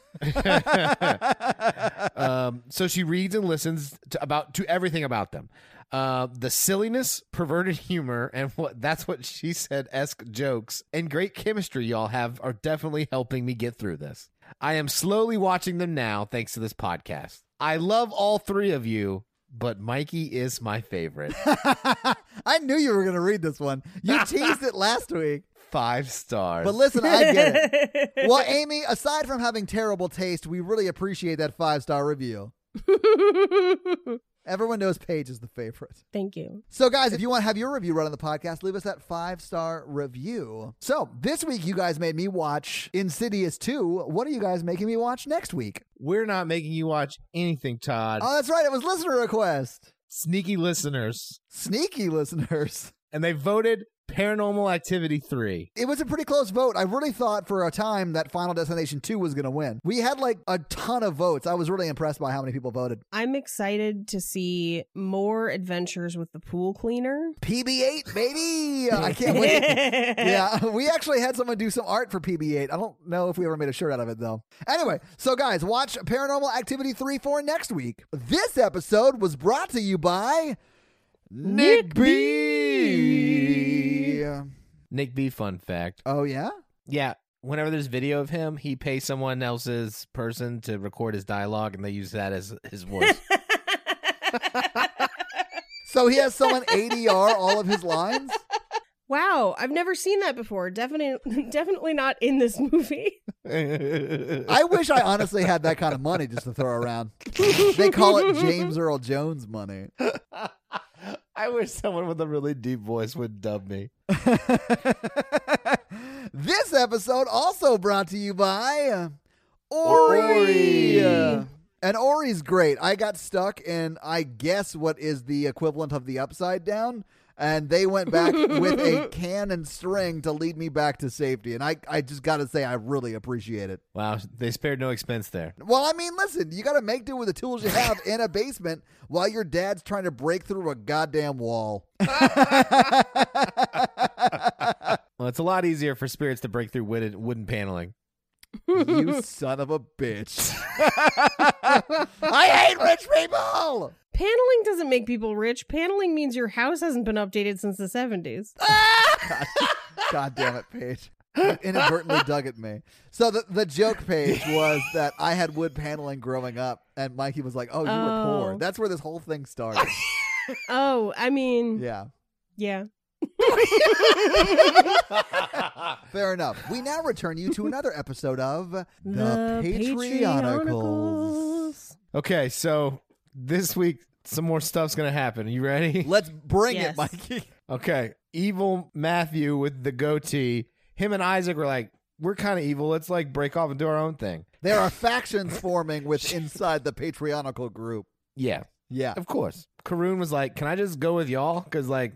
um, so she reads and listens to about to everything about them. Uh, the silliness, perverted humor, and what that's what she said esque jokes and great chemistry y'all have are definitely helping me get through this. I am slowly watching them now thanks to this podcast. I love all three of you. But Mikey is my favorite. I knew you were going to read this one. You teased it last week. Five stars. But listen, I get it. Well, Amy, aside from having terrible taste, we really appreciate that five-star review. Everyone knows Paige is the favorite. Thank you. So, guys, if you want to have your review read on the podcast, leave us that five-star review. So, this week you guys made me watch Insidious two. What are you guys making me watch next week? We're not making you watch anything, Todd. Oh, that's right. It was listener request. Sneaky listeners. Sneaky listeners. and they voted Paranormal Activity three. It was a pretty close vote. I really thought for a time that Final Destination two was going to win. We had like a ton of votes. I was really impressed by how many people voted. I'm excited to see more adventures with the pool cleaner. P B eight, baby! I can't wait. Yeah, we actually had someone do some art for P B eight. I don't know if we ever made a shirt out of it, though. Anyway, so guys, watch Paranormal Activity three for next week. This episode was brought to you by... Nick, Nick B. B. Nick B, fun fact. Oh, yeah? Yeah. Whenever there's video of him, he pays someone else's person to record his dialogue, and they use that as his voice. So he has someone A D R all of his lines? Wow, I've never seen that before. Definitely, definitely not in this movie. I wish I honestly had that kind of money just to throw around. They call it James Earl Jones money. I wish someone with a really deep voice would dub me. This episode also brought to you by Ori. Ori. And Ori's great. I got stuck in, I guess, what is the equivalent of the Upside Down. And they went back with a can and string to lead me back to safety. And I, I just got to say, I really appreciate it. Wow. They spared no expense there. Well, I mean, listen, you got to make do with the tools you have in a basement while your dad's trying to break through a goddamn wall. Well, it's a lot easier for spirits to break through wooden, wooden paneling. You son of a bitch. I hate rich people. Paneling doesn't make people rich. Paneling means your house hasn't been updated since the seventies. God, God damn it, Paige. You inadvertently dug at me. So the, the joke, Paige, was that I had wood paneling growing up, and Mikey was like, oh, you oh. were poor. That's where this whole thing started. Oh, I mean. Yeah. Yeah. Fair enough. We now return you to another episode of The, the Patreonicals. Okay, so... This week, some more stuff's going to happen. Are you ready? Let's bring yes. it, Mikey. Okay. Evil Matthew with the goatee. Him and Isaac were like, we're kind of evil. Let's like break off and do our own thing. There are factions forming with inside the Patreonical group. Yeah. Yeah. Of course. Karun was like, can I just go with y'all? Because like,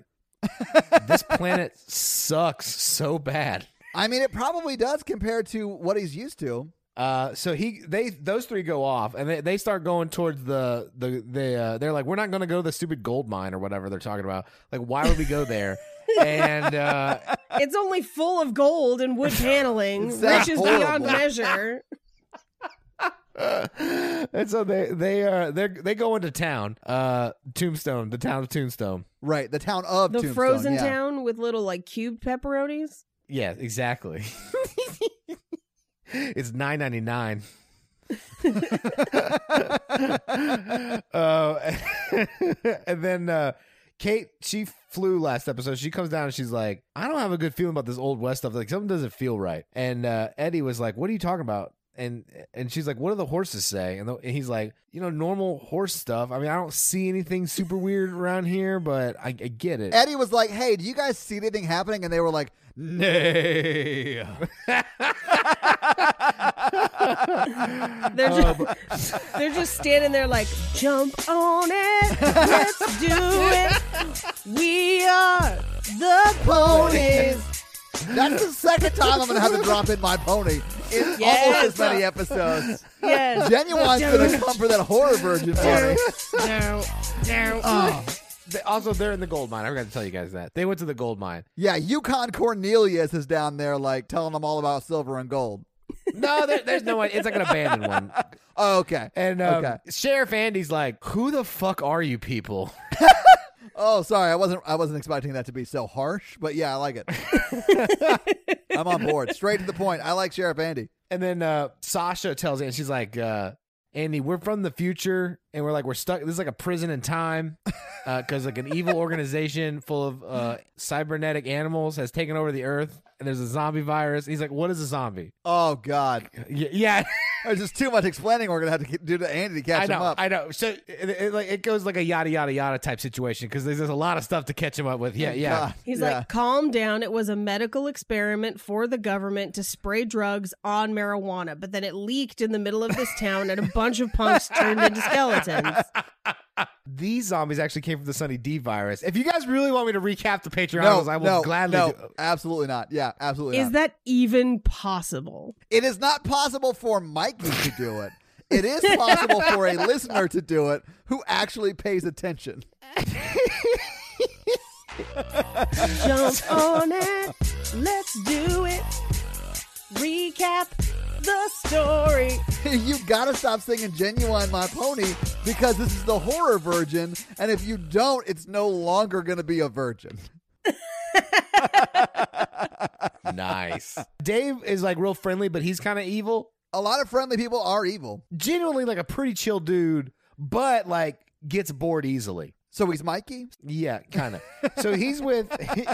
this planet sucks so bad. I mean, it probably does compared to what he's used to. Uh, so he, they, those three go off, and they, they start going towards the the the. Uh, they're like, we're not going to go to the stupid gold mine or whatever they're talking about. Like, why would we go there? And uh, it's only full of gold and wood paneling, which is horrible. Beyond measure. Uh, and so they they uh they they go into town, uh, Tombstone, the town of Tombstone, right? The town of the Tombstone, frozen yeah. town with little like cubed pepperonis. Yeah, exactly. It's nine ninety nine. uh, and then uh, Kate, she flew last episode. She comes down and she's like, "I don't have a good feeling about this Old West stuff. Like something doesn't feel right." And uh, Eddie was like, "What are you talking about?" And and she's like, "What do the horses say?" And, the, and he's like, "You know, normal horse stuff. I mean, I don't see anything super weird around here, but I, I get it." Eddie was like, "Hey, do you guys see anything happening?" And they were like, "Nay." they're, just, they're just standing there like, jump on it, let's do it, we are the ponies. That's the second time I'm going to have to drop in my pony in yes. almost as many episodes. Yes. Genuine's going to come for that Horror Virgin pony. No, no, oh. They, also, they're in the gold mine. I forgot to tell you guys that. They went to the gold mine. Yeah, Yukon Cornelius is down there like telling them all about silver and gold. No, there, there's no one. It's like an abandoned one. Oh, okay. And um, okay. Sheriff Andy's like, who the fuck are you people? Oh, sorry. I wasn't I wasn't expecting that to be so harsh, but yeah, I like it. I'm on board. Straight to the point. I like Sheriff Andy. And then uh, Sasha tells Andy, she's like, uh, Andy, we're from the future, and we're like, we're stuck. This is like a prison in time because uh, like an evil organization full of uh, cybernetic animals has taken over the earth. And there's a zombie virus. He's like, what is a zombie? Oh, God. Yeah. There's just too much explaining we're going to have to do to Andy to catch I know, him up. I know. So it, it, like, it goes like a yada, yada, yada type situation because there's, there's a lot of stuff to catch him up with. Yeah, yeah. God. He's yeah. like, calm down. It was a medical experiment for the government to spray drugs on marijuana. But then it leaked in the middle of this town and a bunch of punks turned into skeletons. These zombies actually came from the Sunny D virus. If you guys really want me to recap the Patreon, no, I will no, gladly no, do. Absolutely not. Yeah, absolutely is not. Is that even possible? It is not possible for Mikey to do it. It is possible for a listener to do it who actually pays attention. Jump on it. Let's do it. Recap the story. You gotta stop singing Genuine My Pony, because this is the Horror Virgin, and if you don't, it's no longer gonna be a virgin. Nice. Dave is like real friendly, but he's kind of evil. A lot of friendly people are evil. Genuinely like a pretty chill dude, but like gets bored easily. So he's Mikey? Yeah, kind of. So he's with he,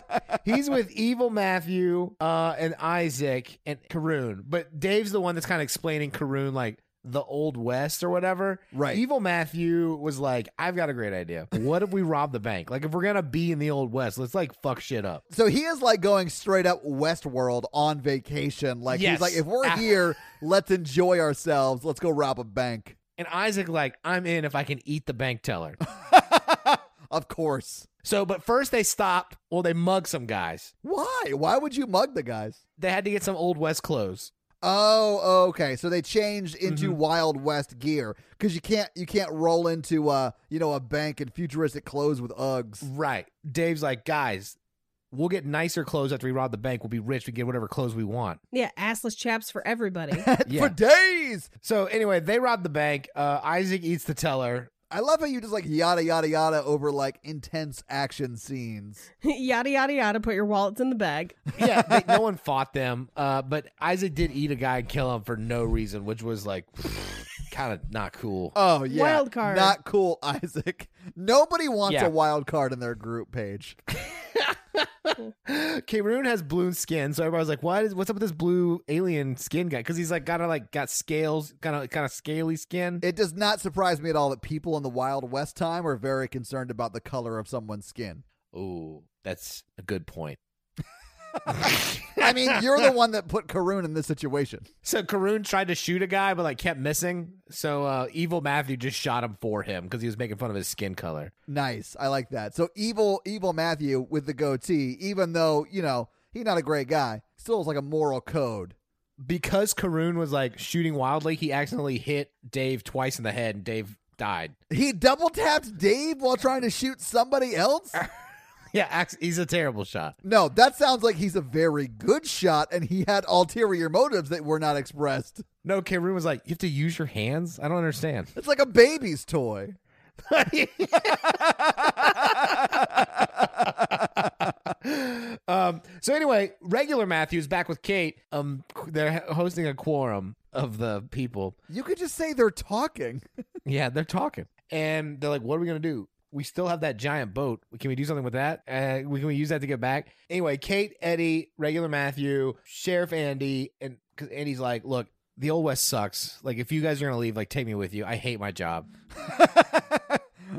he's with evil Matthew uh, and Isaac and Karun. But Dave's the one that's kind of explaining Karun, like, the Old West or whatever. Right. Evil Matthew was like, I've got a great idea. What if we rob the bank? Like, if we're going to be in the Old West, let's, like, fuck shit up. So he is, like, going straight up Westworld on vacation. Like, yes. He's like, if we're here, let's enjoy ourselves. Let's go rob a bank. And Isaac, like, I'm in if I can eat the bank teller. Of course. So, but first they stopped. Well, they mugged some guys. Why? Why would you mug the guys? They had to get some Old West clothes. Oh, okay. So they changed into mm-hmm. Wild West gear, because you can't you can't roll into uh you know a bank in futuristic clothes with Uggs. Right. Dave's like, guys, we'll get nicer clothes after we rob the bank. We'll be rich. We get whatever clothes we want. Yeah, assless chaps for everybody. Yeah. For days. So anyway, they rob the bank. Uh, Isaac eats the teller. I love how you just like yada, yada, yada over like intense action scenes. Yada, yada, yada. Put your wallets in the bag. Yeah, they, no one fought them. Uh, but Isaac did eat a guy and kill him for no reason, which was like kind of not cool. Oh, yeah. Wild card. Not cool, Isaac. Nobody wants yeah. a wild card in their group page. Karun has blue skin, so everybody's like, "What is? What's up with this blue alien skin guy?" Because he's like, kind of like got scales, kind of kind of scaly skin. It does not surprise me at all that people in the Wild West time are very concerned about the color of someone's skin. Ooh, that's a good point. I mean, you're the one that put Karun in this situation. So Karun tried to shoot a guy, but like kept missing. So uh, evil Matthew just shot him for him because he was making fun of his skin color. Nice. I like that. So evil, evil Matthew with the goatee, even though, you know, he's not a great guy, still has like a moral code. Because Karun was like shooting wildly, he accidentally hit Dave twice in the head and Dave died. He double tapped Dave while trying to shoot somebody else? Yeah, he's a terrible shot. No, that sounds like he's a very good shot, and he had ulterior motives that were not expressed. No, Karun was like, you have to use your hands? I don't understand. It's like a baby's toy. um, so anyway, regular Matthew's back with Kate. Um, they're hosting a quorum of the people. You could just say they're talking. Yeah, they're talking. And they're like, what are we going to do? We still have that giant boat. Can we do something with that? Uh, can we use that to get back? Anyway, Kate, Eddie, regular Matthew, Sheriff Andy, and because Andy's like, look, the Old West sucks. Like, if you guys are going to leave, like, take me with you. I hate my job.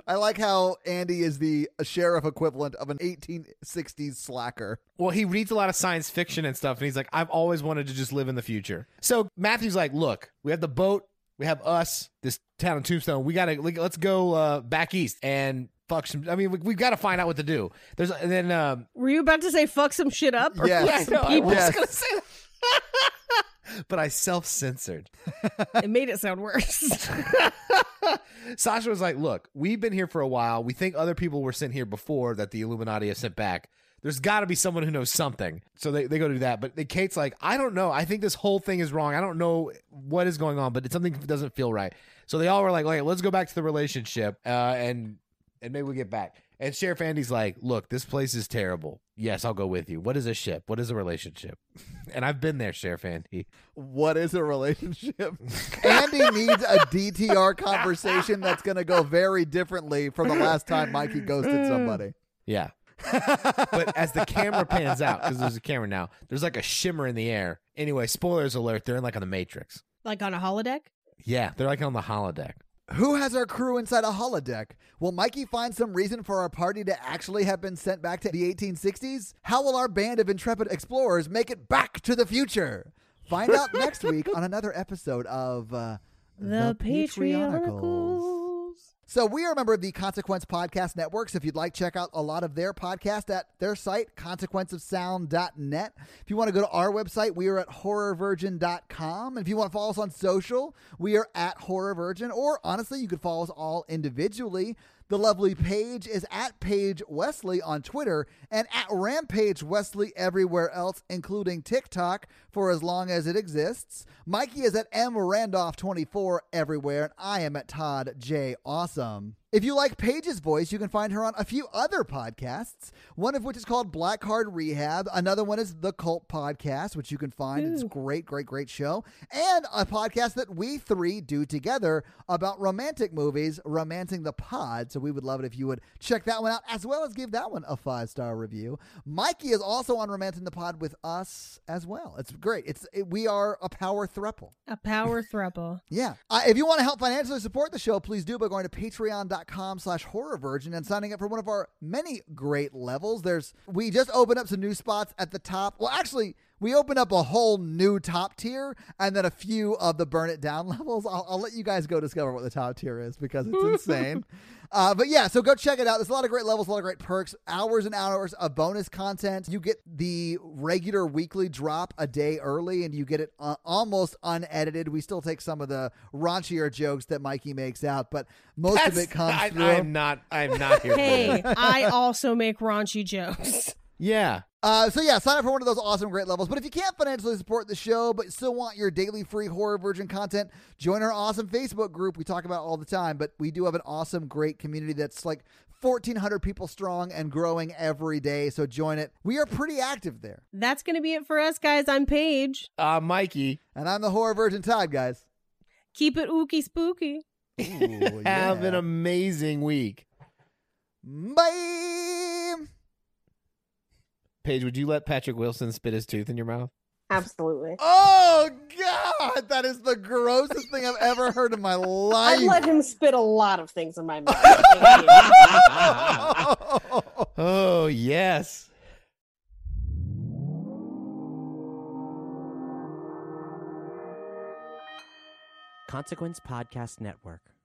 I like how Andy is the sheriff equivalent of an eighteen sixties slacker. Well, he reads a lot of science fiction and stuff, and he's like, I've always wanted to just live in the future. So Matthew's like, look, we have the boat. We have us, this town of Tombstone. We got to, like, let's go uh, back east and fuck some, I mean, we, we've got to find out what to do. There's, and then. Um, Were you about to say fuck some shit up? Or yes. Fuck some people? I was going to say that. But I self-censored. It made it sound worse. Sasha was like, look, we've been here for a while. We think other people were sent here before that the Illuminati have sent back. There's got to be someone who knows something. So they, they go do that. But they, Kate's like, I don't know. I think this whole thing is wrong. I don't know what is going on, but it's something that doesn't feel right. So they all were like, okay, let's go back to the relationship uh, and and maybe we get back. And Sheriff Andy's like, look, this place is terrible. Yes, I'll go with you. What is a ship? What is a relationship? And I've been there, Sheriff Andy. What is a relationship? Andy needs a D T R conversation that's going to go very differently from the last time Mikey ghosted somebody. Yeah. But as the camera pans out, because there's a camera now, there's like a shimmer in the air. Anyway, spoilers alert, they're in like on the Matrix. Like on a holodeck? Yeah, they're like on the holodeck. Who has our crew inside a holodeck? Will Mikey find some reason for our party to actually have been sent back to the eighteen sixties? How will our band of intrepid explorers make it back to the future? Find out next week on another episode of uh, The, the Patriarchals. So we are a member of the Consequence Podcast Network, so if you'd like, check out a lot of their podcasts at their site, consequence of sound dot net. If you want to go to our website, we are at horror virgin dot com. And if you want to follow us on social, we are at Horror Virgin. Or honestly, you could follow us all individually. The lovely Paige is at Paige Wesley on Twitter and at Rampage Wesley everywhere else, including TikTok, for as long as it exists. Mikey is at M Randolph twenty-four everywhere, and I am at Todd J. Awesome. If you like Paige's voice, you can find her on a few other podcasts, one of which is called Black Card Rehab. Another one is The Cult Podcast, which you can find. Ooh. It's a great, great, great show. And a podcast that we three do together about romantic movies, Romancing the Pod. So we would love it if you would check that one out, as well as give that one a five-star review. Mikey is also on Romancing the Pod with us as well. It's great. It's it, We are a power throuple. A power throuple. Yeah. Uh, if you want to help financially support the show, please do by going to patreon dot com. com slash horror virgin and signing up for one of our many great levels. There's we just opened up some new spots at the top. Well, actually, we opened up a whole new top tier and then a few of the burn it down levels. I'll, I'll let you guys go discover what the top tier is because it's insane. Uh, but yeah, so go check it out. There's a lot of great levels, a lot of great perks, hours and hours of bonus content. You get the regular weekly drop a day early and you get it uh, almost unedited. We still take some of the raunchier jokes that Mikey makes out, but most That's, of it comes I, through. I'm not, I'm not here. Hey, I also make raunchy jokes. Yeah. Uh, so yeah, sign up for one of those awesome great levels. But if you can't financially support the show but still want your daily free Horror Virgin content, join our awesome Facebook group we talk about all the time. But we do have an awesome great community that's like fourteen hundred people strong and growing every day. So join it. We are pretty active there. That's going to be it for us, guys. I'm Paige. I'm uh, Mikey. And I'm the Horror Virgin Todd, guys. Keep it ooky spooky. Ooh, yeah. Have an amazing week. Bye. Paige, would you let Patrick Wilson spit his tooth in your mouth? Absolutely. Oh, God. That is the grossest thing I've ever heard in my life. I let him spit a lot of things in my mouth. Oh, yes. Consequence Podcast Network.